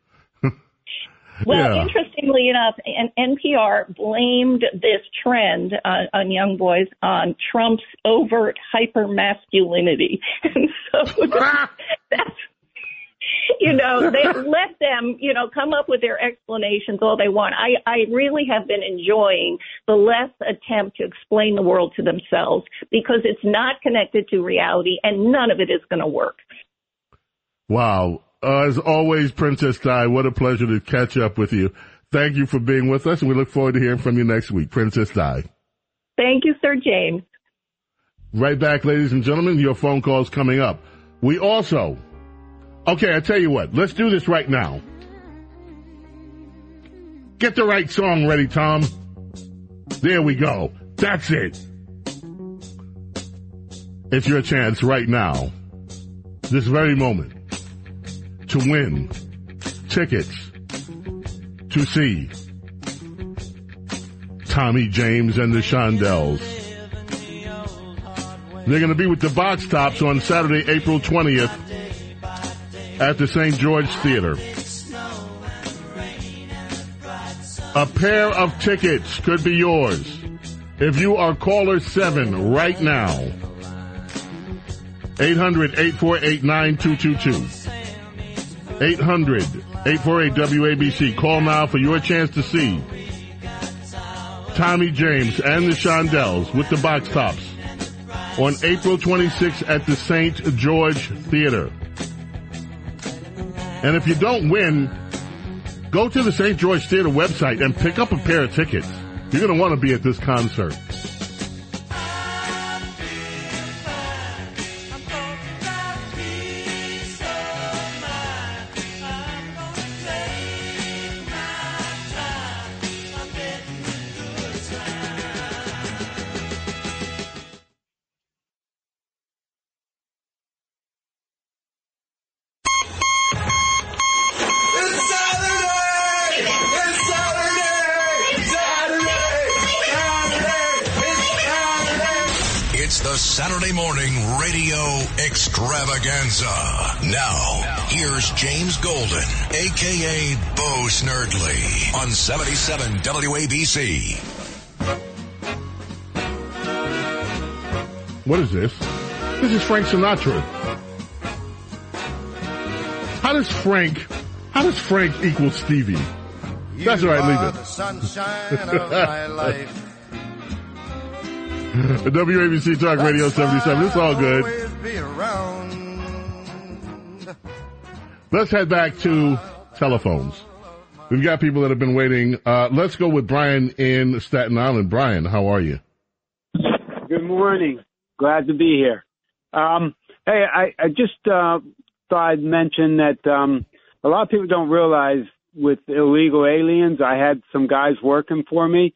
Well, yeah. Interestingly enough, N P R blamed this trend uh, on young boys on Trump's overt hyper-masculinity. And so that's, you know, they let them, you know, come up with their explanations all they want. I, I really have been enjoying the left's attempt to explain the world to themselves because it's not connected to reality and none of it is going to work. Wow. Uh, as always, Princess Di, what a pleasure to catch up with you. Thank you for being with us, and we look forward to hearing from you next week. Princess Di. Thank you, Sir James. Right back, ladies and gentlemen. Your phone call's coming up. We also... Okay, I tell you what. Let's do this right now. Get the right song ready, Tom. There we go. That's it. It's your chance right now. This very moment. To win tickets to see Tommy James and the Shondells. They're going to be with the Box Tops on Saturday, April twentieth at the Saint George Theater. A pair of tickets could be yours if you are caller seven right now. eight hundred, eight four eight, nine two two two. eight hundred, eight four eight, W A B C. Call now for your chance to see Tommy James and the Shondells with the Box Tops on April twenty-sixth at the Saint George Theater. And if you don't win, Go to the Saint George Theater website and pick up a pair of tickets. You're going to want to be at this concert. Saturday morning radio extravaganza. Now, here's James Golden, a k a. Bo Snerdley, on seventy-seven W A B C. What is this? This is Frank Sinatra. How does Frank, how does Frank equal Stevie? You That's right, leave it. The sunshine of my life. W A B C Talk That's Radio seventy-seven. It's all good. Let's head back to telephones. We've got people that have been waiting. Uh, let's go with Brian in Staten Island. Brian, how are you? Good morning. Glad to be here. Um, hey, I, I just uh, thought I'd mention that um, a lot of people don't realize with illegal aliens, I had some guys working for me.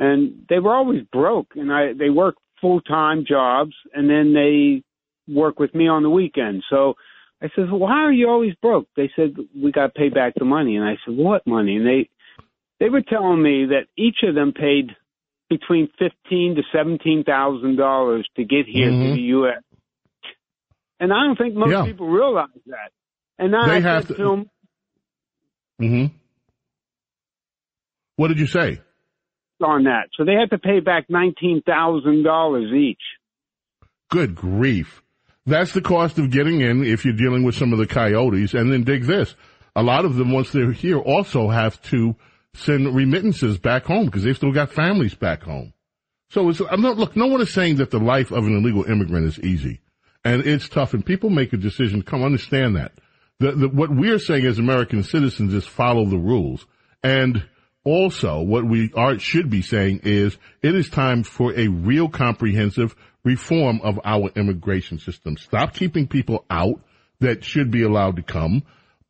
And they were always broke, and I, they work full-time jobs, and then they work with me on the weekend. So I said, well, why are you always broke? They said, we got to pay back the money. And I said, what money? And they they were telling me that each of them paid between fifteen thousand to seventeen thousand dollars to get here mm-hmm. to the U S. And I don't think most yeah. people realize that. And then they I have said to, to them. Mm-hmm. What did you say? On that. So they had to pay back nineteen thousand dollars each. Good grief. That's the cost of getting in if you're dealing with some of the coyotes. And then dig this. A lot of them, once they're here, also have to send remittances back home because they've still got families back home. So it's, I'm not, look, no one is saying that the life of an illegal immigrant is easy. And it's tough. And people make a decision. Come understand that. The, the, what we're saying as American citizens is follow the rules. And also, what we are should be saying is it is time for a real comprehensive reform of our immigration system. Stop keeping people out that should be allowed to come,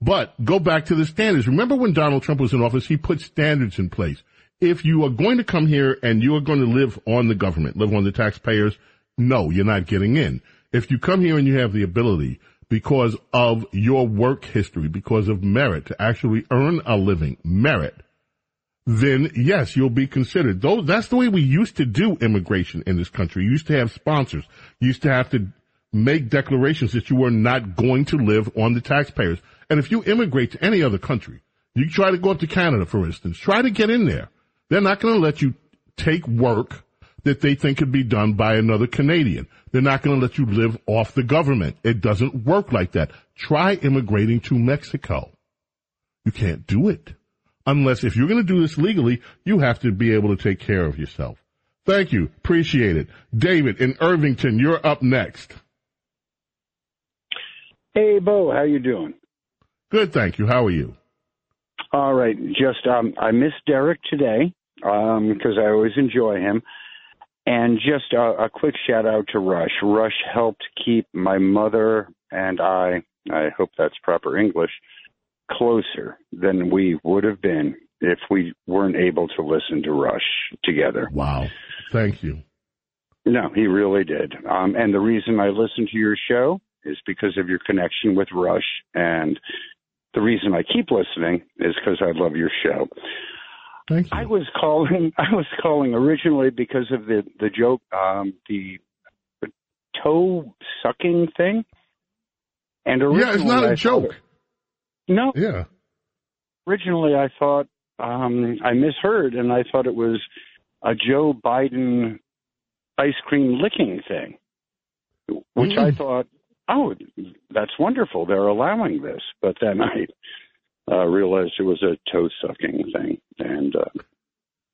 but go back to the standards. Remember when Donald Trump was in office, he put standards in place. If you are going to come here and you are going to live on the government, live on the taxpayers, no, you're not getting in. If you come here and you have the ability because of your work history, because of merit, to actually earn a living, merit, then yes, you'll be considered. Though that's the way we used to do immigration in this country. You used to have sponsors. You used to have to make declarations that you were not going to live on the taxpayers. And if you immigrate to any other country, you try to go up to Canada, for instance, try to get in there. They're not going to let you take work that they think could be done by another Canadian. They're not going to let you live off the government. It doesn't work like that. Try immigrating to Mexico. You can't do it. Unless if you're going to do this legally, you have to be able to take care of yourself. Thank you. Appreciate it. David in Irvington, you're up next. Hey, Bo, how you doing? Good, thank you. How are you? All right. Just um, I missed Derek today um, because I always enjoy him. And just a, a quick shout-out to Rush. Rush helped keep my mother and I, I hope that's proper English, closer than we would have been if we weren't able to listen to Rush together. Wow. Thank you. No, he really did. Um, and the reason I listen to your show is because of your connection with Rush. And the reason I keep listening is because I love your show. Thank you. I was calling, I was calling originally because of the, the joke, um, the toe sucking thing. And yeah, it's not a I joke. No. Yeah. Originally, I thought um, I misheard, and I thought it was a Joe Biden ice cream licking thing, which mm. I thought, oh, that's wonderful. They're allowing this. But then I uh, realized it was a toe-sucking thing, and uh,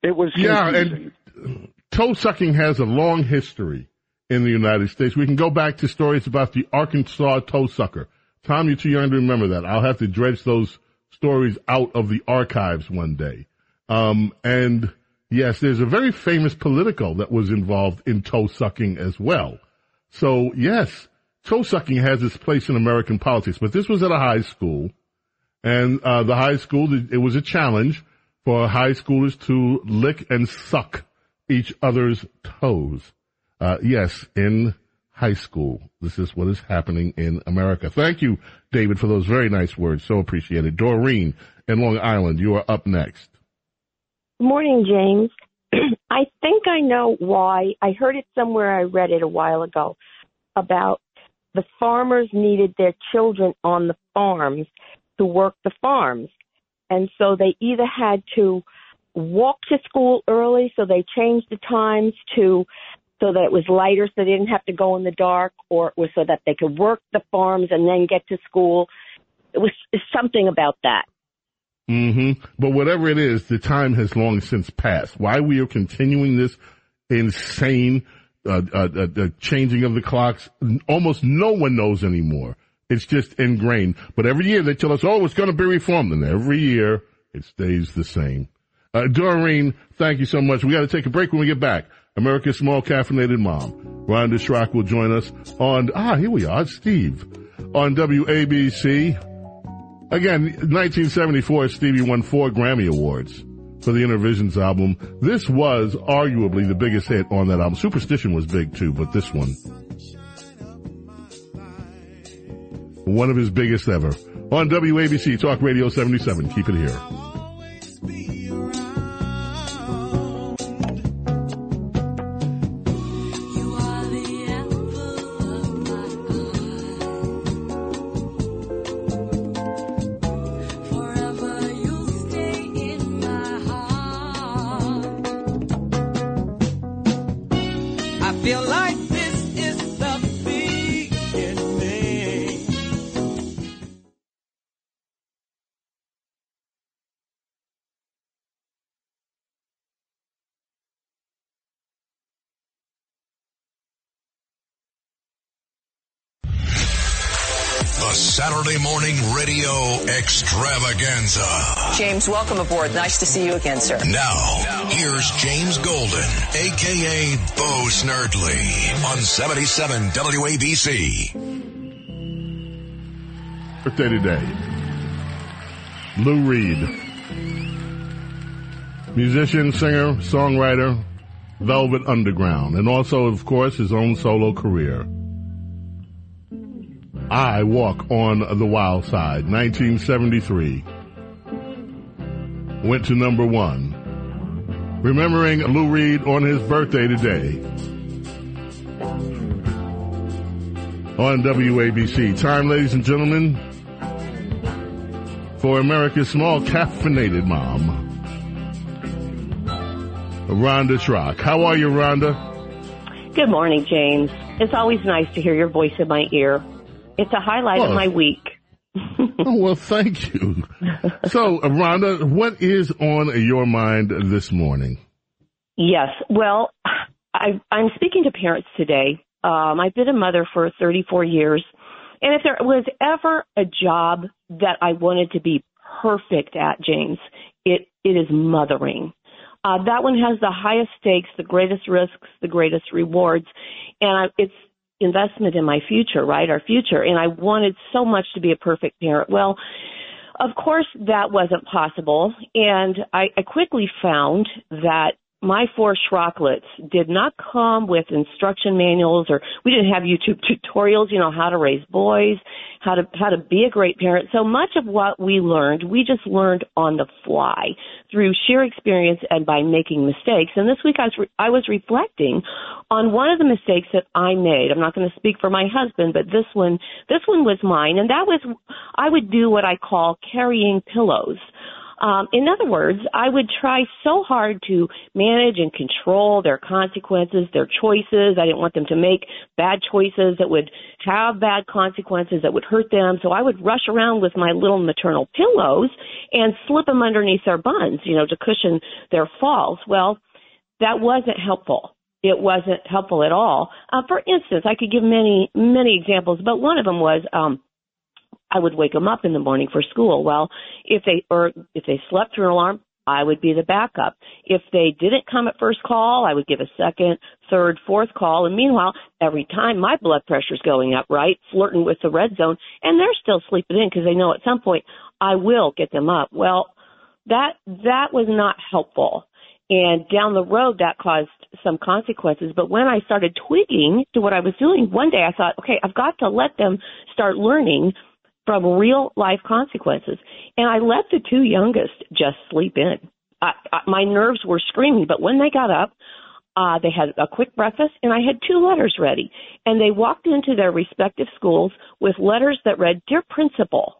it was confusing. Yeah, and toe-sucking has a long history in the United States. We can go back to stories about the Arkansas toe-sucker. Tom, you're too young to remember that. I'll have to dredge those stories out of the archives one day. Um, and yes, there's a very famous political that was involved in toe sucking as well. So yes, toe sucking has its place in American politics, but this was at a high school, and uh, the high school, it was a challenge for high schoolers to lick and suck each other's toes. Uh, yes, in high school. This is what is happening in America. Thank you, David, for those very nice words. So appreciated. Doreen in Long Island, you are up next. Morning, James. I think I know why. I heard it somewhere. I read it a while ago about the farmers needed their children on the farms to work the farms. And so they either had to walk to school early, so they changed the times to so that it was lighter, so they didn't have to go in the dark, or it was so that they could work the farms and then get to school. It was something about that. Mm-hmm. But whatever it is, the time has long since passed. Why we are continuing this insane uh, uh, uh, changing of the clocks, almost no one knows anymore. It's just ingrained. But every year they tell us, oh, it's going to be reformed. And every year it stays the same. Uh, Doreen, thank you so much. We got to take a break. When we get back, America's Small Caffeinated Mom, Rhonda Schrock, will join us on, ah, here we are, Steve, on W A B C. Again, nineteen seventy-four, Stevie won four Grammy Awards for the Intervisions album. This was arguably the biggest hit on that album. Superstition was big too, but this one, one of his biggest ever. On W A B C Talk Radio seventy-seven. Keep it here. Saturday morning radio extravaganza. James, welcome aboard. Nice to see you again, sir. Now, here's James Golden, a k a. Bo Snerdley, on seventy-seven W A B C. Birthday today. Lou Reed. Musician, singer, songwriter, Velvet Underground, and also, of course, his own solo career. I Walk on the Wild Side, nineteen seventy-three, went to number one. Remembering Lou Reed on his birthday today on W A B C. Time, ladies and gentlemen, for America's Small Caffeinated Mom, Rhonda Schrock. How are you, Rhonda? Good morning, James. It's always nice to hear your voice in my ear. It's a highlight oh. of my week. Oh, well, thank you. So, Rhonda, what is on your mind this morning? Yes. Well, I, I'm speaking to parents today. Um, I've been a mother for thirty-four years. And if there was ever a job that I wanted to be perfect at, James, it, it is mothering. Uh, that one has the highest stakes, the greatest risks, the greatest rewards. And I, it's investment in my future, right? Our future. And I wanted so much to be a perfect parent. Well, of course, that wasn't possible. And I, I quickly found that my four Schrocklets did not come with instruction manuals, or we didn't have YouTube tutorials, you know, how to raise boys, how to, how to be a great parent. So much of what we learned, we just learned on the fly through sheer experience and by making mistakes. And this week I was, re- I was reflecting on one of the mistakes that I made. I'm not going to speak for my husband, but this one, this one was mine. And that was, I would do what I call carrying pillows. Um, in other words, I would try so hard to manage and control their consequences, their choices. I didn't want them to make bad choices that would have bad consequences, that would hurt them. So I would rush around with my little maternal pillows and slip them underneath their buns, you know, to cushion their falls. Well, that wasn't helpful. It wasn't helpful at all. Uh, for instance, I could give many, many examples, but one of them was um, I would wake them up in the morning for school. Well, if they or if they slept through an alarm, I would be the backup. If they didn't come at first call, I would give a second, third, fourth call. And meanwhile, every time my blood pressure's going up, right, flirting with the red zone, and they're still sleeping in because they know at some point I will get them up. Well, that that was not helpful. And down the road, that caused some consequences. But when I started tweaking to what I was doing, one day I thought, okay, I've got to let them start learning from real life consequences. And I let the two youngest just sleep in. I, I, my nerves were screaming, but when they got up, uh, they had a quick breakfast, and I had two letters ready. And they walked into their respective schools with letters that read, "Dear Principal,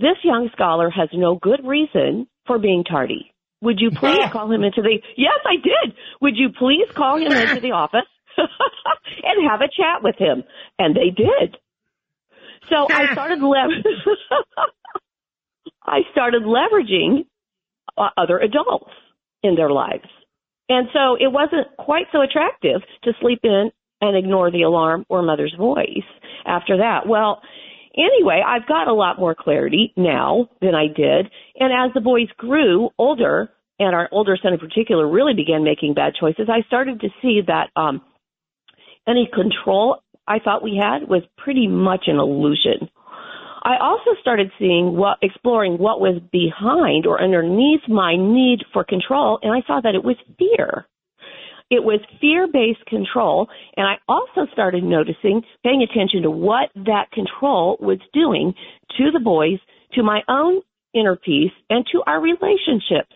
this young scholar has no good reason for being tardy. Would you please call him into the, yes, I did. Would you please call him into the office and have a chat with him?" And they did. So I started, lever- I started leveraging uh, other adults in their lives. And so it wasn't quite so attractive to sleep in and ignore the alarm or mother's voice after that. Well, anyway, I've got a lot more clarity now than I did. And as the boys grew older, and our older son in particular really began making bad choices, I started to see that um, any control I thought we had was pretty much an illusion. I also started seeing what, exploring what was behind or underneath my need for control, and I saw that it was fear. It was fear-based control, and I also started noticing, paying attention to what that control was doing to the boys, to my own inner peace, and to our relationships.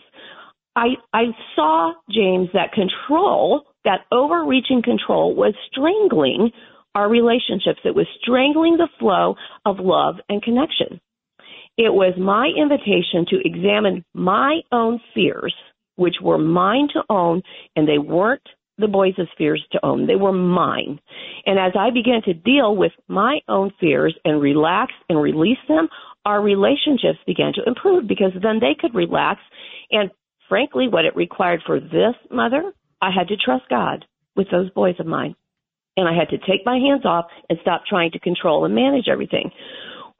I, I saw, James, that control, that overreaching control, was strangling our relationships. It was strangling the flow of love and connection. It was my invitation to examine my own fears, which were mine to own, and they weren't the boys' fears to own. They were mine. And as I began to deal with my own fears and relax and release them, our relationships began to improve, because then they could relax. And frankly, what it required for this mother, I had to trust God with those boys of mine. And I had to take my hands off and stop trying to control and manage everything.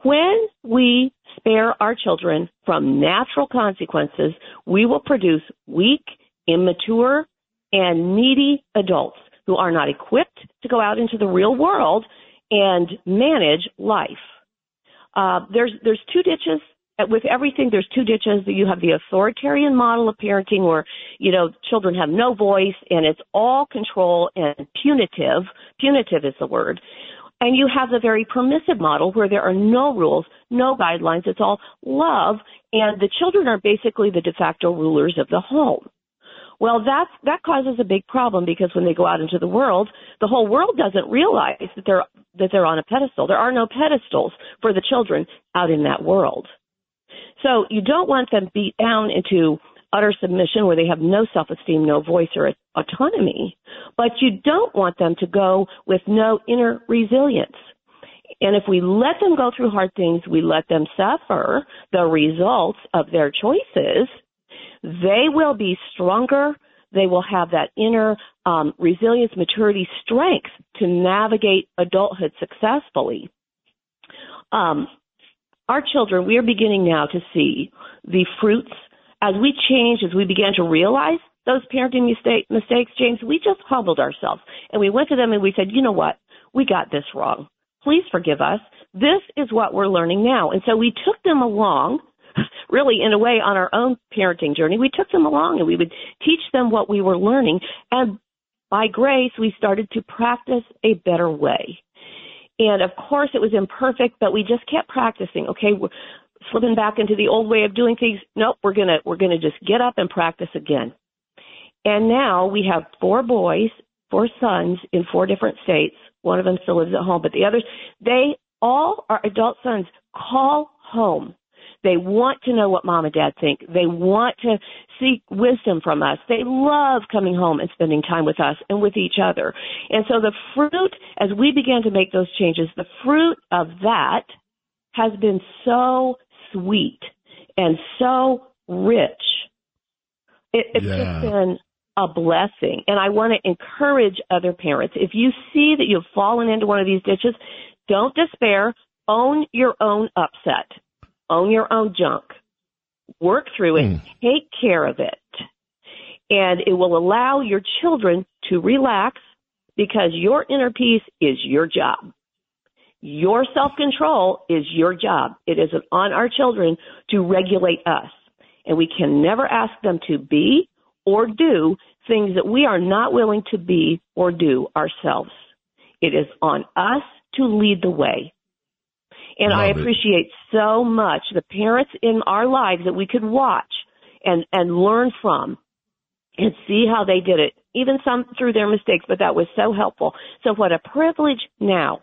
When we spare our children from natural consequences, we will produce weak, immature, and needy adults who are not equipped to go out into the real world and manage life. Uh, there's there's two ditches. With everything, there's two ditches. You have the authoritarian model of parenting where, you know, children have no voice and it's all control and punitive. Punitive is the word. And you have the very permissive model where there are no rules, no guidelines. It's all love. And the children are basically the de facto rulers of the home. Well, that's, that causes a big problem, because when they go out into the world, the whole world doesn't realize that they're, that they're on a pedestal. There are no pedestals for the children out in that world. So you don't want them beat down into utter submission where they have no self-esteem, no voice or autonomy, but you don't want them to go with no inner resilience. And if we let them go through hard things, we let them suffer the results of their choices, they will be stronger. They will have that inner um, resilience, maturity, strength to navigate adulthood successfully. Um Our children, we are beginning now to see the fruits. As we change, as we began to realize those parenting mistake, mistakes, James, we just humbled ourselves. And we went to them and we said, you know what? We got this wrong. Please forgive us. This is what we're learning now. And so we took them along, really, in a way, on our own parenting journey. We took them along and we would teach them what we were learning. And by grace, we started to practice a better way. And, of course, it was imperfect, but we just kept practicing. Okay, we're slipping back into the old way of doing things. Nope, we're going to we're gonna just get up and practice again. And now we have four boys, four sons in four different states. One of them still lives at home, but the others, they all are adult sons, call home. They want to know what mom and dad think. They want to seek wisdom from us. They love coming home and spending time with us and with each other. And so the fruit, as we began to make those changes, the fruit of that has been so sweet and so rich. It, it's yeah. just been a blessing. And I want to encourage other parents. If you see that you've fallen into one of these ditches, don't despair. own your own upset, own your own junk, work through it, mm. take care of it, and it will allow your children to relax because your inner peace is your job. Your self-control is your job. It is on our children to regulate us, and we can never ask them to be or do things that we are not willing to be or do ourselves. It is on us to lead the way. And Love I appreciate it. so much the parents in our lives that we could watch and, and learn from and see how they did it, even some through their mistakes, but that was so helpful. So what a privilege now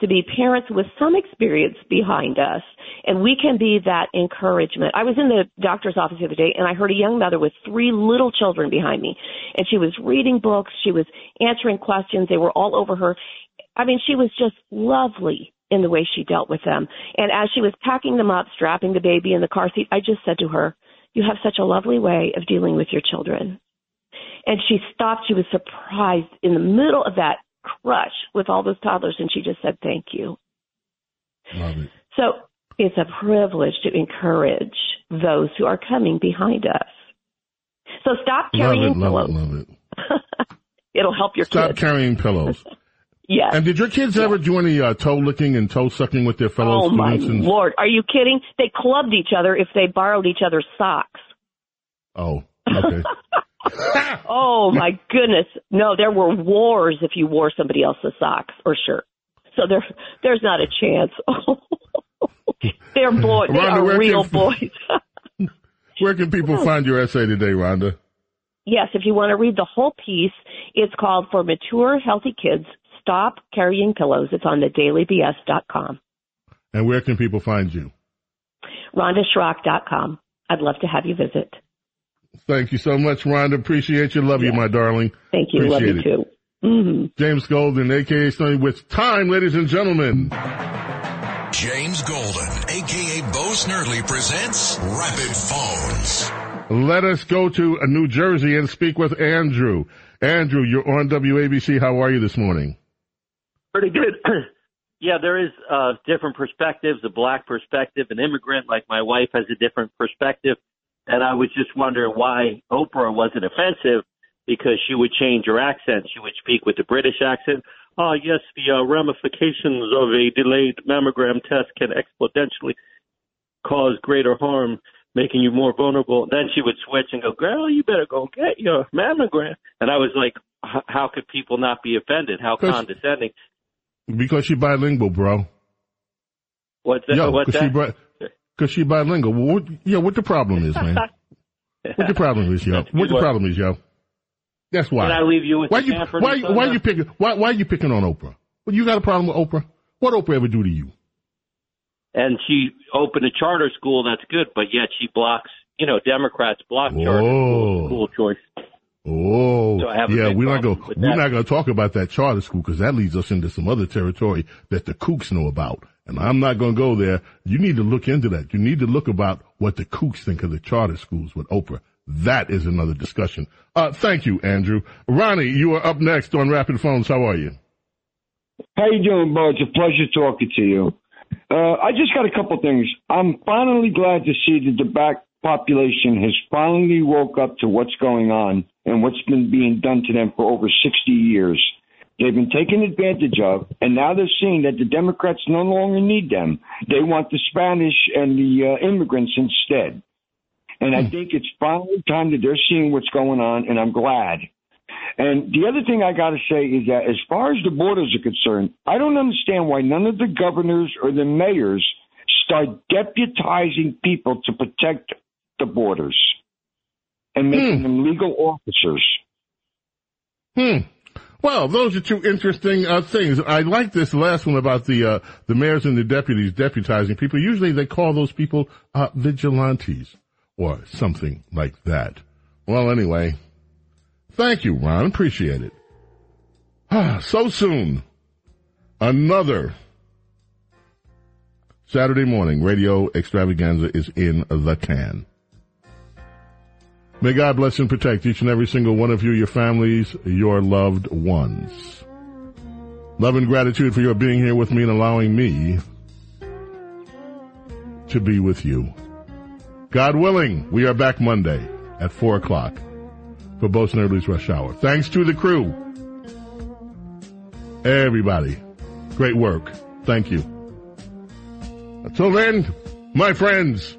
to be parents with some experience behind us, and we can be that encouragement. I was in the doctor's office the other day, and I heard a young mother with three little children behind me, and she was reading books. She was answering questions. They were all over her. I mean, she was just lovely in the way she dealt with them. And as she was packing them up, strapping the baby in the car seat, I just said to her, "You have such a lovely way of dealing with your children." And she stopped. She was surprised in the middle of that crush with all those toddlers, and she just said, "Thank you." Love it. So it's a privilege to encourage those who are coming behind us. So stop carrying love it, pillows. Love it, love it. It'll help your stop kids. Stop carrying pillows. Yes. And did your kids yes. ever do any uh, toe licking and toe sucking with their fellow oh students? Oh, my and... Lord. Are you kidding? They clubbed each other if they borrowed each other's socks. Oh, okay. Oh, my goodness. No, there were wars if you wore somebody else's socks or shirt. So there, there's not a chance. They're boys. They Rhonda, are real can, boys. Where can people find your essay today, Rhonda? Yes, if you want to read the whole piece, it's called For Mature, Healthy Kids, Stop Carrying Pillows. It's on the daily b s dot com. And where can people find you? Rhonda Schrock dot com. I'd love to have you visit. Thank you so much, Rhonda. Appreciate you. Love yes. you, my darling. Thank you. Appreciate Love you, it. too. Mm-hmm. James Golden, a k a. Sonny Witt's time, ladies and gentlemen. James Golden, a k a. Bo Snerdley, presents Rapid Phones. Let us go to New Jersey and speak with Andrew. Andrew, you're on W A B C. How are you this morning? Pretty good. Yeah, there is uh, different perspectives, a black perspective, an immigrant like my wife has a different perspective. And I was just wondering why Oprah wasn't offensive, because she would change her accent. She would speak with the British accent. Oh, yes, the uh, ramifications of a delayed mammogram test can exponentially cause greater harm, making you more vulnerable. Then she would switch and go, "Girl, you better go get your mammogram." And I was like, how could people not be offended? How condescending. Because she's bilingual, bro. What's that? Yo, What's that? She brought- Because she's bilingual. Well, what, yeah, what the problem is, man? What the problem is, yo? What the problem is, yo? That's why. Can I leave you with why the you, why, you, why, you picking, why, why are you picking on Oprah? Well, you got a problem with Oprah? What Oprah ever do to you? And she opened a charter school. That's good. But yet she blocks, you know, Democrats block Whoa. charter school, school choice. Oh, so yeah, we're not going we're not going to talk about that charter school, because that leads us into some other territory that the kooks know about. And I'm not going to go there. You need to look into that. You need to look about what the kooks think of the charter schools with Oprah. That is another discussion. Uh, thank you, Andrew. Ronnie, you are up next on Rapid Phones. How are you? How you doing, Bo? It's a pleasure talking to you. Uh, I just got a couple things. I'm finally glad to see that the black population has finally woke up to what's going on and what's been being done to them for over sixty years. They've been taken advantage of, and now they're seeing that the Democrats no longer need them. They want the Spanish and the uh, immigrants instead. And I think it's finally time that they're seeing what's going on, and I'm glad. And the other thing I got to say is that as far as the borders are concerned, I don't understand why none of the governors or the mayors start deputizing people to protect the borders and making hmm. them legal officers. Hmm. Well, those are two interesting uh, things. I like this last one about the uh, the mayors and the deputies deputizing people. Usually they call those people uh, vigilantes or something like that. Well, anyway, thank you, Ron. Appreciate it. Ah, so soon, another Saturday morning radio extravaganza is in the can. May God bless and protect each and every single one of you, your families, your loved ones. Love and gratitude for your being here with me and allowing me to be with you. God willing, we are back Monday at four o'clock for Bo Snerdley's Rush Hour. Thanks to the crew. Everybody, great work. Thank you. Until then, my friends,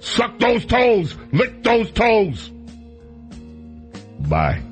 suck those toes, lick those toes. Bye.